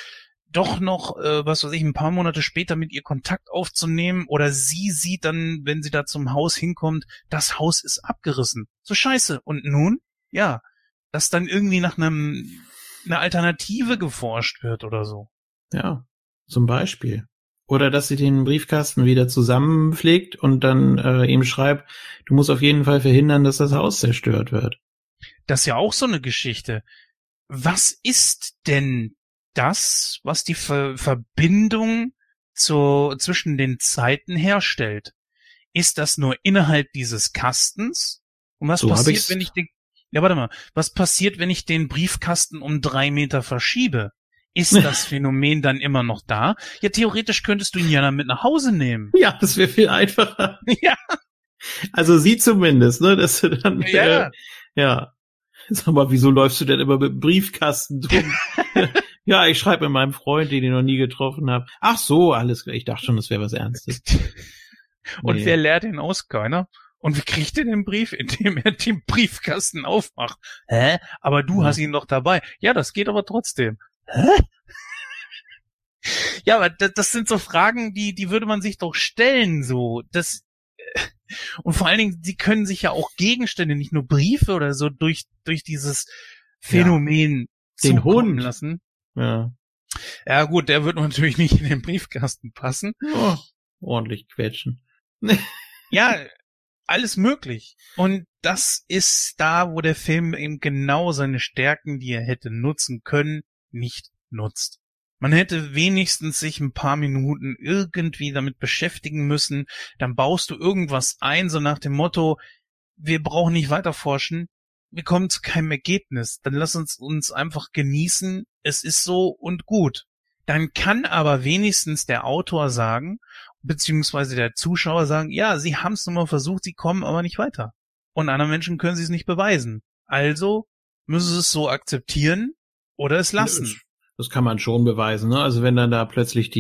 doch noch, was weiß ich, ein paar Monate später mit ihr Kontakt aufzunehmen, oder sie sieht dann, wenn sie da zum Haus hinkommt, das Haus ist abgerissen. So scheiße. Und nun? Ja, dass dann irgendwie nach einer Alternative geforscht wird oder so. Ja, zum Beispiel. Oder dass sie den Briefkasten wieder zusammenpflegt und dann ihm schreibt, du musst auf jeden Fall verhindern, dass das Haus zerstört wird. Das ist ja auch so eine Geschichte. Was ist denn das, was die Verbindung zwischen den Zeiten herstellt? Ist das nur innerhalb dieses Kastens? Und was passiert, wenn ich den... Ja, warte mal. Was passiert, wenn ich den Briefkasten um 3 Meter verschiebe? Ist das Phänomen dann immer noch da? Ja, theoretisch könntest du ihn ja dann mit nach Hause nehmen. Ja, das wäre viel einfacher. Ja. Also sie zumindest, ne? Dass du dann... Ja. Ja. Sag mal, wieso läufst du denn immer mit dem Briefkasten drum? Ja, ich schreibe mit meinem Freund, den ich noch nie getroffen habe. Ach so, alles klar. Ich dachte schon, das wäre was Ernstes. Und nee. Wer leert ihn aus? Keiner. Und wie kriegt er den Brief, indem er den Briefkasten aufmacht? Hä? Aber du hast ihn noch dabei. Ja, das geht aber trotzdem. Hä? Ja, aber das sind so Fragen, die würde man sich doch stellen, so. Das, und vor allen Dingen, sie können sich ja auch Gegenstände, nicht nur Briefe oder so, durch dieses Phänomen den Hund lassen. Ja. Ja, gut, der wird natürlich nicht in den Briefkasten passen. Oh, ordentlich quetschen. Ja, alles möglich. Und das ist da, wo der Film eben genau seine Stärken, die er hätte nutzen können, nicht nutzt. Man hätte wenigstens sich ein paar Minuten irgendwie damit beschäftigen müssen. Dann baust du irgendwas ein, so nach dem Motto, wir brauchen nicht weiterforschen, wir kommen zu keinem Ergebnis. Dann lass uns einfach genießen, es ist so und gut. Dann kann aber wenigstens der Autor sagen, beziehungsweise der Zuschauer sagen, ja, sie haben es nochmal versucht, sie kommen aber nicht weiter. Und anderen Menschen können sie es nicht beweisen. Also müssen sie es so akzeptieren oder es lassen. Das kann man schon beweisen, ne? Also wenn dann da plötzlich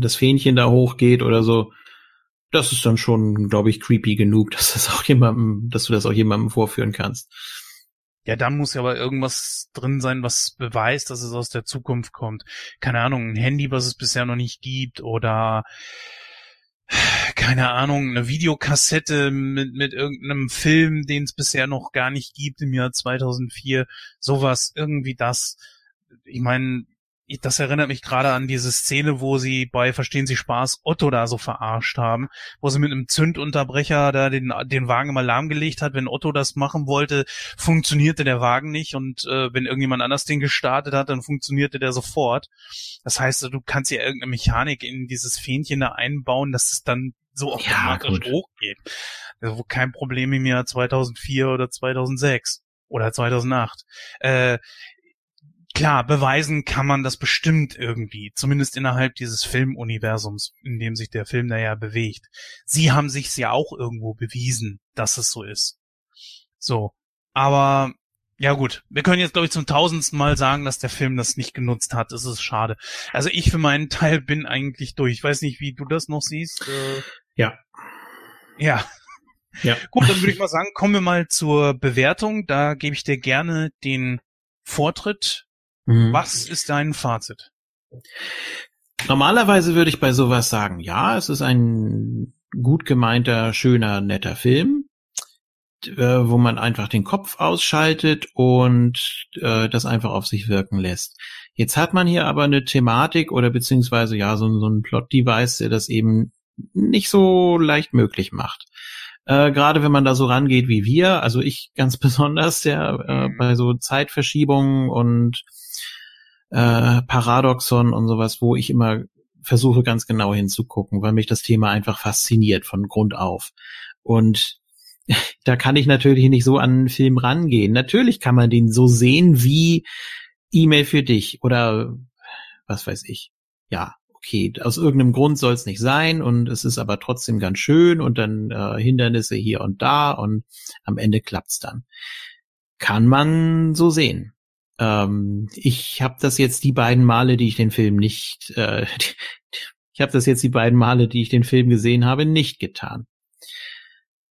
das Fähnchen da hochgeht oder so, das ist dann schon, glaube ich, creepy genug, dass du das auch jemandem vorführen kannst. Ja, da muss ja aber irgendwas drin sein, was beweist, dass es aus der Zukunft kommt. Keine Ahnung, ein Handy, was es bisher noch nicht gibt, oder keine Ahnung, eine Videokassette mit irgendeinem Film, den es bisher noch gar nicht gibt im Jahr 2004, sowas, irgendwie das. Ich meine, das erinnert mich gerade an diese Szene, wo sie bei Verstehen Sie Spaß Otto da so verarscht haben, wo sie mit einem Zündunterbrecher da den Wagen immer lahmgelegt hat. Wenn Otto das machen wollte, funktionierte der Wagen nicht, und wenn irgendjemand anders den gestartet hat, dann funktionierte der sofort. Das heißt, du kannst ja irgendeine Mechanik in dieses Fähnchen da einbauen, dass es dann so automatisch hochgeht. Also kein Problem im Jahr 2004 oder 2006 oder 2008. Klar, beweisen kann man das bestimmt irgendwie, zumindest innerhalb dieses Filmuniversums, in dem sich der Film da ja bewegt. Sie haben sich's ja auch irgendwo bewiesen, dass es so ist. So, aber ja gut, wir können jetzt, glaube ich, zum 1000. Mal sagen, dass der Film das nicht genutzt hat. Es ist schade. Also ich für meinen Teil bin eigentlich durch. Ich weiß nicht, wie du das noch siehst. Ja. Gut, dann würde ich mal sagen, kommen wir mal zur Bewertung. Da gebe ich dir gerne den Vortritt. Was ist dein Fazit? Normalerweise würde ich bei sowas sagen, ja, es ist ein gut gemeinter, schöner, netter Film, wo man einfach den Kopf ausschaltet und das einfach auf sich wirken lässt. Jetzt hat man hier aber eine Thematik oder beziehungsweise ja so ein Plot-Device, der das eben nicht so leicht möglich macht. Gerade wenn man da so rangeht wie wir, also ich ganz besonders, bei so Zeitverschiebungen und Paradoxon und sowas, wo ich immer versuche, ganz genau hinzugucken, weil mich das Thema einfach fasziniert von Grund auf. Und da kann ich natürlich nicht so an einen Film rangehen. Natürlich kann man den so sehen wie E-Mail für dich oder was weiß ich. Ja, okay, aus irgendeinem Grund soll es nicht sein und es ist aber trotzdem ganz schön und dann Hindernisse hier und da und am Ende klappt's dann. Kann man so sehen. Ich habe das jetzt die beiden Male, die ich den Film nicht getan.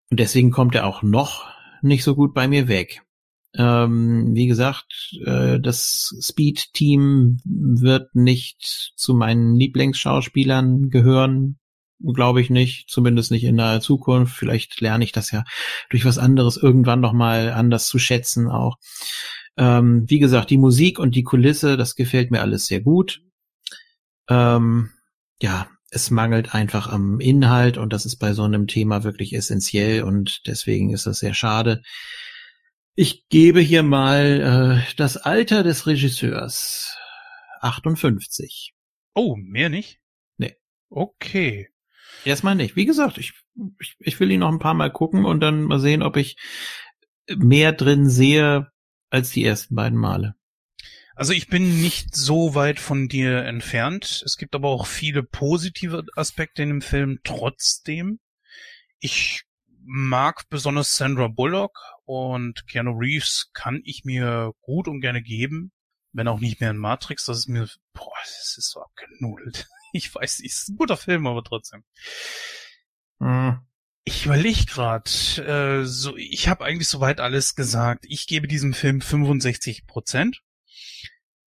Und deswegen kommt er auch noch nicht so gut bei mir weg. Wie gesagt, das Speed-Team wird nicht zu meinen Lieblingsschauspielern gehören, glaube ich nicht, zumindest nicht in naher Zukunft. Vielleicht lerne ich das ja durch was anderes irgendwann nochmal anders zu schätzen auch. Wie gesagt, die Musik und die Kulisse, das gefällt mir alles sehr gut. Ja, es mangelt einfach am Inhalt und das ist bei so einem Thema wirklich essentiell und deswegen ist das sehr schade. Ich gebe hier mal das Alter des Regisseurs. 58. Oh, mehr nicht? Nee. Okay. Erstmal nicht. Wie gesagt, ich will ihn noch ein paar Mal gucken und dann mal sehen, ob ich mehr drin sehe als die ersten beiden Male. Also ich bin nicht so weit von dir entfernt. Es gibt aber auch viele positive Aspekte in dem Film trotzdem. Ich mag besonders Sandra Bullock und Keanu Reeves kann ich mir gut und gerne geben. Wenn auch nicht mehr in Matrix, das ist mir, boah, das ist so abgenudelt. Ich weiß nicht, es ist ein guter Film, aber trotzdem. Ich überlege gerade, ich habe eigentlich soweit alles gesagt. Ich gebe diesem Film 65%.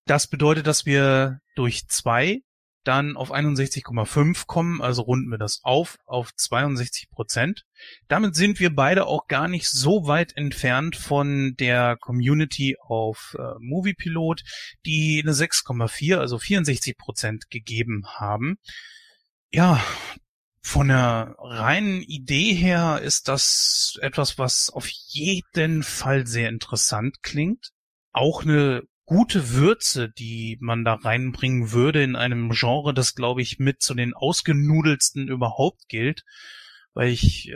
Das bedeutet, dass wir durch 2 dann auf 61,5 kommen, also runden wir das auf 62%. Damit sind wir beide auch gar nicht so weit entfernt von der Community auf Moviepilot, die eine 6,4, also 64% gegeben haben. Ja, von der reinen Idee her ist das etwas, was auf jeden Fall sehr interessant klingt. Auch eine gute Würze, die man da reinbringen würde in einem Genre, das, glaube ich, mit zu den ausgenudelsten überhaupt gilt, weil ich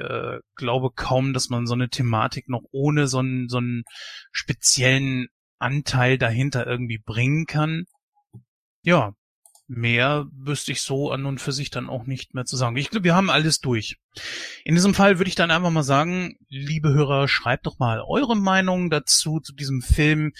glaube kaum, dass man so eine Thematik noch ohne so einen speziellen Anteil dahinter irgendwie bringen kann. Ja, mehr wüsste ich so an und für sich dann auch nicht mehr zu sagen. Ich glaube, wir haben alles durch. In diesem Fall würde ich dann einfach mal sagen, liebe Hörer, schreibt doch mal eure Meinung dazu, zu diesem Film,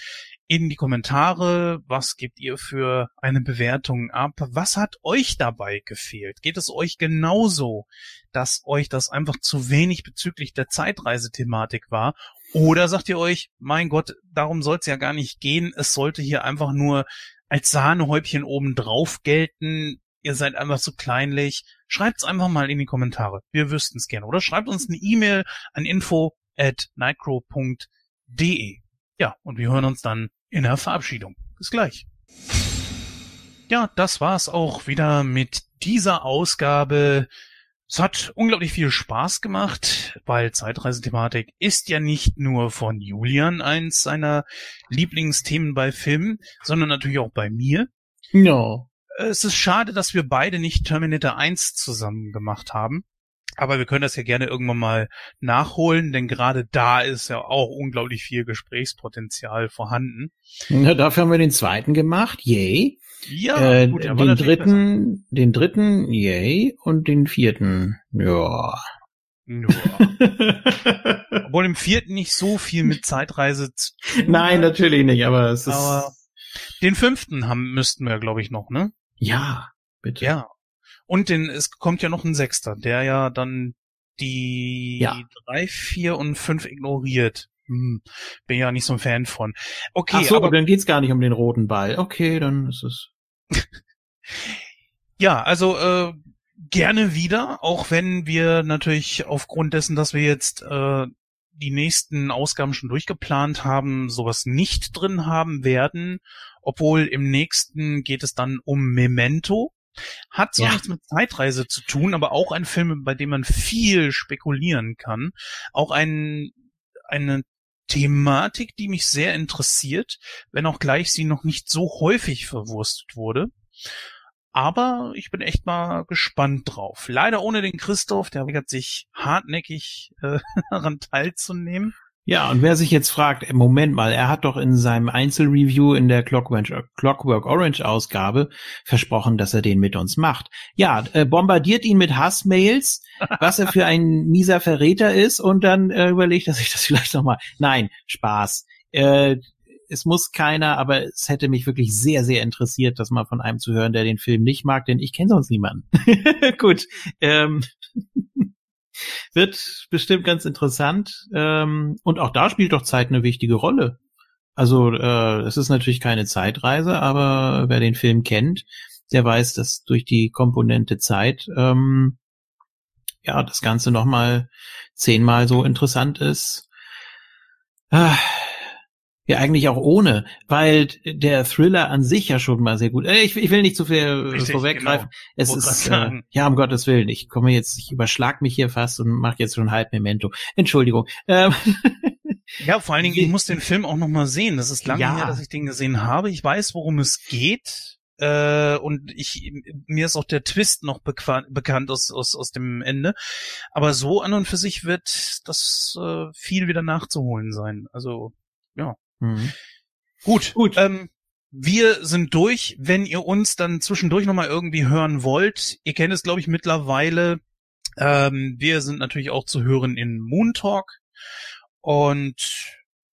in die Kommentare. Was gebt ihr für eine Bewertung ab? Was hat euch dabei gefehlt? Geht es euch genauso, dass euch das einfach zu wenig bezüglich der Zeitreisethematik war? Oder sagt ihr euch, mein Gott, darum soll es ja gar nicht gehen. Es sollte hier einfach nur als Sahnehäubchen obendrauf gelten. Ihr seid einfach zu kleinlich. Schreibt's einfach mal in die Kommentare. Wir wüssten's gerne. Oder schreibt uns eine E-Mail an info@nightcrow.de. Ja, und wir hören uns dann in der Verabschiedung. Bis gleich. Ja, das war's auch wieder mit dieser Ausgabe. Es hat unglaublich viel Spaß gemacht, weil Zeitreisethematik ist ja nicht nur von Julian eins seiner Lieblingsthemen bei Filmen, sondern natürlich auch bei mir. Ja. Es ist schade, dass wir beide nicht Terminator 1 zusammen gemacht haben. Aber wir können das ja gerne irgendwann mal nachholen, denn gerade da ist ja auch unglaublich viel Gesprächspotenzial vorhanden. Na, dafür haben wir den zweiten gemacht, yay. Ja, gut, aber den dritten, yay, und den vierten, ja. Obwohl im vierten nicht so viel mit Zeitreise zu tun. Nein, natürlich nicht, aber es ist... Aber den fünften müssten wir, glaube ich, noch, ne? Ja, bitte. Ja. Und es kommt ja noch ein Sechster, der ja dann die 3, 4 und 5 ignoriert. Bin ja nicht so ein Fan von. Okay, ach so, aber dann geht's gar nicht um den roten Ball. Okay, dann ist es... Ja, also gerne wieder, auch wenn wir natürlich aufgrund dessen, dass wir jetzt die nächsten Ausgaben schon durchgeplant haben, sowas nicht drin haben werden. Obwohl im nächsten geht es dann um Memento. Hat so nichts mit Zeitreise zu tun, aber auch ein Film, bei dem man viel spekulieren kann. Auch eine Thematik, die mich sehr interessiert, wenn auch gleich sie noch nicht so häufig verwurstet wurde. Aber ich bin echt mal gespannt drauf. Leider ohne den Christoph, der weigert sich hartnäckig daran teilzunehmen. Ja, und wer sich jetzt fragt, Moment mal, er hat doch in seinem Einzelreview in der Clockwork Orange Ausgabe versprochen, dass er den mit uns macht. Ja, bombardiert ihn mit Hassmails, was er für ein mieser Verräter ist, und dann überlegt er sich das vielleicht nochmal. Nein, Spaß. Es muss keiner, aber es hätte mich wirklich sehr, sehr interessiert, das mal von einem zu hören, der den Film nicht mag, denn ich kenne sonst niemanden. Gut. Wird bestimmt ganz interessant. Und auch da spielt doch Zeit eine wichtige Rolle. Also es ist natürlich keine Zeitreise, aber wer den Film kennt, der weiß, dass durch die Komponente Zeit das Ganze nochmal 10-mal so interessant ist. Ja, eigentlich auch ohne, weil der Thriller an sich ja schon mal sehr gut. Ich will nicht zu viel vorweggreifen. Genau. Es ist, um Gottes Willen, ich überschlag mich hier fast und mache jetzt schon halb Memento. Entschuldigung. Ja, vor allen Dingen, ich muss den Film auch nochmal sehen. Das ist lange her, dass ich den gesehen habe. Ich weiß, worum es geht. Und mir ist auch der Twist noch bekannt aus dem Ende. Aber so an und für sich wird das viel wieder nachzuholen sein. Also, ja. Mhm. Gut. Wir sind durch. Wenn ihr uns dann zwischendurch nochmal irgendwie hören wollt, ihr kennt es, glaube ich, mittlerweile. Wir sind natürlich auch zu hören in Moon Talk und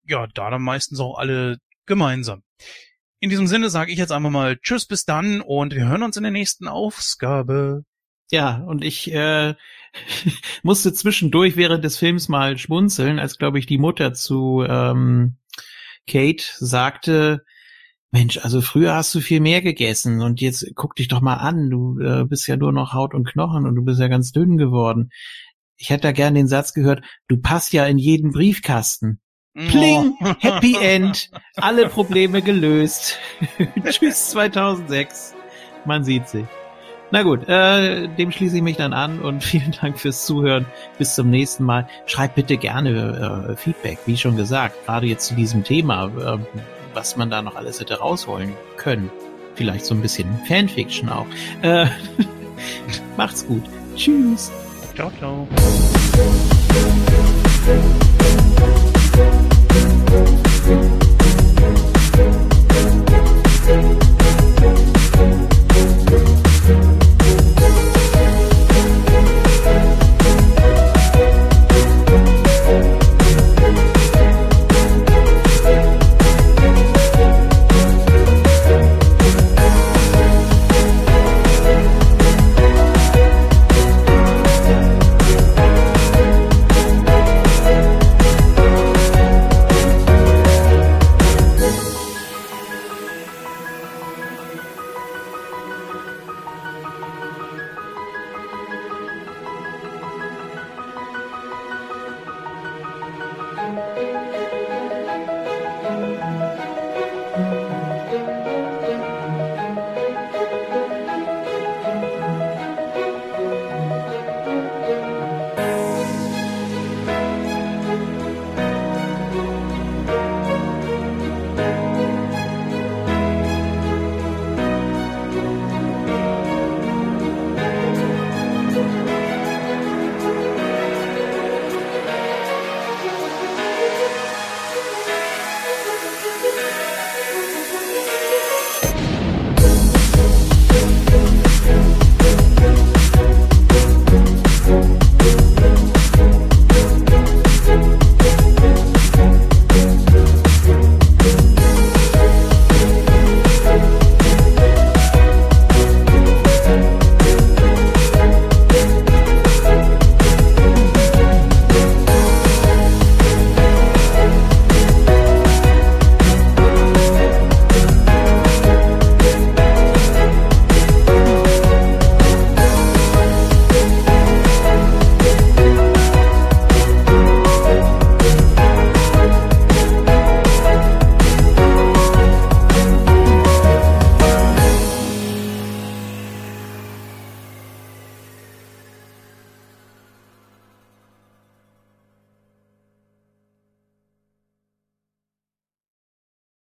ja, da dann meistens auch alle gemeinsam. In diesem Sinne sage ich jetzt einfach mal Tschüss, bis dann und wir hören uns in der nächsten Ausgabe. Ja, und ich musste zwischendurch während des Films mal schmunzeln, als, glaube ich, die Mutter zu Kate sagte, Mensch, also früher hast du viel mehr gegessen und jetzt guck dich doch mal an, du bist ja nur noch Haut und Knochen und du bist ja ganz dünn geworden. Ich hätte da gern den Satz gehört, du passt ja in jeden Briefkasten. Pling, Happy End, alle Probleme gelöst. Tschüss 2006, man sieht sich. Na gut, dem schließe ich mich dann an und vielen Dank fürs Zuhören. Bis zum nächsten Mal. Schreibt bitte gerne Feedback, wie schon gesagt, gerade jetzt zu diesem Thema, was man da noch alles hätte rausholen können. Vielleicht so ein bisschen Fanfiction auch. Macht's gut. Tschüss. Ciao, ciao.